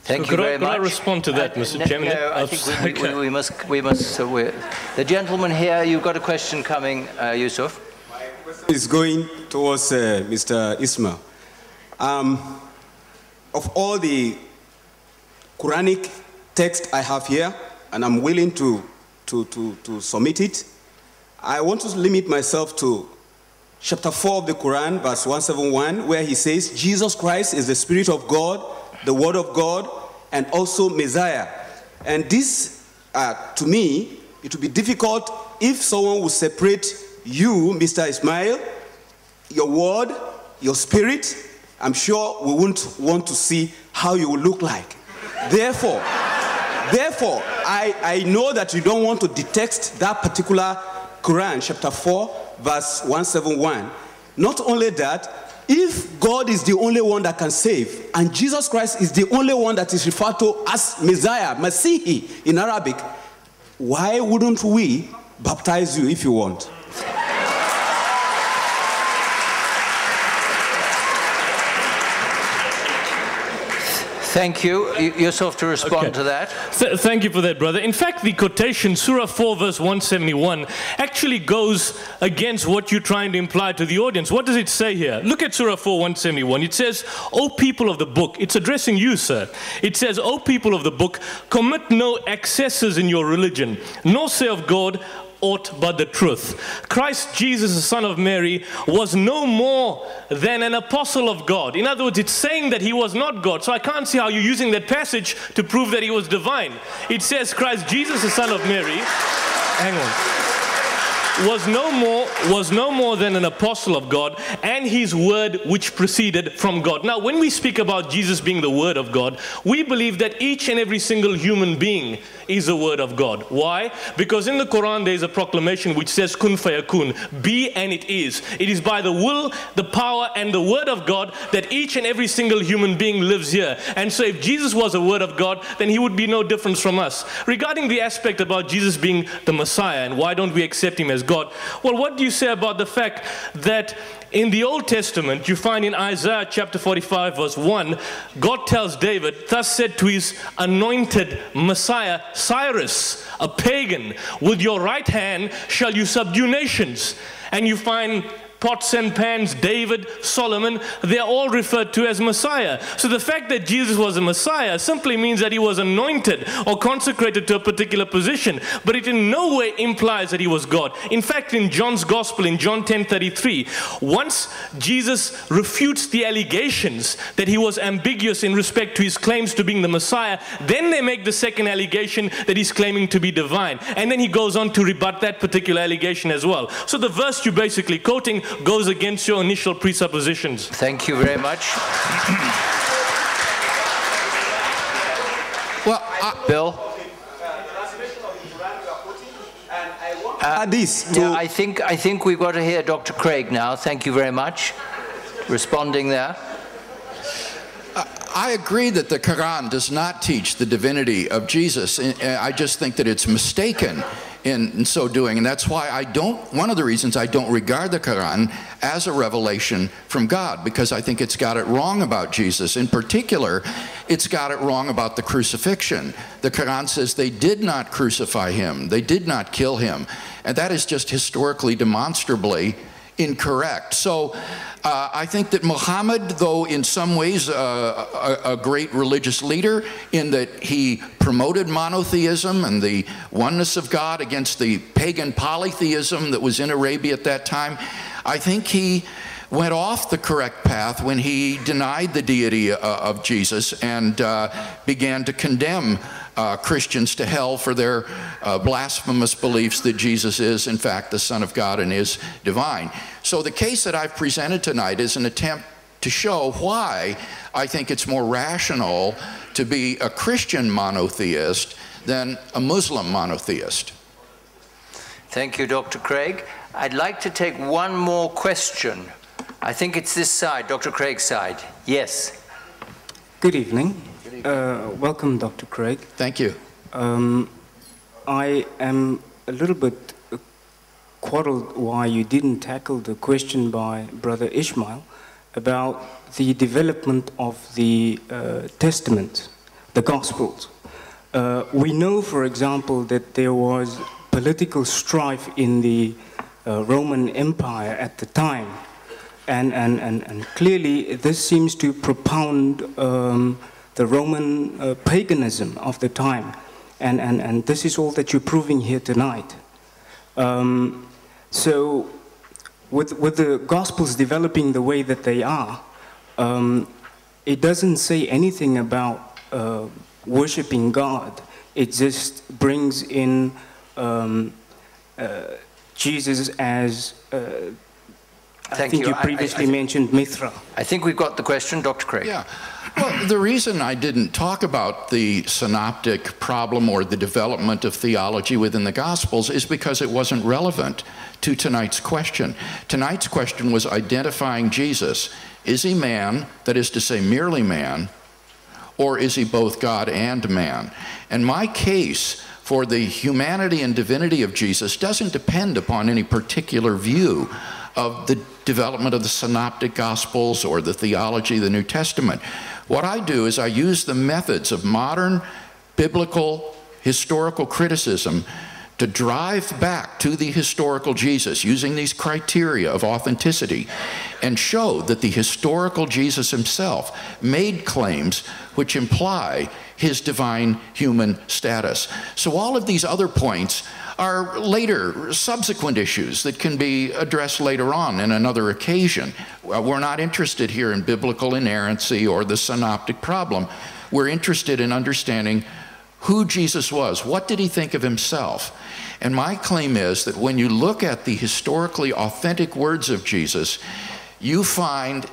Thank you very much. Could I respond to that, Mr. Chairman? No, I think we must. The gentleman here, you've got a question coming, Yusuf. My question is going towards Mr. Ismail. Of all the Quranic text I have here, and I'm willing to submit it, I want to limit myself to chapter 4 of the Quran, verse 171, where he says, Jesus Christ is the Spirit of God, the Word of God, and also Messiah. And this, to me, it would be difficult if someone would separate you, Mr. Ismail, your word, your spirit. I'm sure we wouldn't want to see how you will look like. Therefore, I know that you don't want to detect that particular Quran, chapter 4, verse 171. Not only that, if God is the only one that can save, and Jesus Christ is the only one that is referred to as Messiah, Masihi in Arabic, why wouldn't we baptize you if you want? Thank you. Yusuf, to respond to that. Thank you for that, brother. In fact, the quotation, Surah 4, verse 171, actually goes against what you're trying to imply to the audience. What does it say here? Look at Surah 4, 171. It says, "O people of the book," it's addressing you, sir. It says, "O people of the book, commit no excesses in your religion, nor say of God aught but the truth. Christ Jesus, the Son of Mary, was no more than an apostle of God." In other words, it's saying that he was not God. So I can't see how you're using that passage to prove that he was divine. It says Christ Jesus, the Son of Mary, was no more than an apostle of God, and his word which proceeded from God. Now, when we speak about Jesus being the Word of God, we believe that each and every single human being is the Word of God. Why? Because in the Quran there is a proclamation which says, "Kun fayakun," be and it is. It is by the will, the power, and the Word of God that each and every single human being lives here. And so if Jesus was the Word of God, then he would be no different from us. Regarding the aspect about Jesus being the Messiah and why don't we accept him as God. Well, what do you say about the fact that in the Old Testament, you find in Isaiah chapter 45, verse 1, God tells David, "Thus said to his anointed Messiah, Cyrus, a pagan, with your right hand shall you subdue nations." And you find pots and pans, David, Solomon, they're all referred to as Messiah. So the fact that Jesus was a Messiah simply means that he was anointed or consecrated to a particular position, but it in no way implies that he was God. In fact, in John's Gospel, in John 10:33, once Jesus refutes the allegations that he was ambiguous in respect to his claims to being the Messiah, then they make the second allegation that he's claiming to be divine. And then he goes on to rebut that particular allegation as well. So the verse you're basically quoting goes against your initial presuppositions. Thank you very much. Well, Bill? Yeah, I think we've got to hear Dr. Craig now. Thank you very much. Responding there. I agree that the Quran does not teach the divinity of Jesus. I just think that it's mistaken in so doing. And that's why I don't, one of the reasons I don't regard the Quran as a revelation from God, because I think it's got it wrong about Jesus. In particular, it's got it wrong about the crucifixion. The Quran says they did not crucify him. They did not kill him. And that is just historically demonstrably incorrect. So I think that Muhammad, though in some ways a great religious leader in that he promoted monotheism and the oneness of God against the pagan polytheism that was in Arabia at that time, I think he went off the correct path when he denied the deity of Jesus and began to condemn Christians to hell for their blasphemous beliefs that Jesus is, in fact, the Son of God and is divine. So the case that I've presented tonight is an attempt to show why I think it's more rational to be a Christian monotheist than a Muslim monotheist. Thank you, Dr. Craig. I'd like to take one more question. I think it's this side, Dr. Craig's side. Yes. Good evening. Welcome, Dr. Craig. Thank you. I am a little bit quarreled why you didn't tackle the question by Brother Ismail about the development of the Testament, the Gospels. We know, for example, that there was political strife in the Roman Empire at the time. And clearly, this seems to propound the Roman paganism of the time. And this is all that you're proving here tonight. So with the Gospels developing the way that they are, it doesn't say anything about worshipping God. It just brings in Jesus as, I think you previously mentioned Mithra. I think we've got the question, Dr. Craig. Yeah. Well, the reason I didn't talk about the synoptic problem or the development of theology within the Gospels is because it wasn't relevant to tonight's question. Tonight's question was identifying Jesus. Is he man, that is to say merely man, or is he both God and man? And my case for the humanity and divinity of Jesus doesn't depend upon any particular view of the development of the synoptic Gospels or the theology of the New Testament. What I do is I use the methods of modern biblical historical criticism to drive back to the historical Jesus using these criteria of authenticity and show that the historical Jesus himself made claims which imply his divine human status. So all of these other points are later, subsequent issues that can be addressed later on in another occasion. We're not interested here in biblical inerrancy or the synoptic problem. We're interested in understanding who Jesus was. What did he think of himself? And my claim is that when you look at the historically authentic words of Jesus, you find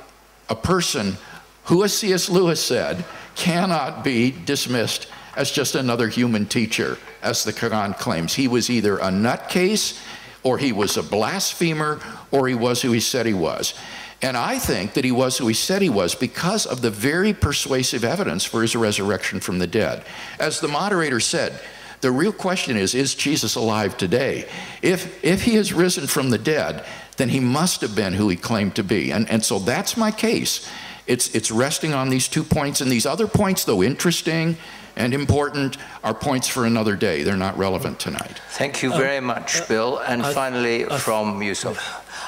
a person who, as C.S. Lewis said, cannot be dismissed as just another human teacher, as the Quran claims. He was either a nutcase, or he was a blasphemer, or he was who he said he was. And I think that he was who he said he was because of the very persuasive evidence for his resurrection from the dead. As the moderator said, the real question is Jesus alive today? If he has risen from the dead, then he must have been who he claimed to be. And so that's my case. It's resting on these two points, and these other points, though interesting and important, are points for another day. They're not relevant tonight. Thank you very much, Bill. And finally, from Yusuf.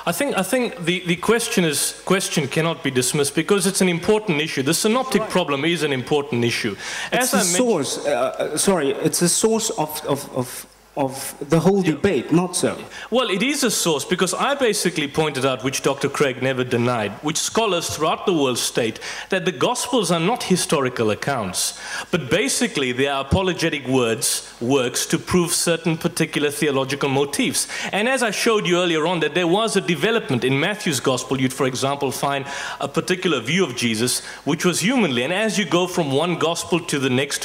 I think the question cannot be dismissed because it's an important issue. The synoptic problem is an important issue. As it's a source. It's a source of the whole debate, not so. Well, it is a source because I basically pointed out, which Dr. Craig never denied, which scholars throughout the world state, that the Gospels are not historical accounts, but basically they are apologetic works to prove certain particular theological motifs. And as I showed you earlier on, that there was a development in Matthew's Gospel. You'd, for example, find a particular view of Jesus, which was humanly. And as you go from one Gospel to the next,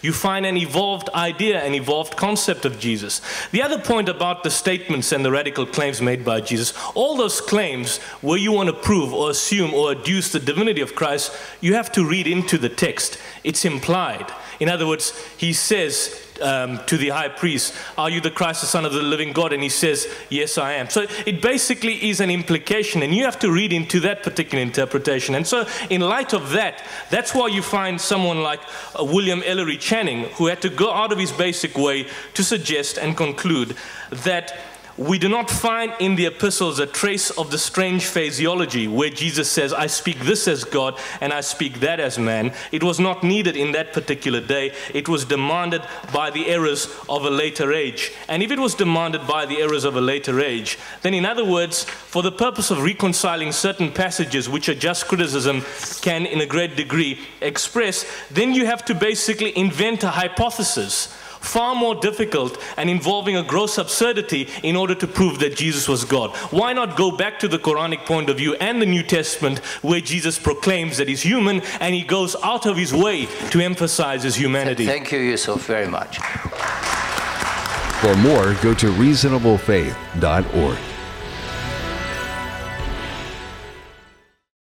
you find an evolved idea, an evolved concept of Jesus. The other point about the statements and the radical claims made by Jesus, all those claims where you want to prove or assume or adduce the divinity of Christ, you have to read into the text. It's implied. In other words, he says to the high priest, "Are you the Christ, the Son of the living God?" And he says, "Yes, I am." So it basically is an implication, and you have to read into that particular interpretation. And so in light of that, that's why you find someone like William Ellery Channing, who had to go out of his basic way to suggest and conclude that we do not find in the epistles a trace of the strange phraseology where Jesus says, "I speak this as God and I speak that as man." It was not needed in that particular day. It was demanded by the errors of a later age. And if it was demanded by the errors of a later age, then in other words, for the purpose of reconciling certain passages which a just criticism can in a great degree express, then you have to basically invent a hypothesis, far more difficult and involving a gross absurdity, in order to prove that Jesus was God. Why not go back to the Quranic point of view and the New Testament, where Jesus proclaims that he's human and he goes out of his way to emphasize his humanity? Thank you, Yusuf, very much. For more, go to reasonablefaith.org.